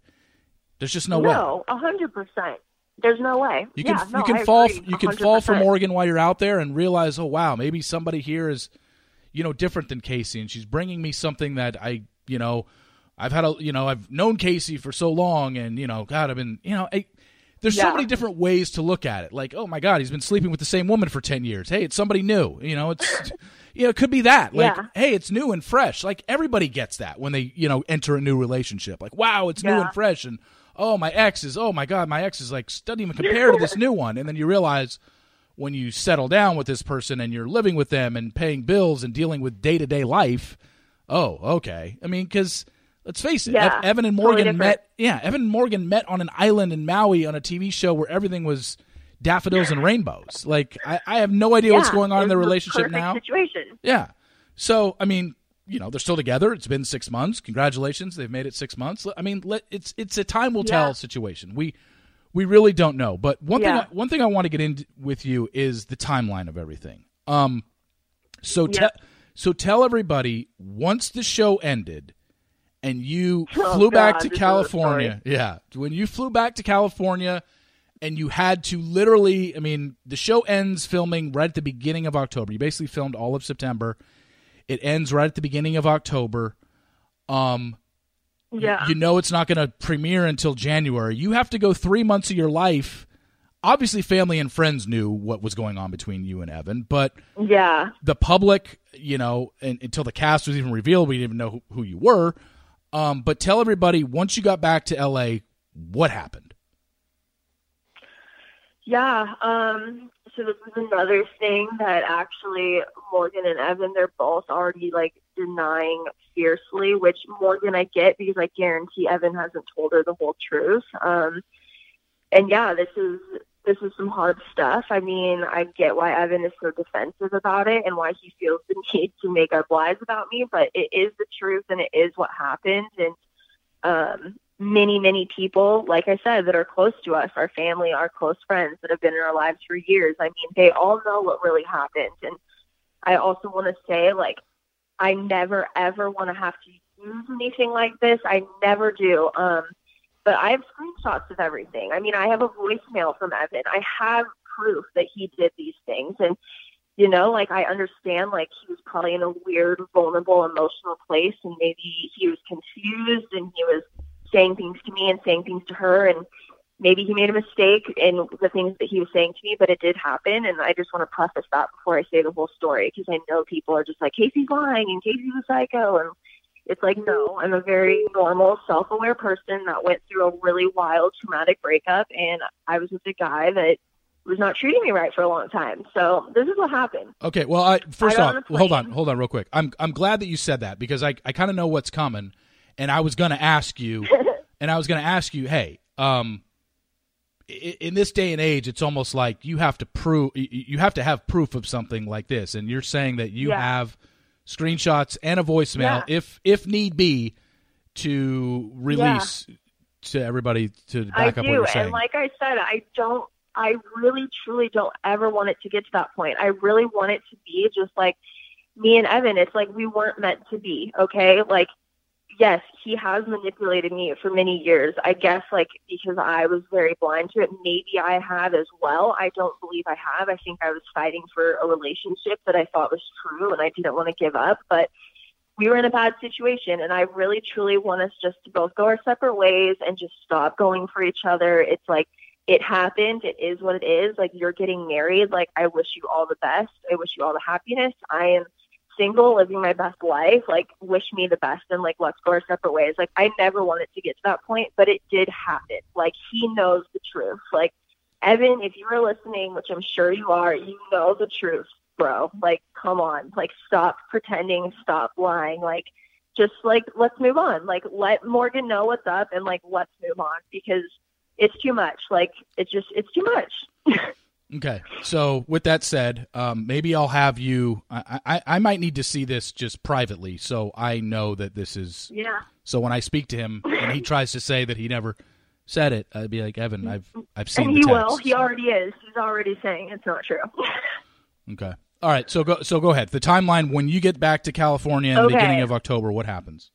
There's just no, no way. No, one hundred percent. There's no way. You can yeah, no, you can I fall agree, you can fall for Morgan while you're out there and realize, oh wow, maybe somebody here is, you know, different than Kaci, and she's bringing me something that I, you know, I've had a, you know, I've known Kaci for so long, and, you know, God, I've been, you know, I, there's yeah. so many different ways to look at it. Like, oh my God, he's been sleeping with the same woman for ten years. Hey, it's somebody new, you know, it's, you know, it could be that, like, yeah. hey, it's new and fresh. Like, everybody gets that when they, you know, enter a new relationship, like, wow, it's yeah. new and fresh. And, oh, my ex is, oh my God, my ex is like, doesn't even compare to this new one. And then you realize, when you settle down with this person and you're living with them and paying bills and dealing with day-to-day life, oh, okay. I mean, because let's face it, yeah, Evan and Morgan totally met. Yeah, Evan and Morgan met on an island in Maui on a T V show where everything was daffodils and rainbows. Like, I, I have no idea yeah, what's going on in their relationship now. Situation. Yeah. So, I mean, you know, they're still together. It's been six months. Congratulations, they've made it six months. I mean, let, it's it's a time will yeah. tell situation. We. We really don't know, but one yeah. thing I, one thing I want to get in with you is the timeline of everything. Um, so te- yep. so tell everybody, once the show ended, and you oh, flew God, back to California. Yeah, when you flew back to California, and you had to literally, I mean, the show ends filming right at the beginning of October. You basically filmed all of September. It ends right at the beginning of October. Um. Yeah. You know it's not going to premiere until January. You have to go three months of your life. Obviously, family and friends knew what was going on between you and Evan, but yeah, the public, you know, and, until the cast was even revealed, we didn't even know who, who you were. Um, but tell everybody, once you got back to L A, what happened? Yeah, um, so this was another thing that actually Morgan and Evan, they're both already, like, denying fiercely, which Morgan I get because I guarantee Evan hasn't told her the whole truth. Um, and, yeah, this is this is some hard stuff. I mean, I get why Evan is so defensive about it and why he feels the need to make up lies about me, but it is the truth and it is what happened. And um, many, many people, like I said, that are close to us, our family, our close friends that have been in our lives for years. I mean, they all know what really happened. And I also want to say, like, I never, ever want to have to use anything like this. I never do. Um, But I have screenshots of everything. I mean, I have a voicemail from Evan. I have proof that he did these things. And, you know, like, I understand, like, he was probably in a weird, vulnerable, emotional place. And maybe he was confused and he was saying things to me and saying things to her. And maybe he made a mistake in the things that he was saying to me, but it did happen. And I just want to preface that before I say the whole story, because I know people are just like, Casey's lying and Casey's a psycho. And it's like, no, I'm a very normal, self-aware person that went through a really wild, traumatic breakup, and I was with a guy that was not treating me right for a long time. So this is what happened. Okay, well, I, first I off, hold on, hold on real quick. I'm I'm glad that you said that, because I, I kind of know what's coming, and I was going to ask you, and I was going to ask you, hey, um, in, in this day and age, it's almost like you have to prove, you have to have proof of something like this, and you're saying that you yeah. have screenshots and a voicemail, yeah. if if need be, to release yeah. to everybody to back I up do. What you're saying. And like I said, I don't, I really truly don't ever want it to get to that point. I really want it to be just like me and Evan. It's like we weren't meant to be, okay? Like, yes, he has manipulated me for many years. I guess, like, because I was very blind to it, maybe I have as well. I don't believe I have. I think I was fighting for a relationship that I thought was true and I didn't want to give up. But we were in a bad situation, and I really, truly want us just to both go our separate ways and just stop going for each other. It's like, it happened. It is what it is. Like, you're getting married. Like, I wish you all the best. I wish you all the happiness. I am single, living my best life. Like, wish me the best, and like, let's go our separate ways. Like, I never wanted to get to that point, but it did happen. Like, he knows the truth. Like, Evan, if you are listening, which I'm sure you are, you know the truth, bro. Like, come on. Like, stop pretending, stop lying. Like, just like, let's move on. Like, let Morgan know what's up, and like, let's move on, because it's too much. Like, it's just, it's too much. Okay, so with that said, um, maybe I'll have you. I, I I might need to see this just privately, so I know that this is. Yeah. So when I speak to him and he tries to say that he never said it, I'd be like, Evan, I've I've seen. And he the text. Will. He already is. He's already saying it's not true. Okay. All right. So go. So go ahead. The timeline when you get back to California in okay. the beginning of October. What happens?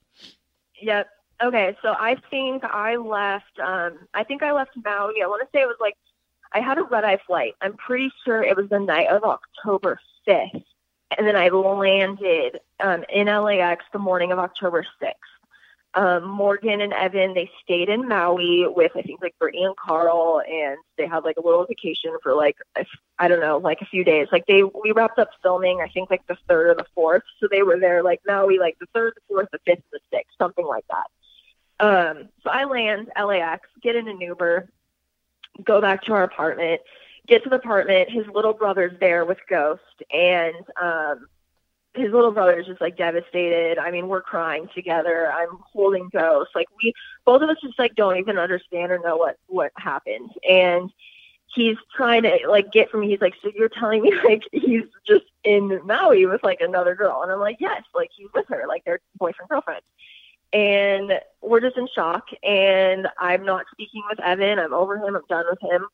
Yep. Okay. So I think I left. Um. I think I left Maui. I want to say it was like. I had a red-eye flight. I'm pretty sure it was the night of October fifth. And then I landed um, in L A X the morning of October sixth. Um, Morgan and Evan, they stayed in Maui with, I think, like, Brittany and Carl. And they had, like, a little vacation for, like, a, I don't know, like, a few days. Like, they we wrapped up filming, I think, like, the third or the fourth. So they were there, like, Maui, like, the third, the fourth, the fifth, the sixth, something like that. Um, so I land L A X, get in an Uber, go back to our apartment, get to the apartment. His little brother's there with Ghost, and um, his little brother's just, like, devastated. I mean, we're crying together. I'm holding Ghost. Like, we, both of us just, like, don't even understand or know what, what happened. And he's trying to, like, get from me. He's like, so you're telling me, like, he's just in Maui with, like, another girl? And I'm like, yes, like, he's with her. Like, they're boyfriend, girlfriend. And we're just in shock, and I'm not speaking with Evan. I'm over him. I'm done with him.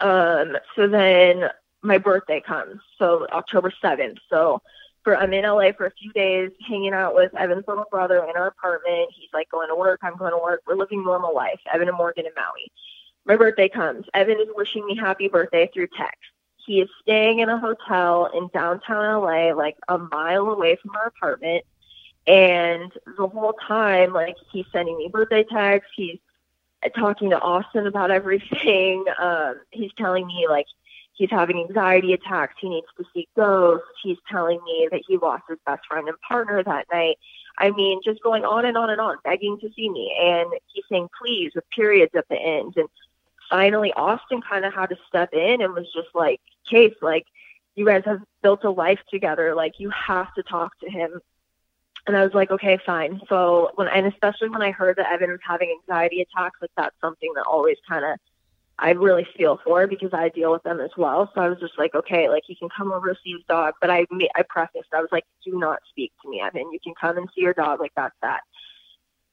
Um, so then my birthday comes, so October seventh. So for I'm in L A for a few days, hanging out with Evan's little brother in our apartment. He's, like, going to work. I'm going to work. We're living normal life, Evan and Morgan in Maui. My birthday comes. Evan is wishing me happy birthday through text. He is staying in a hotel in downtown L A, like a mile away from our apartment. And the whole time, like, he's sending me birthday texts. He's talking to Austin about everything. Um, he's telling me, like, he's having anxiety attacks. He needs to see Ghosts. He's telling me that he lost his best friend and partner that night. I mean, just going on and on and on, begging to see me. And he's saying, please, with periods at the end. And finally, Austin kind of had to step in and was just like, Case, like, you guys have built a life together. Like, you have to talk to him. And I was like, okay, fine. So when, and especially when I heard that Evan was having anxiety attacks, like, that's something that always kind of I really feel for, because I deal with them as well. So I was just like, okay, like, you can come over and see his dog. But I I prefaced, I was like, do not speak to me, Evan. You can come and see your dog. Like, that's that.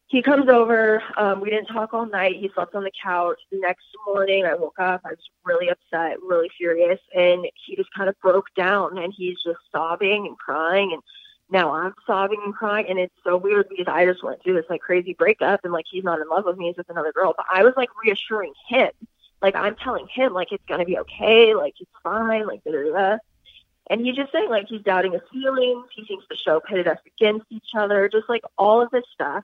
He comes over. Um, we didn't talk all night. He slept on the couch. The next morning I woke up. I was really upset, really furious. And he just kind of broke down, and he's just sobbing and crying. And now I'm sobbing and crying. And it's so weird, because I just went through this like crazy breakup, and like, he's not in love with me. He's with another girl. But I was like reassuring him. Like, I'm telling him, like, it's going to be okay. Like, it's fine. Like, da da da. And he's just saying, like, he's doubting his feelings. He thinks the show pitted us against each other. Just, like, all of this stuff.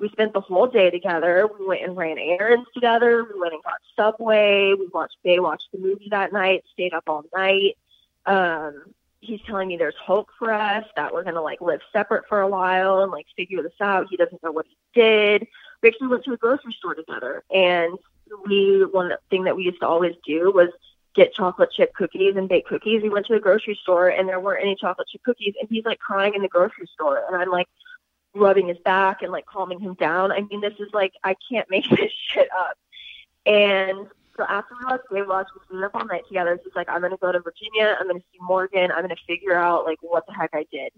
We spent the whole day together. We went and ran errands together. We went and got Subway. We watched Baywatch, the movie, that night. Stayed up all night. Um, he's telling me there's hope for us, that we're going to, like, live separate for a while and, like, figure this out. He doesn't know what he did. We actually went to a grocery store together, and we, one thing that we used to always do was get chocolate chip cookies and bake cookies. We went to the grocery store, and there weren't any chocolate chip cookies, and he's like crying in the grocery store, and I'm like rubbing his back and like calming him down. I mean, this is like, I can't make this shit up. And so after we watched Baywatch, we stayed up all night together. He's like, I'm going to go to Virginia. I'm going to see Morgan. I'm going to figure out like what the heck I did.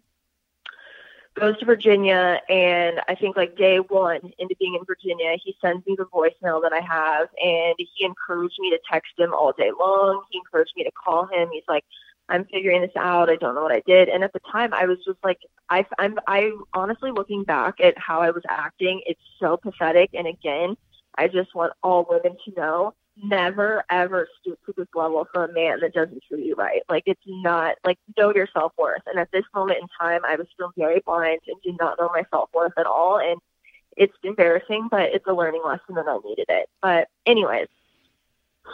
Goes to Virginia, and I think like day one into being in Virginia, he sends me the voicemail that I have, and he encouraged me to text him all day long. He encouraged me to call him. He's like, I'm figuring this out. I don't know what I did. And at the time I was just like, I, I'm, I honestly, looking back at how I was acting, it's so pathetic. And again, I just want all women to know, never, ever stoop to this level for a man that doesn't treat you right. Like, it's not, like, know your self-worth. And at this moment in time, I was still very blind and did not know my self-worth at all. And it's embarrassing, but it's a learning lesson, and I needed it. But anyways,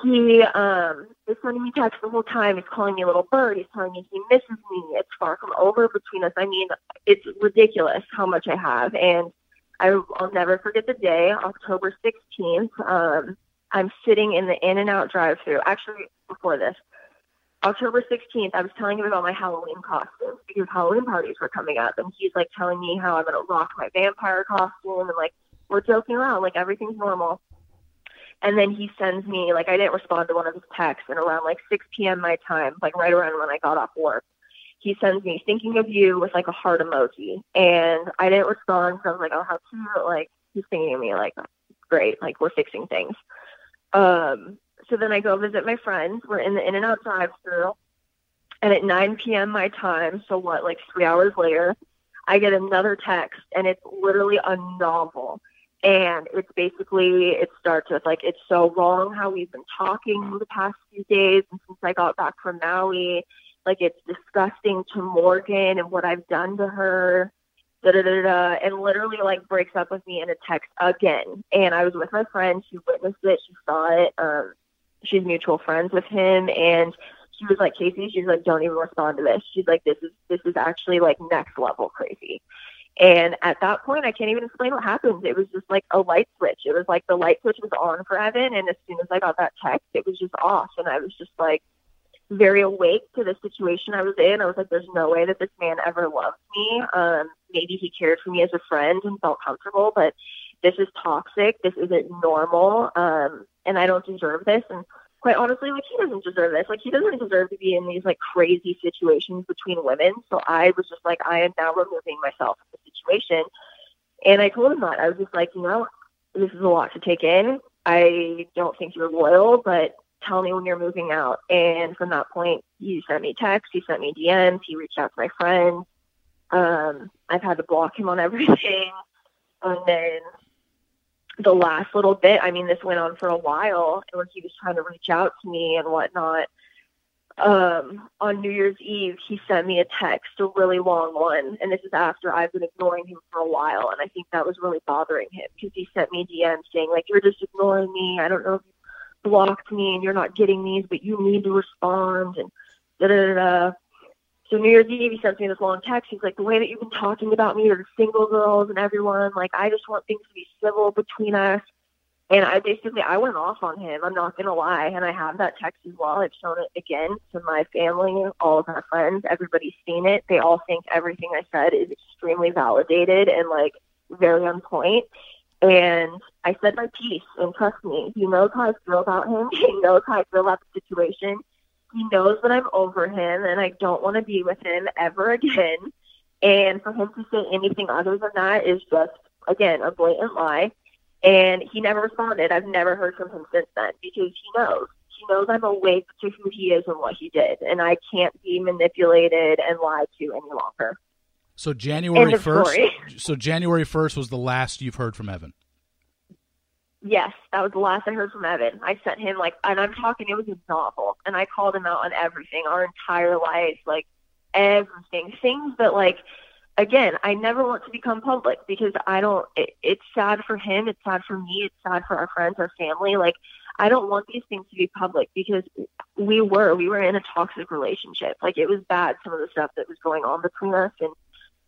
he um, is sending me texts the whole time. He's calling me a little bird. He's telling me he misses me. It's far from over between us. I mean, it's ridiculous how much I have. And I, I'll never forget the day, October sixteenth, um, I'm sitting in the In-N-Out drive-thru. Actually, before this, October sixteenth, I was telling him about my Halloween costumes, because Halloween parties were coming up, and he's like telling me how I'm going to rock my vampire costume, and like, we're joking around, like, everything's normal. And then he sends me, like, I didn't respond to one of his texts, and around like six p.m. my time, like right around when I got off work, he sends me thinking of you with like a heart emoji, and I didn't respond, so I was like, oh, how cute, like, he's thinking of me, like, great, like, we're fixing things. Um, so then I go visit my friends. We're in the In-N-Out drive-thru, and at nine p.m. my time, so what, like three hours later, I get another text, and it's literally a novel. And it's basically, it starts with like, it's so wrong how we've been talking the past few days, and since I got back from Maui, like, it's disgusting to Morgan and what I've done to her. Da, da, da, da, and literally like breaks up with me in a text again. And I was with my friend. She witnessed it. She saw it. Um, she's mutual friends with him. And she was like, Casey, she's like, don't even respond to this. She's like, this is, this is actually like next level crazy. And at that point, I can't even explain what happened. It was just like a light switch. It was like the light switch was on for Evan. And as soon as I got that text, it was just off. And I was just like, very awake to the situation I was in. I was like, there's no way that this man ever loved me. Um, maybe he cared for me as a friend and felt comfortable, but this is toxic. This isn't normal. Um, and I don't deserve this. And quite honestly, like, he doesn't deserve this. Like, he doesn't deserve to be in these like crazy situations between women. So I was just like, I am now removing myself from the situation. And I told him that. I was just like, you know, this is a lot to take in. I don't think you're loyal, but tell me when you're moving out. And from that point, he sent me texts, he sent me D Ms, he reached out to my friends. Um, I've had to block him on everything. And then the last little bit, I mean, this went on for a while, where he was trying to reach out to me and whatnot. Um, on New Year's Eve, he sent me a text, a really long one. And this is after I've been ignoring him for a while. And I think that was really bothering him, because he sent me D Ms saying, like, you're just ignoring me. I don't know if you blocked me and you're not getting these, but you need to respond, and da, da, da, da. So New Year's Eve, he sends me this long text. He's like, the way that you've been talking about me or single girls and everyone, like, I just want things to be civil between us. And I basically, I went off on him. I'm not going to lie. And I have that text as well. I've shown it again to my family, all of my friends. Everybody's seen it. They all think everything I said is extremely validated and, like, very on point. And I said my piece, and trust me, he knows how I feel about him. He knows how I feel about the situation. He knows that I'm over him, and I don't want to be with him ever again. And for him to say anything other than that is just, again, a blatant lie. And he never responded. I've never heard from him since then, because he knows. He knows I'm awake to who he is and what he did, and I can't be manipulated and lied to any longer. So January first So January first was the last you've heard from Evan? Yes, that was the last I heard from Evan. I sent him, like, and I'm talking, it was a novel, and I called him out on everything, our entire life, like, everything. Things that, like, again, I never want to become public, because I don't, it, it's sad for him, it's sad for me, it's sad for our friends, our family, like, I don't want these things to be public, because we were, we were in a toxic relationship. Like, it was bad, some of the stuff that was going on between us, and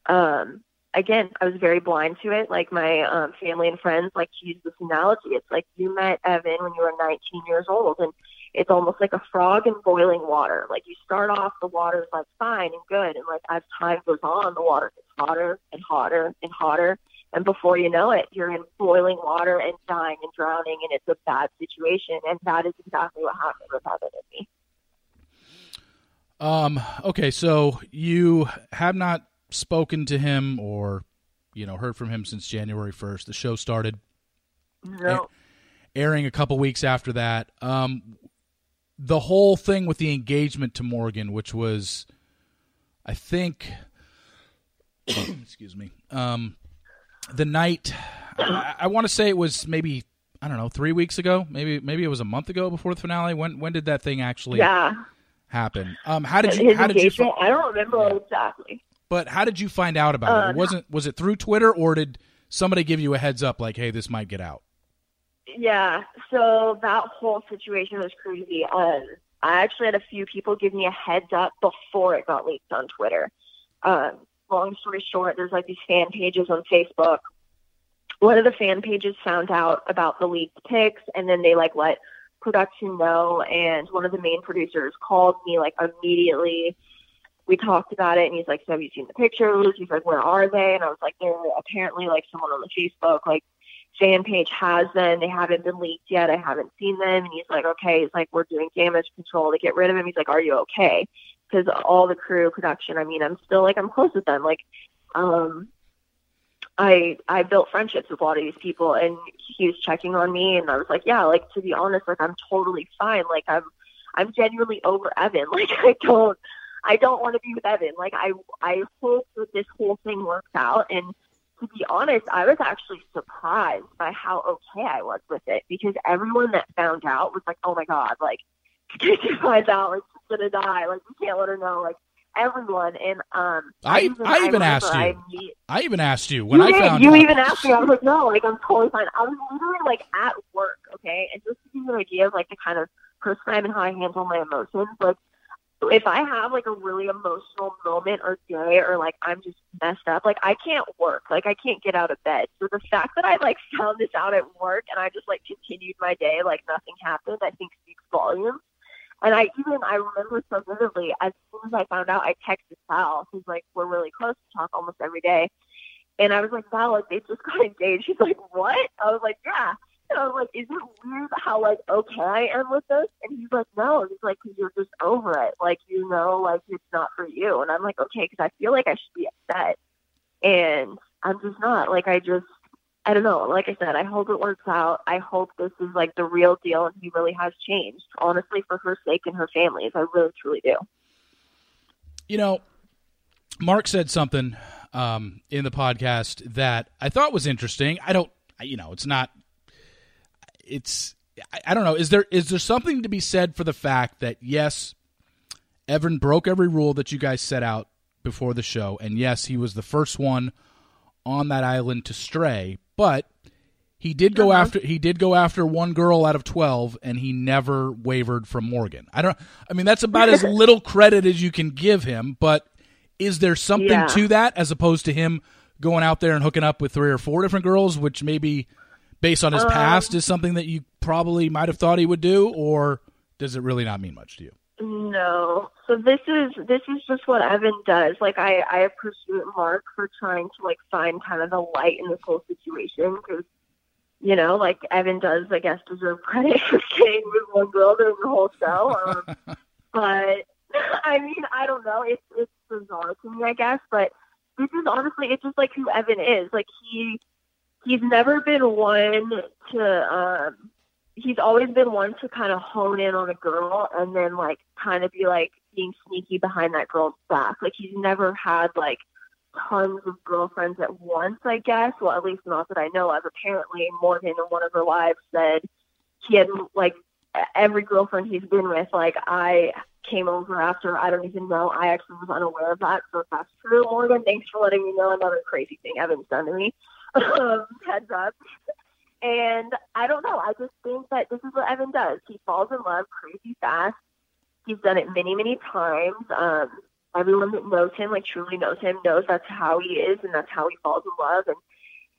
um again, I was very blind to it. Like, my um, family and friends like to use this analogy. It's like you met Evan when you were nineteen years old, and it's almost like a frog in boiling water. Like, you start off, the water's like fine and good, and like as time goes on, the water gets hotter and hotter and hotter, and before you know it, you're in boiling water and dying and drowning, and it's a bad situation. And that is exactly what happened with Evan and me. Um. Okay, so you have not spoken to him or, you know, heard from him since January first. The show started no. a- airing a couple weeks after that. Um, the whole thing with the engagement to Morgan, which was, I think, excuse me, um, the night, I, I want to say it was maybe, I don't know, three weeks ago, maybe, maybe it was a month ago before the finale. When, when did that thing actually yeah. happen? Um, how did you, His how did you, I don't remember yeah. exactly. But how did you find out about uh, it? It wasn't, was it through Twitter, or did somebody give you a heads up like, hey, this might get out? Yeah, so that whole situation was crazy. Um, I actually had a few people give me a heads up before it got leaked on Twitter. Um, long story short, there's like these fan pages on Facebook. One of the fan pages found out about the leaked pics, and then they like let production know, and one of the main producers called me like immediately. We talked about it, and he's like, so have you seen the pictures? He's like, where are they? And I was like, they're apparently like someone on the Facebook, like fan page has them. They haven't been leaked yet. I haven't seen them. And he's like, okay. He's like, we're doing damage control to get rid of him. He's like, are you okay? Because all the crew, production, I mean, I'm still like, I'm close with them. Like, um, I, I built friendships with a lot of these people, and he was checking on me, and I was like, yeah, like, to be honest, like, I'm totally fine. Like, I'm, I'm genuinely over Evan. Like, I don't, I don't want to be with Evan. Like, I I hope that this whole thing works out. And to be honest, I was actually surprised by how okay I was with it, because everyone that found out was like, oh, my God, like, she finds out, like, she's going to die. Like, we can't let her know. Like, everyone. And um, I, I even, I even I asked you. I, meet, I even asked you when you I did, found you out. You even asked me. I was like, no, like, I'm totally fine. I was literally, like, at work, okay? And just to give you an idea of, like, the kind of person I am and how I handle my emotions, like, if I have, like, a really emotional moment or day, or, like, I'm just messed up, like, I can't work. Like, I can't get out of bed. So the fact that I, like, found this out at work, and I just, like, continued my day like nothing happened, I think speaks volumes. And I even, I remember so vividly, as soon as I found out, I texted Val, who's, like, we're really close, to talk almost every day. And I was like, Val, like, they just got engaged. She's like, what? I was like, yeah. And I was like, is it weird how, like, okay I am with this? And he's like, no. He's like, because you're just over it. Like, you know, like, it's not for you. And I'm like, okay, because I feel like I should be upset. And I'm just not. Like, I just, I don't know. Like I said, I hope it works out. I hope this is, like, the real deal, and he really has changed, honestly, for her sake and her family's. I really, truly do. You know, Mark said something um, in the podcast that I thought was interesting. I don't, you know, it's not. It's, I don't know. Is there, is there something to be said for the fact that, yes, Evan broke every rule that you guys set out before the show, and yes, he was the first one on that island to stray, but he did go after, he did go after one girl out of twelve, and he never wavered from Morgan. I don't, I mean, that's about as little credit as you can give him, but is there something yeah. to that, as opposed to him going out there and hooking up with three or four different girls, which maybe, based on his past, um, is something that you probably might have thought he would do, or does it really not mean much to you? No. So this is this is just what Evan does. Like, I, I appreciate Mark for trying to, like, find kind of the light in this whole situation, because you know, like Evan does, I guess, deserve credit for staying with one girl during the whole show. Um, but I mean, I don't know. It's it's bizarre to me, I guess. But this is honestly, it's just like who Evan is. Like he he's never been one to. Um, he's always been one to kind of hone in on a girl and then like kind of be like being sneaky behind that girl's back. Like he's never had like tons of girlfriends at once, I guess. Well, at least not that I know of. Apparently, Morgan in one of her lives said he had, like, every girlfriend he's been with, like, I came over after. I don't even know. I actually was unaware of that. So if that's true, Morgan, thanks for letting me know another crazy thing Evan's done to me. um, heads up. And I don't know. I just think that this is what Evan does. He falls in love crazy fast. He's done it many, many times. Um, Everyone that knows him, like truly knows him, knows that's how he is and that's how he falls in love. And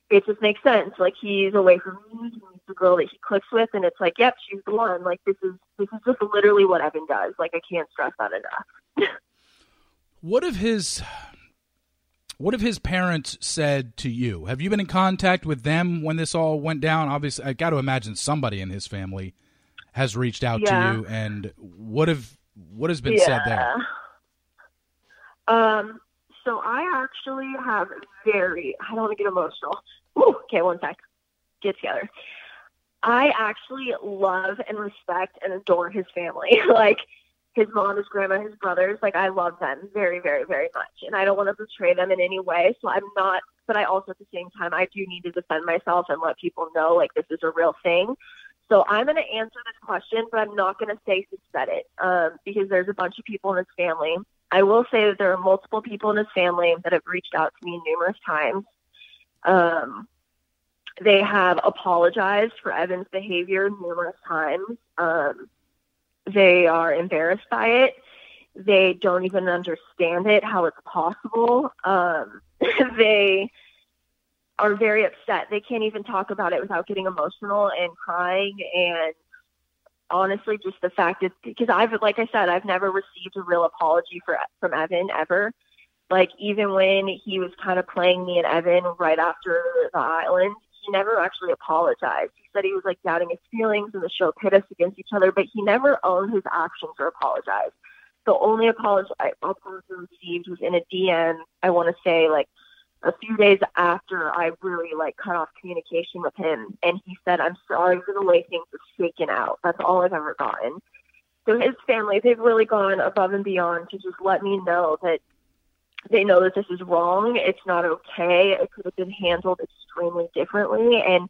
it just makes sense. Like he's away from me, he meets the girl that he clicks with, and it's like, yep, she's the one. Like this is this is just literally what Evan does. Like I can't stress that enough. What if his What if his parents said to you? Have you been in contact with them when this all went down? Obviously, I got to imagine somebody in his family has reached out yeah. to you. And what have what has been yeah. said there? Um, so I actually have very, I don't want to get emotional. Ooh, okay, one sec. Get together. I actually love and respect and adore his family. Like his mom, his grandma, his brothers, like I love them very, very, very much. And I don't want to betray them in any way. So I'm not, but I also at the same time, I do need to defend myself and let people know like this is a real thing. So I'm going to answer this question, but I'm not going to say who said it, um, because there's a bunch of people in his family. I will say that there are multiple people in his family that have reached out to me numerous times. Um, they have apologized for Evan's behavior numerous times. Um, they are embarrassed by it. They don't even understand it, how it's possible. Um, they are very upset. They can't even talk about it without getting emotional and crying and honestly, just the fact that, because I've, like I said, I've never received a real apology for from Evan ever. Like, even when he was kind of playing me and Evan right after the island, he never actually apologized. He said he was, like, doubting his feelings and the show pit us against each other, but he never owned his actions or apologized. The only apology I received was in a D M, I want to say, like, a few days after I really like cut off communication with him. And he said, I'm sorry for the way things are shaken out. That's all I've ever gotten. So his family, they've really gone above and beyond to just let me know that they know that this is wrong. It's not okay. It could have been handled extremely differently. And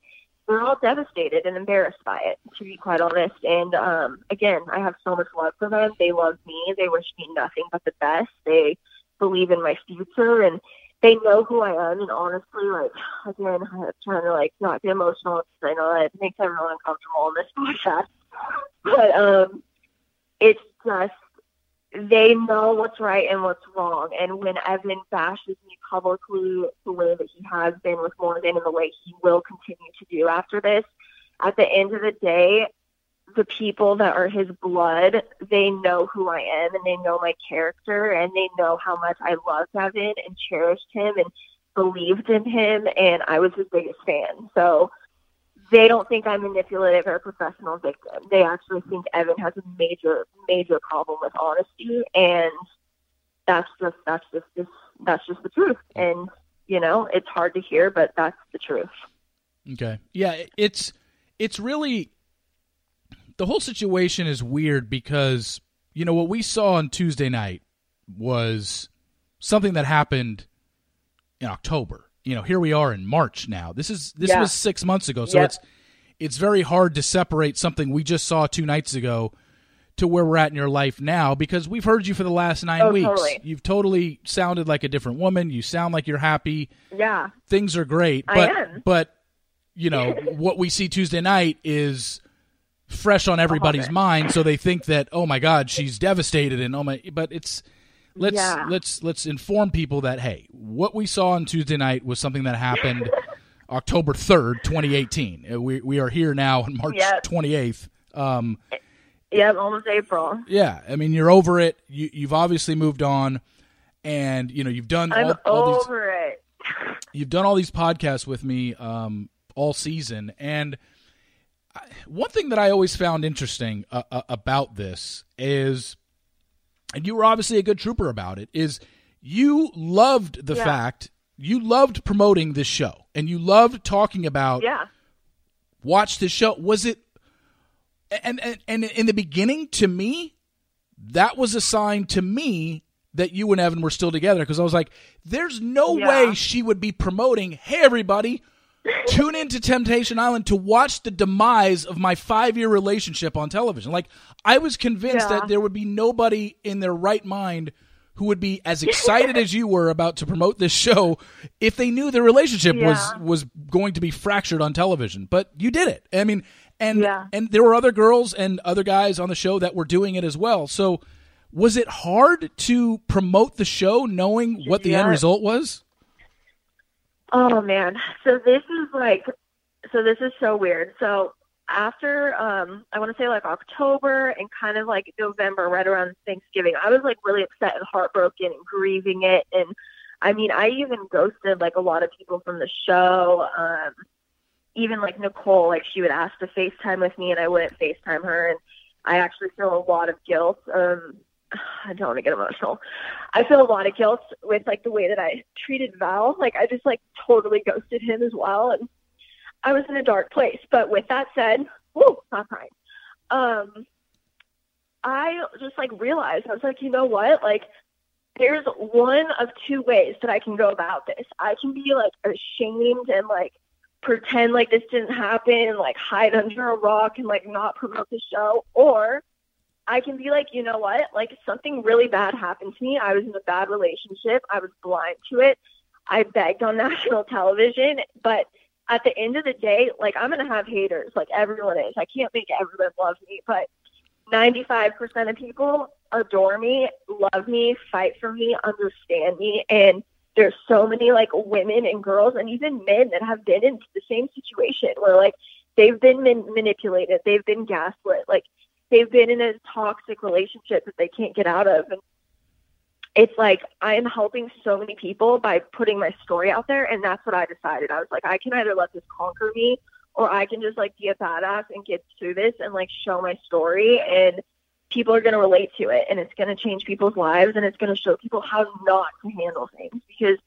we're all devastated and embarrassed by it, to be quite honest. And um, again, I have so much love for them. They love me. They wish me nothing but the best. They believe in my future. And they know who I am, and honestly, like, again, I'm trying to, like, not get emotional, because I know that makes everyone uncomfortable in this podcast, but um, it's just, they know what's right and what's wrong, and when Evan bashes me publicly the way that he has been with Morgan and the way he will continue to do after this, at the end of the day, the people that are his blood, they know who I am and they know my character and they know how much I loved Evan and cherished him and believed in him. And I was his biggest fan. So they don't think I'm manipulative or a professional victim. They actually think Evan has a major, major problem with honesty. And that's just, that's just, just that's just the truth. And, you know, it's hard to hear, but that's the truth. Okay. Yeah. It's, it's really, the whole situation is weird because, you know, what we saw on Tuesday night was something that happened in October. You know, here we are in March now. This is this yeah. was six months ago, so yeah. it's it's very hard to separate something we just saw two nights ago to where we're at in your life now because we've heard you for the last nine oh, weeks. Totally. You've totally sounded like a different woman. You sound like you're happy. Yeah. Things are great. But, I am. But, you know, what we see Tuesday night is fresh on everybody's mind, so they think that, oh my God, she's devastated, and oh my, but it's let's yeah. let's let's inform people that, hey, what we saw on Tuesday night was something that happened October third, twenty eighteen. We we are here now on March yep. twenty-eighth. Um, yeah, almost April. Yeah, I mean, you're over it. You you've obviously moved on, and you know you've done. I'm all, all over these, it. You've done all these podcasts with me. Um, all season. And one thing that I always found interesting uh, uh, about this is, and you were obviously a good trooper about it, is you loved the yeah. fact, you loved promoting this show, and you loved talking about, yeah. watch this show. Was it, and, and, and in the beginning, to me, that was a sign to me that you and Evan were still together, because I was like, there's no yeah. way she would be promoting, hey, everybody, tune into Temptation Island to watch the demise of my five-year relationship on television. Like, I was convinced yeah. that there would be nobody in their right mind who would be as excited as you were about to promote this show if they knew their relationship yeah. was was going to be fractured on television. But you did it. I mean, and yeah. and there were other girls and other guys on the show that were doing it as well. So was it hard to promote the show knowing what the yeah. end result was? Oh, man. So this is like, so this is so weird. So after, um, I want to say like October and kind of like November, right around Thanksgiving, I was like really upset and heartbroken and grieving it. And I mean, I even ghosted like a lot of people from the show. Um, even like Nicole, like she would ask to FaceTime with me and I wouldn't FaceTime her. And I actually feel a lot of guilt. Um, I don't want to get emotional. I feel a lot of guilt with like the way that I treated Val. Like I just like totally ghosted him as well. And I was in a dark place, but with that said, woo, not crying. Um, I just like realized, I was like, you know what? Like there's one of two ways that I can go about this. I can be like ashamed and like pretend like this didn't happen and like hide under a rock and like not promote the show, or I can be like, you know what, like something really bad happened to me. I was in a bad relationship. I was blind to it. I begged on national television. But at the end of the day, like I'm going to have haters. Like everyone is. I can't make everyone love me. But ninety-five percent of people adore me, love me, fight for me, understand me. And there's so many like women and girls and even men that have been in the same situation where like they've been man- manipulated. They've been gaslit. Like, they've been in a toxic relationship that they can't get out of. And it's like, I am helping so many people by putting my story out there. And that's what I decided. I was like, I can either let this conquer me, or I can just like be a badass and get through this and like show my story, and people are going to relate to it, and it's going to change people's lives, and it's going to show people how not to handle things. Because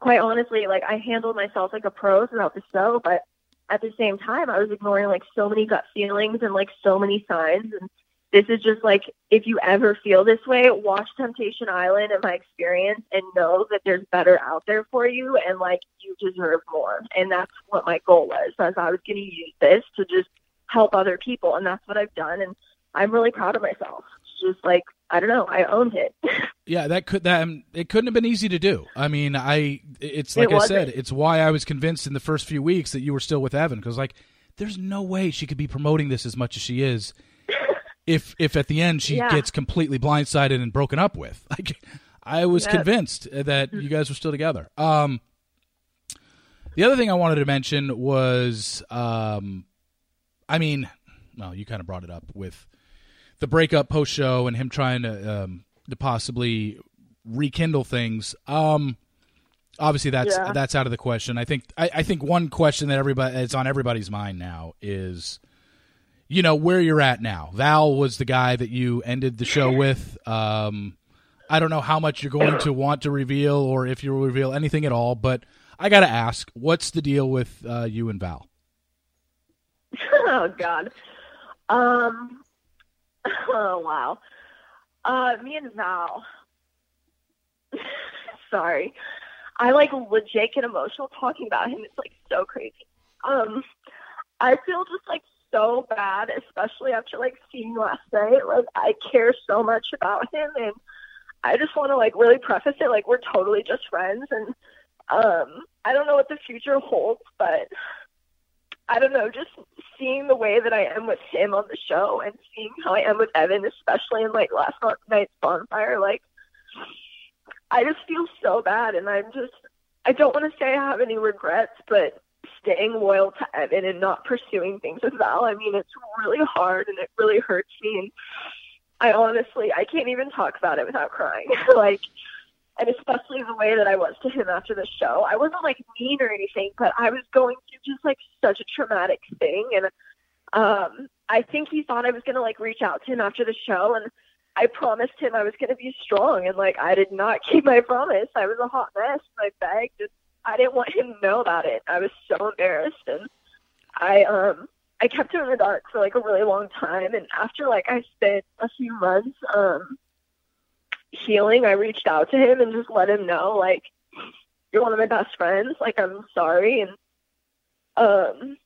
quite honestly, like I handled myself like a pro throughout the show, but at the same time, I was ignoring like so many gut feelings and like so many signs. And this is just like, if you ever feel this way, watch Temptation Island and my experience, and know that there's better out there for you, and like you deserve more. And that's what my goal was, as I was going to use this to just help other people. And that's what I've done. And I'm really proud of myself. It's just like, I don't know, I owned it. Yeah, that could that um, it couldn't have been easy to do. I mean, I it's like it I said, it's why I was convinced in the first few weeks that you were still with Evan, because like, there's no way she could be promoting this as much as she is, if if at the end she yeah. gets completely blindsided and broken up with. Like, I was yes. convinced that you guys were still together. Um, the other thing I wanted to mention was, um, I mean, well, you kind of brought it up with the breakup post show and him trying to. Um, to possibly rekindle things. Um, obviously that's, yeah. that's out of the question. I think, I, I think one question that everybody it's on everybody's mind now is, you know, where you're at now. Val was the guy that you ended the show with. Um, I don't know how much you're going to want to reveal, or if you will reveal anything at all, but I got to ask, what's the deal with uh, you and Val? Oh God. Um, oh, wow. Uh, me and Val, sorry, I like legit get emotional talking about him. It's like so crazy. Um, I feel just like so bad, especially after like seeing last night. Like I care so much about him, and I just want to like really preface it. Like we're totally just friends, and um, I don't know what the future holds, but I don't know, just seeing the way that I am with him on the show and seeing how I am with Evan, especially in like last night's bonfire, like I just feel so bad. And I'm just, I don't want to say I have any regrets, but staying loyal to Evan and not pursuing things with Val, I mean, it's really hard and it really hurts me. And I honestly, I can't even talk about it without crying. Like and especially the way that I was to him after the show. I wasn't, like, mean or anything, but I was going through just, like, such a traumatic thing, and um, I think he thought I was going to, like, reach out to him after the show, and I promised him I was going to be strong, and, like, I did not keep my promise. I was a hot mess, and I begged, and I didn't want him to know about it. I was so embarrassed, and I, um, I kept him in the dark for, like, a really long time, and after, like, I spent a few months, um, healing, I reached out to him and just let him know, like, you're one of my best friends, like, I'm sorry, and, um,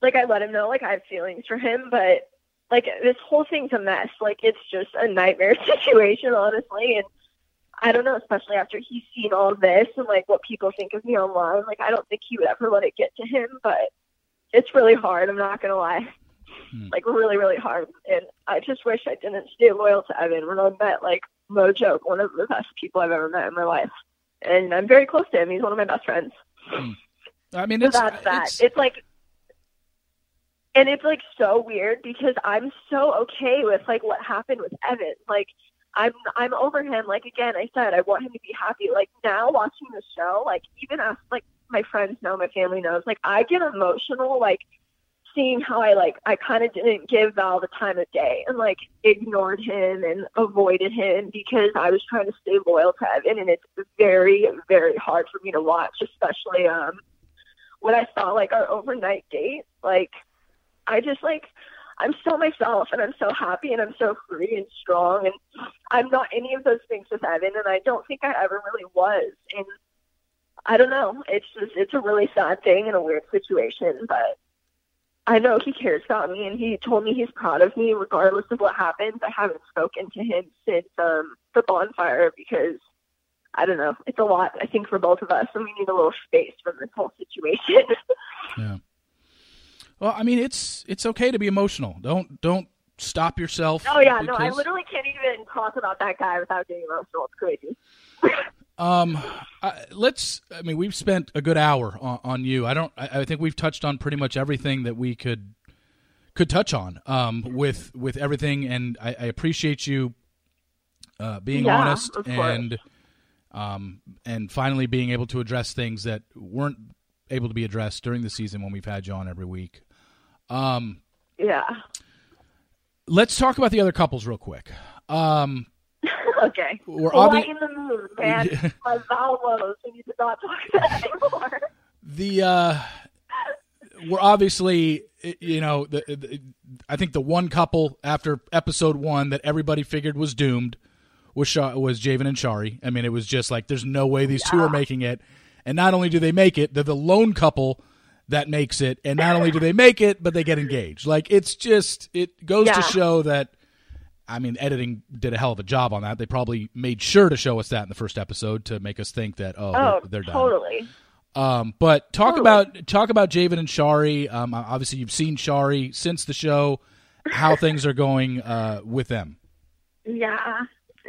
like, I let him know, like, I have feelings for him, but, like, this whole thing's a mess, like, it's just a nightmare situation, honestly, and I don't know, especially after he's seen all this and, like, what people think of me online, like, I don't think he would ever let it get to him, but it's really hard, I'm not gonna lie. Hmm. Like, really, really hard, and I just wish I didn't stay loyal to Evan when I met, like, no joke, one of the best people I've ever met in my life, and I'm very close to him. He's one of my best friends. Mm. I mean, it's, so that's that. It's, it's like, and it's like so weird because I'm so okay with like what happened with Evan. Like, I'm I'm over him. Like again, I said I want him to be happy. Like now watching the show, like even us, like my friends know, my family knows. Like I get emotional, like seeing how I like I kind of didn't give Val the time of day and like ignored him and avoided him because I was trying to stay loyal to Evan, and it's very very hard for me to watch, especially um when I saw like our overnight date. Like I just like I'm so myself and I'm so happy and I'm so free and strong, and I'm not any of those things with Evan, and I don't think I ever really was, and I don't know, it's just it's a really sad thing and a weird situation, but I know he cares about me, and he told me he's proud of me regardless of what happens. I haven't spoken to him since um, the bonfire because, I don't know, it's a lot, I think, for both of us, and we need a little space from this whole situation. Yeah. Well, I mean, it's it's okay to be emotional. Don't don't stop yourself. Oh, yeah, because... no, I literally can't even talk about that guy without getting emotional. It's crazy. Um, I, let's, I mean, we've spent a good hour on, on you. I don't, I, I think we've touched on pretty much everything that we could, could touch on, um, with, with everything. And I, I appreciate you, uh, being yeah, honest and, um, and finally being able to address things that weren't able to be addressed during the season when we've had you on every week. Um, yeah. Let's talk about the other couples real quick. Um, Okay. We're obvi- in the mood, man. Yeah. My vow woes. We need to not talk about that anymore. The uh, we're obviously, you know, the, the, I think the one couple after episode one that everybody figured was doomed was Sh- was Javen and Shari. I mean, it was just like there's no way these yeah. two are making it. And not only do they make it, they're the lone couple that makes it. And not only do they make it, but they get engaged. Like it's just it goes yeah. to show that. I mean, editing did a hell of a job on that. They probably made sure to show us that in the first episode to make us think that, oh, oh they're, they're totally. done. Um, but talk totally. about talk about Javen and Shari. Um, obviously, you've seen Shari since the show, how things are going uh, with them. Yeah.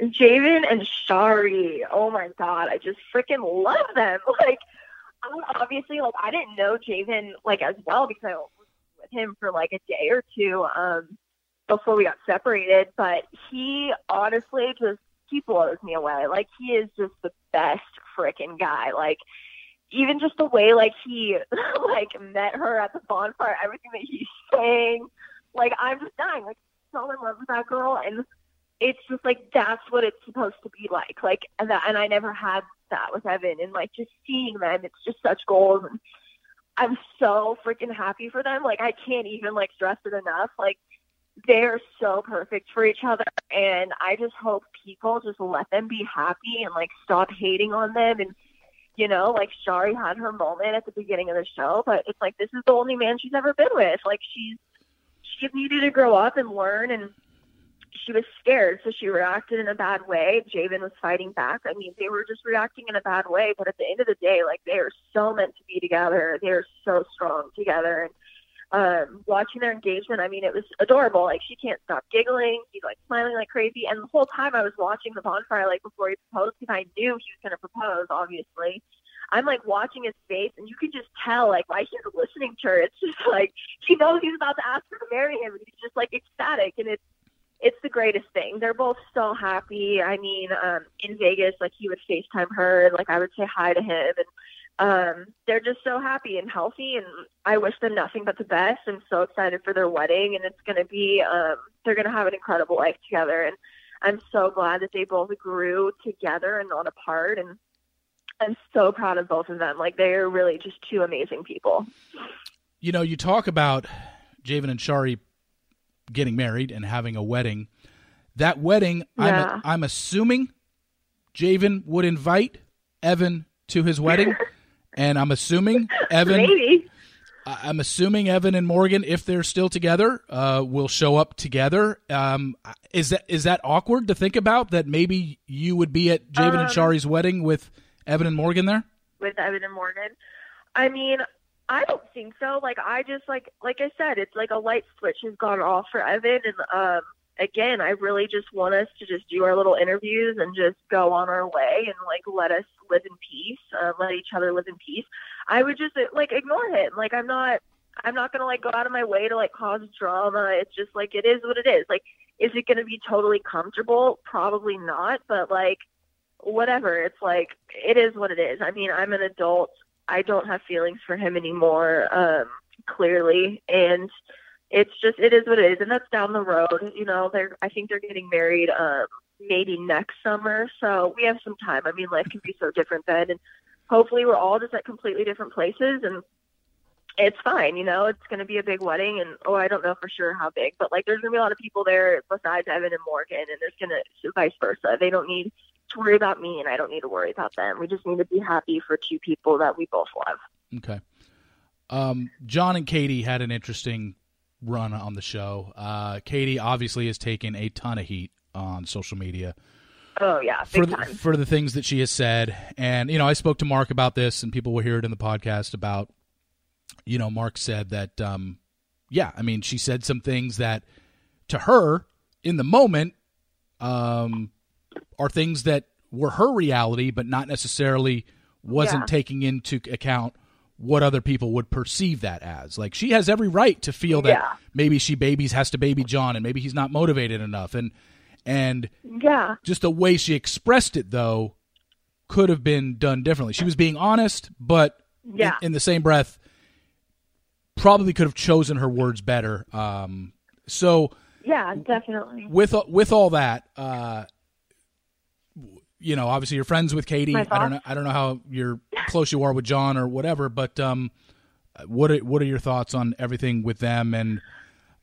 Javen and Shari. Oh, my God. I just freaking love them. Like, obviously, like I didn't know Javen like, as well because I was with him for like a day or two. Um before we got separated, but he honestly just, he blows me away. Like, he is just the best freaking guy. Like, even just the way, like, he, like, met her at the bonfire, everything that he's saying, like, I'm just dying. Like, so in love with that girl, and it's just, like, that's what it's supposed to be like. Like, and, that, and I never had that with Evan, and, like, just seeing them, it's just such goals, and I'm so freaking happy for them. Like, I can't even, like, stress it enough. Like, they're so perfect for each other, and I just hope people just let them be happy and, like, stop hating on them. And, you know, like, Shari had her moment at the beginning of the show, but it's like, this is the only man she's ever been with. Like, she's she needed to grow up and learn, and she was scared, so she reacted in a bad way. Javen was fighting back. I mean, they were just reacting in a bad way, but at the end of the day, like, they are so meant to be together. They are so strong together, and Um, watching their engagement, I mean, it was adorable. Like, she can't stop giggling. He's, like, smiling like crazy. And the whole time I was watching the bonfire, like, before he proposed, because I knew he was going to propose, obviously. I'm, like, watching his face, and you can just tell, like, why he's listening to her. It's just, like, she knows he's about to ask her to marry him, and he's just, like, ecstatic. And it's, it's the greatest thing. They're both so happy. I mean, um, in Vegas, like, he would FaceTime her, and, like, I would say hi to him. And um, they're just so happy and healthy, and I wish them nothing but the best. I'm so excited for their wedding, and it's going to be um, – they're going to have an incredible life together. And I'm so glad that they both grew together and not apart, and I'm so proud of both of them. Like, they are really just two amazing people. You know, you talk about Javen and Shari getting married and having a wedding. That wedding, yeah. I'm, I'm assuming Javen would invite Evan to his wedding, and I'm assuming Evan, Maybe. I'm assuming Evan and Morgan, if they're still together, uh, will show up together. Um, is that is that awkward to think about, that maybe you would be at Javen um, and Shari's wedding with Evan and Morgan there? With Evan and Morgan, I mean. I don't think so. Like, I just, like, like I said, it's like a light switch has gone off for Evan. And, um, again, I really just want us to just do our little interviews and just go on our way and, like, let us live in peace, uh, let each other live in peace. I would just, like, ignore him. Like, I'm not, I'm not going to, like, go out of my way to, like, cause drama. It's just, like, it is what it is. Like, is it going to be totally comfortable? Probably not. But, like, whatever. It's, like, it is what it is. I mean, I'm an adult. I don't have feelings for him anymore, um, clearly. And it's just, it is what it is. And that's down the road. You know, they're, I think they're getting married, um, maybe next summer. So we have some time. I mean, life can be so different then. And hopefully we're all just at completely different places, and it's fine. You know, it's going to be a big wedding, and, oh, I don't know for sure how big, but, like, there's going to be a lot of people there besides Evan and Morgan, and there's going to vice versa. They don't need to worry about me, and I don't need to worry about them. We just need to be happy for two people that we both love. Okay. Um, John and Kady had an interesting run on the show. Uh, Kady obviously has taken a ton of heat on social media. Oh yeah. For the, for the things that she has said. And, you know, I spoke to Mark about this, and people will hear it in the podcast about, you know, Mark said that, um, yeah, I mean, she said some things that to her in the moment, um, are things that were her reality, but not necessarily wasn't yeah. taking into account what other people would perceive that as. Like, she has every right to feel that yeah. maybe she babies, has to baby John, and maybe he's not motivated enough. And, and yeah, just the way she expressed it, though, could have been done differently. She was being honest, but yeah. in, in the same breath, probably could have chosen her words better. Um, so yeah, definitely with, with all that, uh, you know, obviously you're friends with Kady. I don't know. I don't know how you're close you are with John or whatever, but um, what are, what are your thoughts on everything with them? And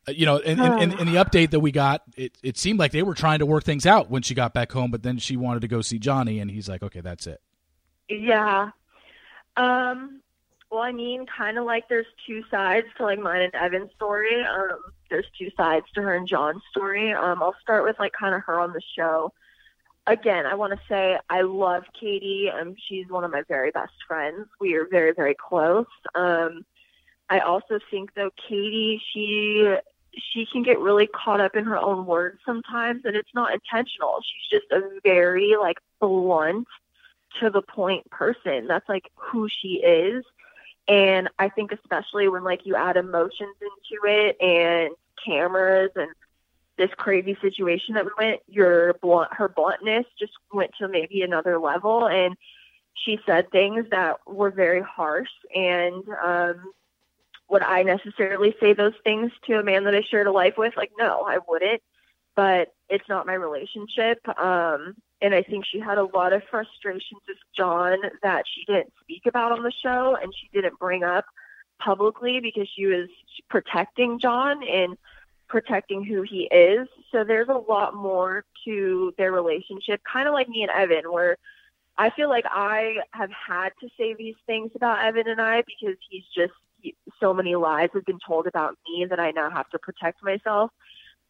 uh, you know, in, in, in, in the update that we got, it, it seemed like they were trying to work things out when she got back home, but then she wanted to go see Johnny, and he's like, okay, that's it. Yeah. Um. Well, I mean, kind of like there's two sides to, like, mine and Evan's story. Um, there's two sides to her and John's story. Um, I'll start with, like, kind of her on the show. Again, I want to say I love Kady. Um, she's one of my very best friends. We are very, very close. Um, I also think, though, Kady, she she can get really caught up in her own words sometimes, and it's not intentional. She's just a very, like, blunt, to-the-point person. That's, like, who she is. And I think especially when, like, you add emotions into it and cameras and this crazy situation that we went, your blunt, her bluntness just went to maybe another level. And she said things that were very harsh. And, um, would I necessarily say those things to a man that I shared a life with? Like, no, I wouldn't, but it's not my relationship. Um, and I think she had a lot of frustrations with John that she didn't speak about on the show, and she didn't bring up publicly because she was protecting John and protecting who he is. So there's a lot more to their relationship, kind of like me and Evan, where I feel like I have had to say these things about Evan and I because he's just he, so many lies have been told about me that I now have to protect myself.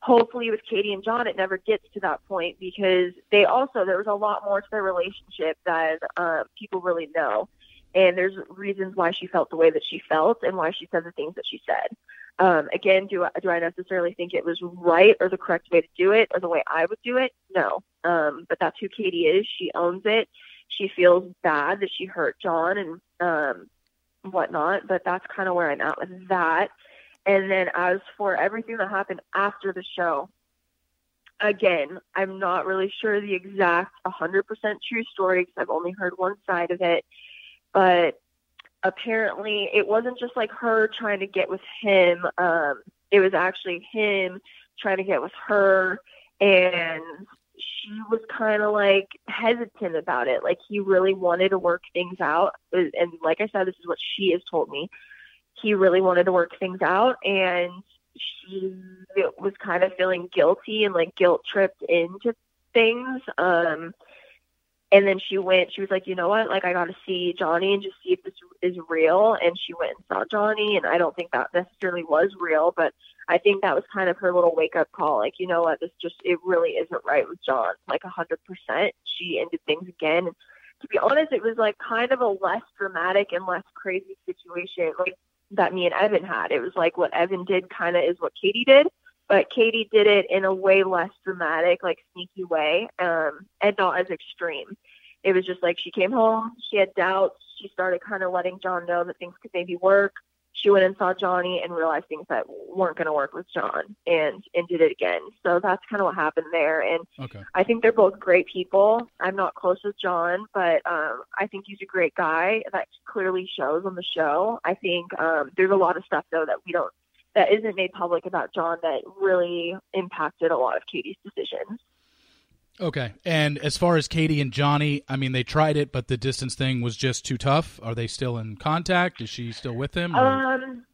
Hopefully with Kady and John, it never gets to that point, because they also, there was a lot more to their relationship that uh, people really know. And there's reasons why she felt the way that she felt and why she said the things that she said. Um, again, do I, do I necessarily think it was right or the correct way to do it or the way I would do it? No. Um, but that's who Kady is. She owns it. She feels bad that she hurt John and um, whatnot, but that's kind of where I'm at with that. And then as for everything that happened after the show, again, I'm not really sure the exact one hundred percent true story because I've only heard one side of it. But apparently it wasn't just like her trying to get with him. Um, it was actually him trying to get with her. And she was kind of like hesitant about it. Like he really wanted to work things out. And like I said, this is what she has told me. He really wanted to work things out. And she was kind of feeling guilty and like guilt tripped into things. Um, and then she went, she was like, you know what? Like, I got to see Johnny and just see if this is real. And she went and saw Johnny. And I don't think that necessarily was real, but I think that was kind of her little wake up call. Like, you know what? This just, it really isn't right with John. Like a hundred percent. She ended things again. And to be honest, it was like kind of a less dramatic and less crazy situation. Like, that me and Evan had. It was like what Evan did kind of is what Kady did, but Kady did it in a way less dramatic, like sneaky way, um, and not as extreme. It was just like she came home, she had doubts, she started kind of letting John know that things could maybe work. She went and saw Johnny and realized things that weren't going to work with John and, and did it again. So that's kind of what happened there. And okay. I think they're both great people. I'm not close with John, but um, I think he's a great guy. That clearly shows on the show. I think um, there's a lot of stuff, though, that we don't, that isn't made public about John that really impacted a lot of Katie's decisions. Okay. And as far as Kady and Johnny, I mean, they tried it, but the distance thing was just too tough. Are they still in contact? Is she still with him? Or? Um,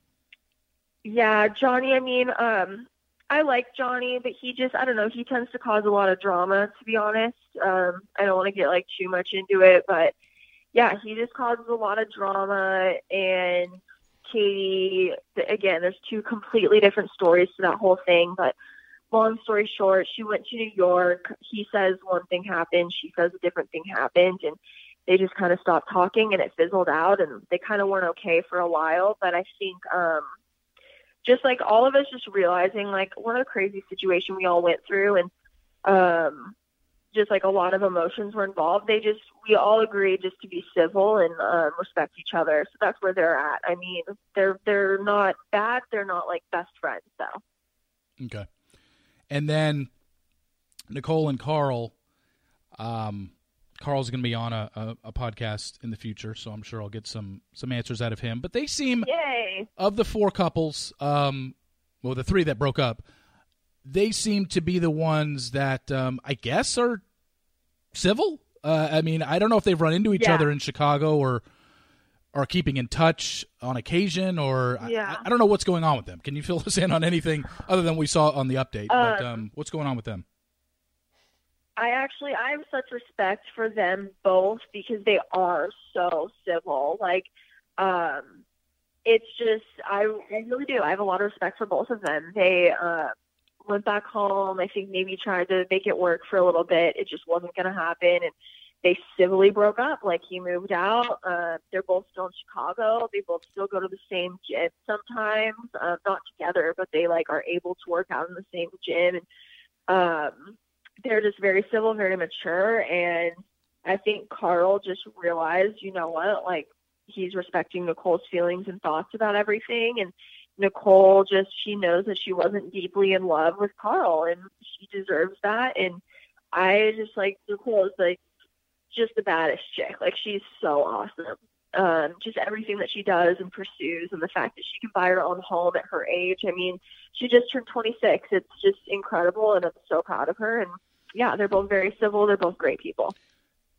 yeah, Johnny, I mean, um, I like Johnny, but he just, I don't know, he tends to cause a lot of drama, to be honest. Um, I don't want to get like too much into it, but yeah, he just causes a lot of drama. And Kady, again, there's two completely different stories to that whole thing, but long story short, she went to New York. He says one thing happened. She says a different thing happened. And they just kind of stopped talking and it fizzled out. And they kind of weren't okay for a while. But I think um, just like all of us just realizing like what a crazy situation we all went through. And um, just like a lot of emotions were involved. They just, we all agreed just to be civil and um, respect each other. So that's where they're at. I mean, they're, they're not bad. They're not like best friends though. Okay. And then Nicole and Carl, um, Carl's going to be on a, a, a podcast in the future, so I'm sure I'll get some, some answers out of him. But they seem, Yay. Of the four couples, um, well, the three that broke up, they seem to be the ones that um, I guess are civil. Uh, I mean, I don't know if they've run into each yeah. other in Chicago or are keeping in touch on occasion, or yeah. I, I don't know what's going on with them. Can you fill us in on anything other than we saw on the update? Um, but um, what's going on with them? I actually, I have such respect for them both because they are so civil. Like, um, it's just, I, I really do. I have a lot of respect for both of them. They uh, went back home. I think maybe tried to make it work for a little bit. It just wasn't going to happen. And they civilly broke up. Like, he moved out. Uh, they're both still in Chicago. They both still go to the same gym sometimes, uh, not together, but they like are able to work out in the same gym. And um, they're just very civil, very mature. And I think Carl just realized, you know what, like he's respecting Nicole's feelings and thoughts about everything. And Nicole just, she knows that she wasn't deeply in love with Carl and she deserves that. And I just like, Nicole is like, just the baddest chick. Like, she's so awesome. Um, just everything that she does and pursues and the fact that she can buy her own home at her age. I mean, she just turned twenty-six. It's just incredible, and I'm so proud of her. And, yeah, they're both very civil. They're both great people.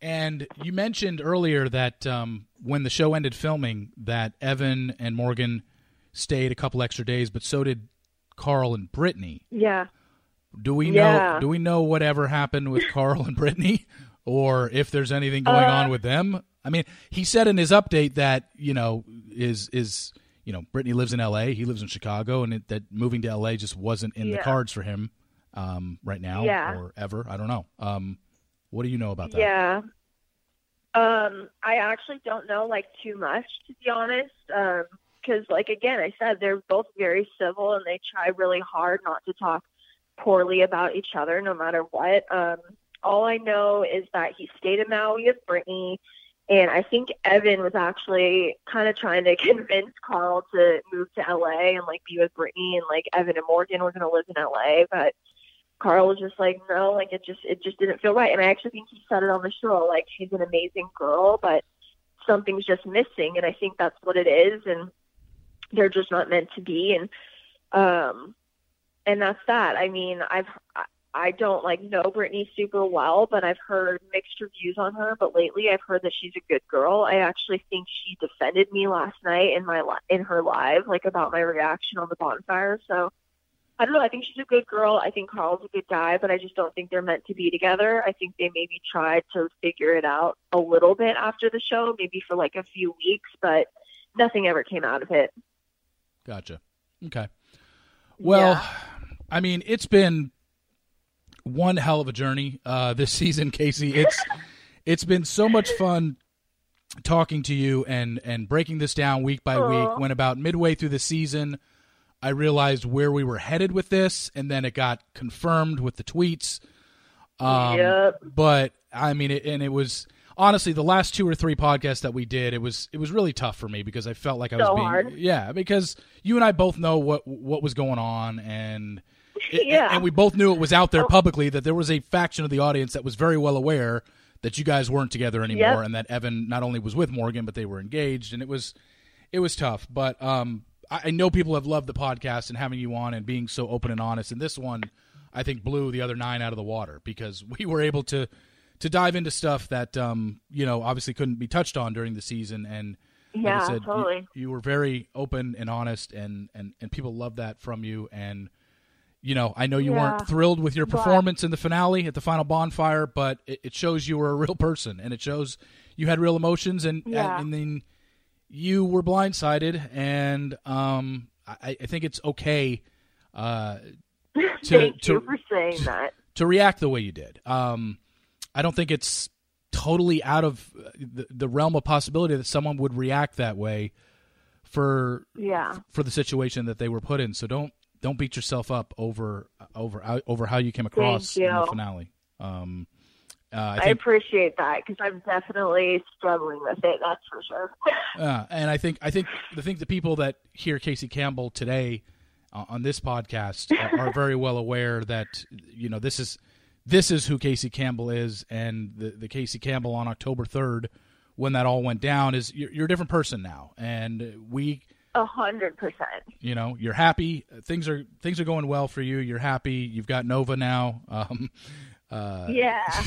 And you mentioned earlier that um, when the show ended filming that Evan and Morgan stayed a couple extra days, but so did Carl and Brittany. Yeah. Do we yeah. know, do we know whatever happened with Carl and Brittany? Or if there's anything going uh, on with them. I mean, he said in his update that, you know, is, is you know, Brittany lives in L A, he lives in Chicago, and it, that moving to L A just wasn't in yeah. the cards for him um, right now yeah. or ever. I don't know. Um, what do you know about that? Yeah. Um, I actually don't know, like, too much, to be honest, because, um, like, again, I said they're both very civil and they try really hard not to talk poorly about each other no matter what. Um All I know is that he stayed in Maui with Brittany, and I think Evan was actually kind of trying to convince Carl to move to L A and, like, be with Brittany, and, like, Evan and Morgan were going to live in L A, but Carl was just like, no, like it just it just didn't feel right. And I actually think he said it on the show, like, she's an amazing girl, but something's just missing. And I think that's what it is. And they're just not meant to be. And um, and that's that. I mean, I've I don't like know Brittany super well, but I've heard mixed reviews on her. But lately, I've heard that she's a good girl. I actually think she defended me last night in my in her live, like about my reaction on the bonfire. So. I don't know. I think she's a good girl. I think Carl's a good guy, but I just don't think they're meant to be together. I think they maybe tried to figure it out a little bit after the show, maybe for like a few weeks, but nothing ever came out of it. Gotcha. Okay. Well, yeah. I mean, it's been one hell of a journey uh, this season, Kaci. It's it's been so much fun talking to you and, and breaking this down week by Aww. week. When about midway through the season, I realized where we were headed with this, and then it got confirmed with the tweets. Um, yep. But I mean, it, and it was honestly the last two or three podcasts that we did. It was it was really tough for me because I felt like I was so being hard. Yeah, because you and I both know what what was going on, and it, yeah. and we both knew it was out there publicly that there was a faction of the audience that was very well aware that you guys weren't together anymore, yep. and that Evan not only was with Morgan but they were engaged, and it was it was tough, but. Um, I know people have loved the podcast and having you on and being so open and honest. And this one, I think, blew the other nine out of the water because we were able to, to dive into stuff that, um, you know, obviously couldn't be touched on during the season. And like yeah, I said, totally. you, you were very open and honest and, and, and people loved that from you. And, you know, I know you yeah. weren't thrilled with your performance but... in the finale at the final bonfire, but it, it shows you were a real person and it shows you had real emotions and, yeah. and, and then, you were blindsided, and um, I, I think it's okay uh, to Thank to, you for saying to, that. to react the way you did. Um, I don't think it's totally out of the, the realm of possibility that someone would react that way for yeah. f- for the situation that they were put in. So don't don't beat yourself up over over over how you came across you. in the finale. Um, Uh, I, think, I appreciate that because I'm definitely struggling with it. That's for sure. uh, and I think I think the think the people that hear Kaci Campbell today uh, on this podcast uh, are very well aware that you know this is this is who Kaci Campbell is, and the the Kaci Campbell on October third, when that all went down, is you're, you're a different person now, and we a hundred percent. You know, you're happy. Things are things are going well for you. You're happy. You've got Nova now. Um, Uh, yeah.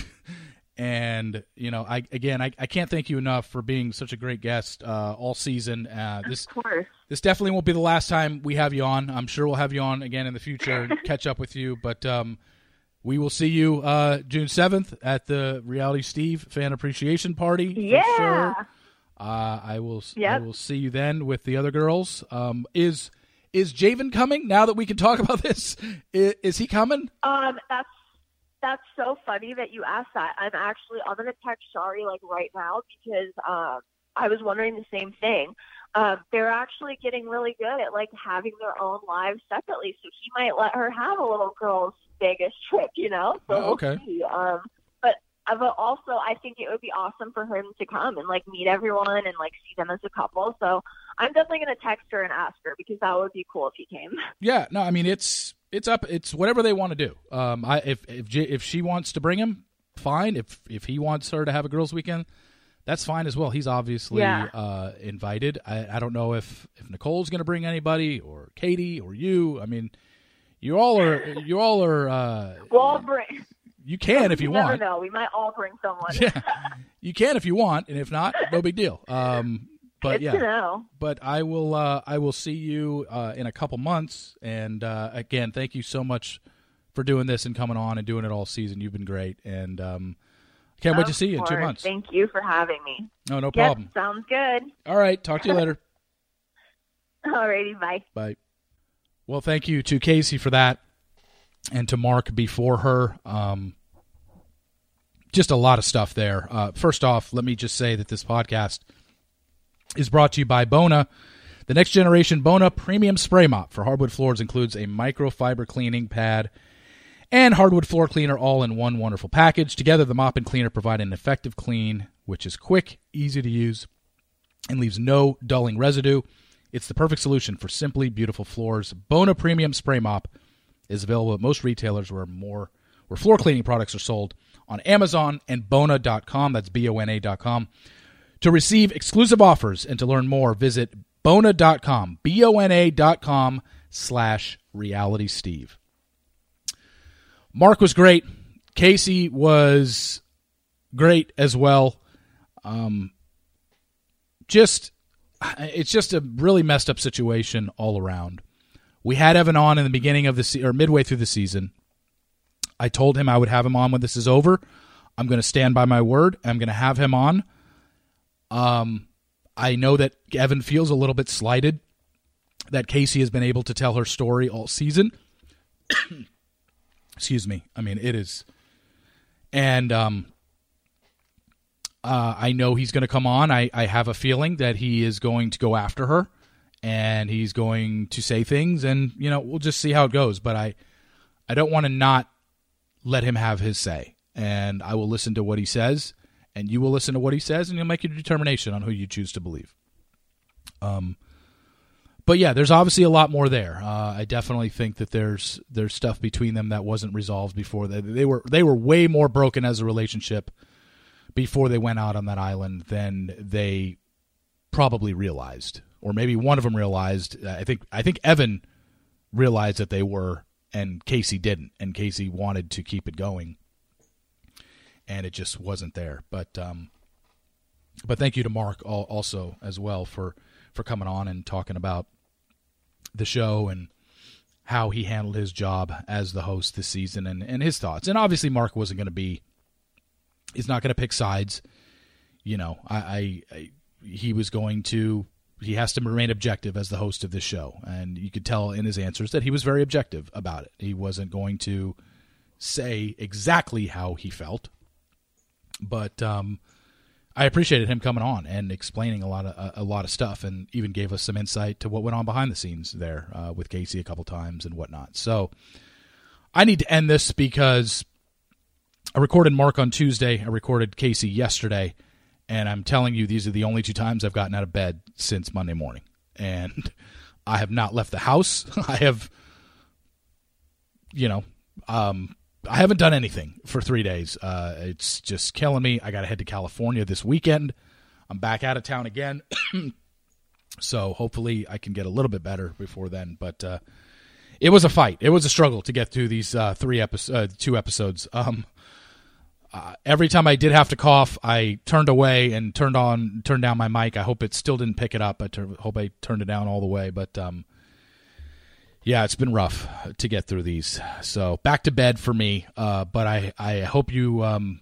And, you know, I, again, I, I can't thank you enough for being such a great guest, uh, all season. Uh, this, of course. This definitely won't be the last time we have you on. I'm sure we'll have you on again in the future and catch up with you, but, um, we will see you, uh, June seventh at the Reality Steve fan appreciation party. Yeah. For sure. Uh, I will, yep. I will see you then with the other girls. Um, is, is Javen coming now that we can talk about this? Is, is he coming? Um, that's, That's so funny that you asked that. I'm actually, I'm going to text Shari like right now because um, I was wondering the same thing. Um, they're actually getting really good at like having their own lives separately. So he might let her have a little girls Vegas trip, you know? So oh, okay. We'll see. Um, but, but also I think it would be awesome for him to come and like meet everyone and like see them as a couple. So I'm definitely going to text her and ask her because that would be cool if he came. Yeah, no, I mean, it's, It's up. It's whatever they want to do. Um, I if if if she wants to bring him, fine. If if he wants her to have a girls' weekend, that's fine as well. He's obviously yeah. uh, invited. I, I don't know if, if Nicole's going to bring anybody or Kady or you. I mean, you all are you all are. Uh, we'll all bring. You can if you, you want. Never know. We might all bring someone. Yeah, you can if you want, and if not, no big deal. Um, But Good yeah, to know. But I will. Uh, I will see you uh, in a couple months. And uh, again, thank you so much for doing this and coming on and doing it all season. You've been great, and um, I can't of wait to see you course. in two months. Thank you for having me. No, no yep, problem. Sounds good. All right. Talk to you later. Alrighty. Bye. Bye. Well, thank you to Kaci for that, and to Mark before her. Um, just a lot of stuff there. Uh, first off, let me just say that this podcast is brought to you by Bona. The next generation Bona premium spray mop for hardwood floors includes a microfiber cleaning pad and hardwood floor cleaner all in one wonderful package. Together, the mop and cleaner provide an effective clean, which is quick, easy to use, and leaves no dulling residue. It's the perfect solution for simply beautiful floors. Bona premium spray mop is available at most retailers where more where floor cleaning products are sold, on Amazon and Bona dot com, that's B O N A dot com. To receive exclusive offers and to learn more, visit Bona dot com, B O N A dot com slash Reality Steve. Mark was great. Kaci was great as well. Um, just, it's just a really messed up situation all around. We had Evan on in the beginning of the se- or midway through the season. I told him I would have him on when this is over. I'm going to stand by my word. I'm going to have him on. Um, I know that Evan feels a little bit slighted that Kaci has been able to tell her story all season. Excuse me. I mean, it is. And um, uh, I know he's going to come on. I, I have a feeling that he is going to go after her and he's going to say things and, you know, we'll just see how it goes. But I, I don't want to not let him have his say, and I will listen to what he says and you will listen to what he says and you'll make your determination on who you choose to believe. Um, but yeah, there's obviously a lot more there. Uh, I definitely think that there's, there's stuff between them that wasn't resolved before they, they were, they were way more broken as a relationship before they went out on that island than they probably realized, or maybe one of them realized. I think, I think Evan realized that they were, and Kaci didn't, and Kaci wanted to keep it going, and it just wasn't there. But um, but thank you to Mark also as well for, for coming on and talking about the show and how he handled his job as the host this season and, and his thoughts. And obviously Mark wasn't going to be – he's not going to pick sides. You know, I, I, I he was going to – he has to remain objective as the host of this show. And you could tell in his answers that he was very objective about it. He wasn't going to say exactly how he felt, but um, I appreciated him coming on and explaining a lot of, a, a lot of stuff, and even gave us some insight to what went on behind the scenes there uh, with Kaci a couple times and whatnot. So I need to end this because I recorded Mark on Tuesday. I recorded Kaci yesterday. And I'm telling you, these are the only two times I've gotten out of bed since Monday morning. And I have not left the house. I have, you know, um, I haven't done anything for three days. Uh, it's just killing me. I got to head to California this weekend. I'm back out of town again. So hopefully I can get a little bit better before then. But uh, it was a fight. It was a struggle to get through these uh, three epi- uh, two episodes. Um Uh, every time I did have to cough, I turned away and turned on, turned down my mic. I hope it still didn't pick it up. I ter- hope I turned it down all the way. But um, yeah, it's been rough to get through these. So back to bed for me. Uh, but I, I hope you um,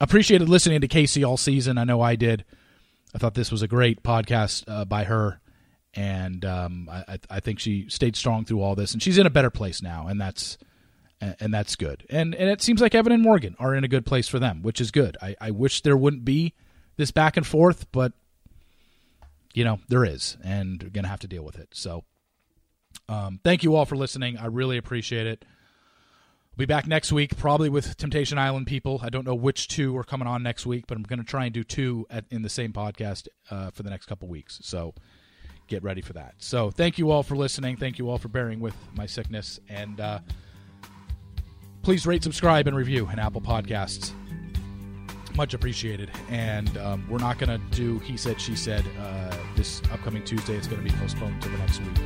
appreciated listening to Kaci all season. I know I did. I thought this was a great podcast uh, by her. And um, I, I think she stayed strong through all this. And she's in a better place now. And that's And that's good. And and it seems like Evan and Morgan are in a good place for them, which is good. I, I wish there wouldn't be this back and forth, but, you know, there is. And we're going to have to deal with it. So um, thank you all for listening. I really appreciate it. I'll be back next week, probably with Temptation Island people. I don't know which two are coming on next week, but I'm going to try and do two at, in the same podcast uh, for the next couple weeks. So get ready for that. So thank you all for listening. Thank you all for bearing with my sickness. And, uh, please rate, subscribe, and review in Apple Podcasts. Much appreciated. And um, we're not going to do He Said, She Said uh, this upcoming Tuesday. It's going to be postponed to the next week,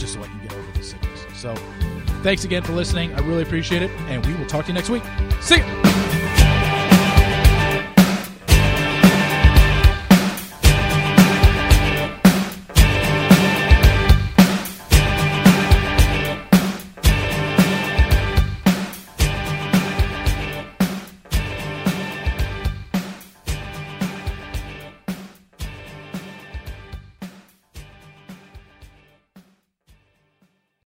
just so I can get over the sickness. So thanks again for listening. I really appreciate it. And we will talk to you next week. See ya.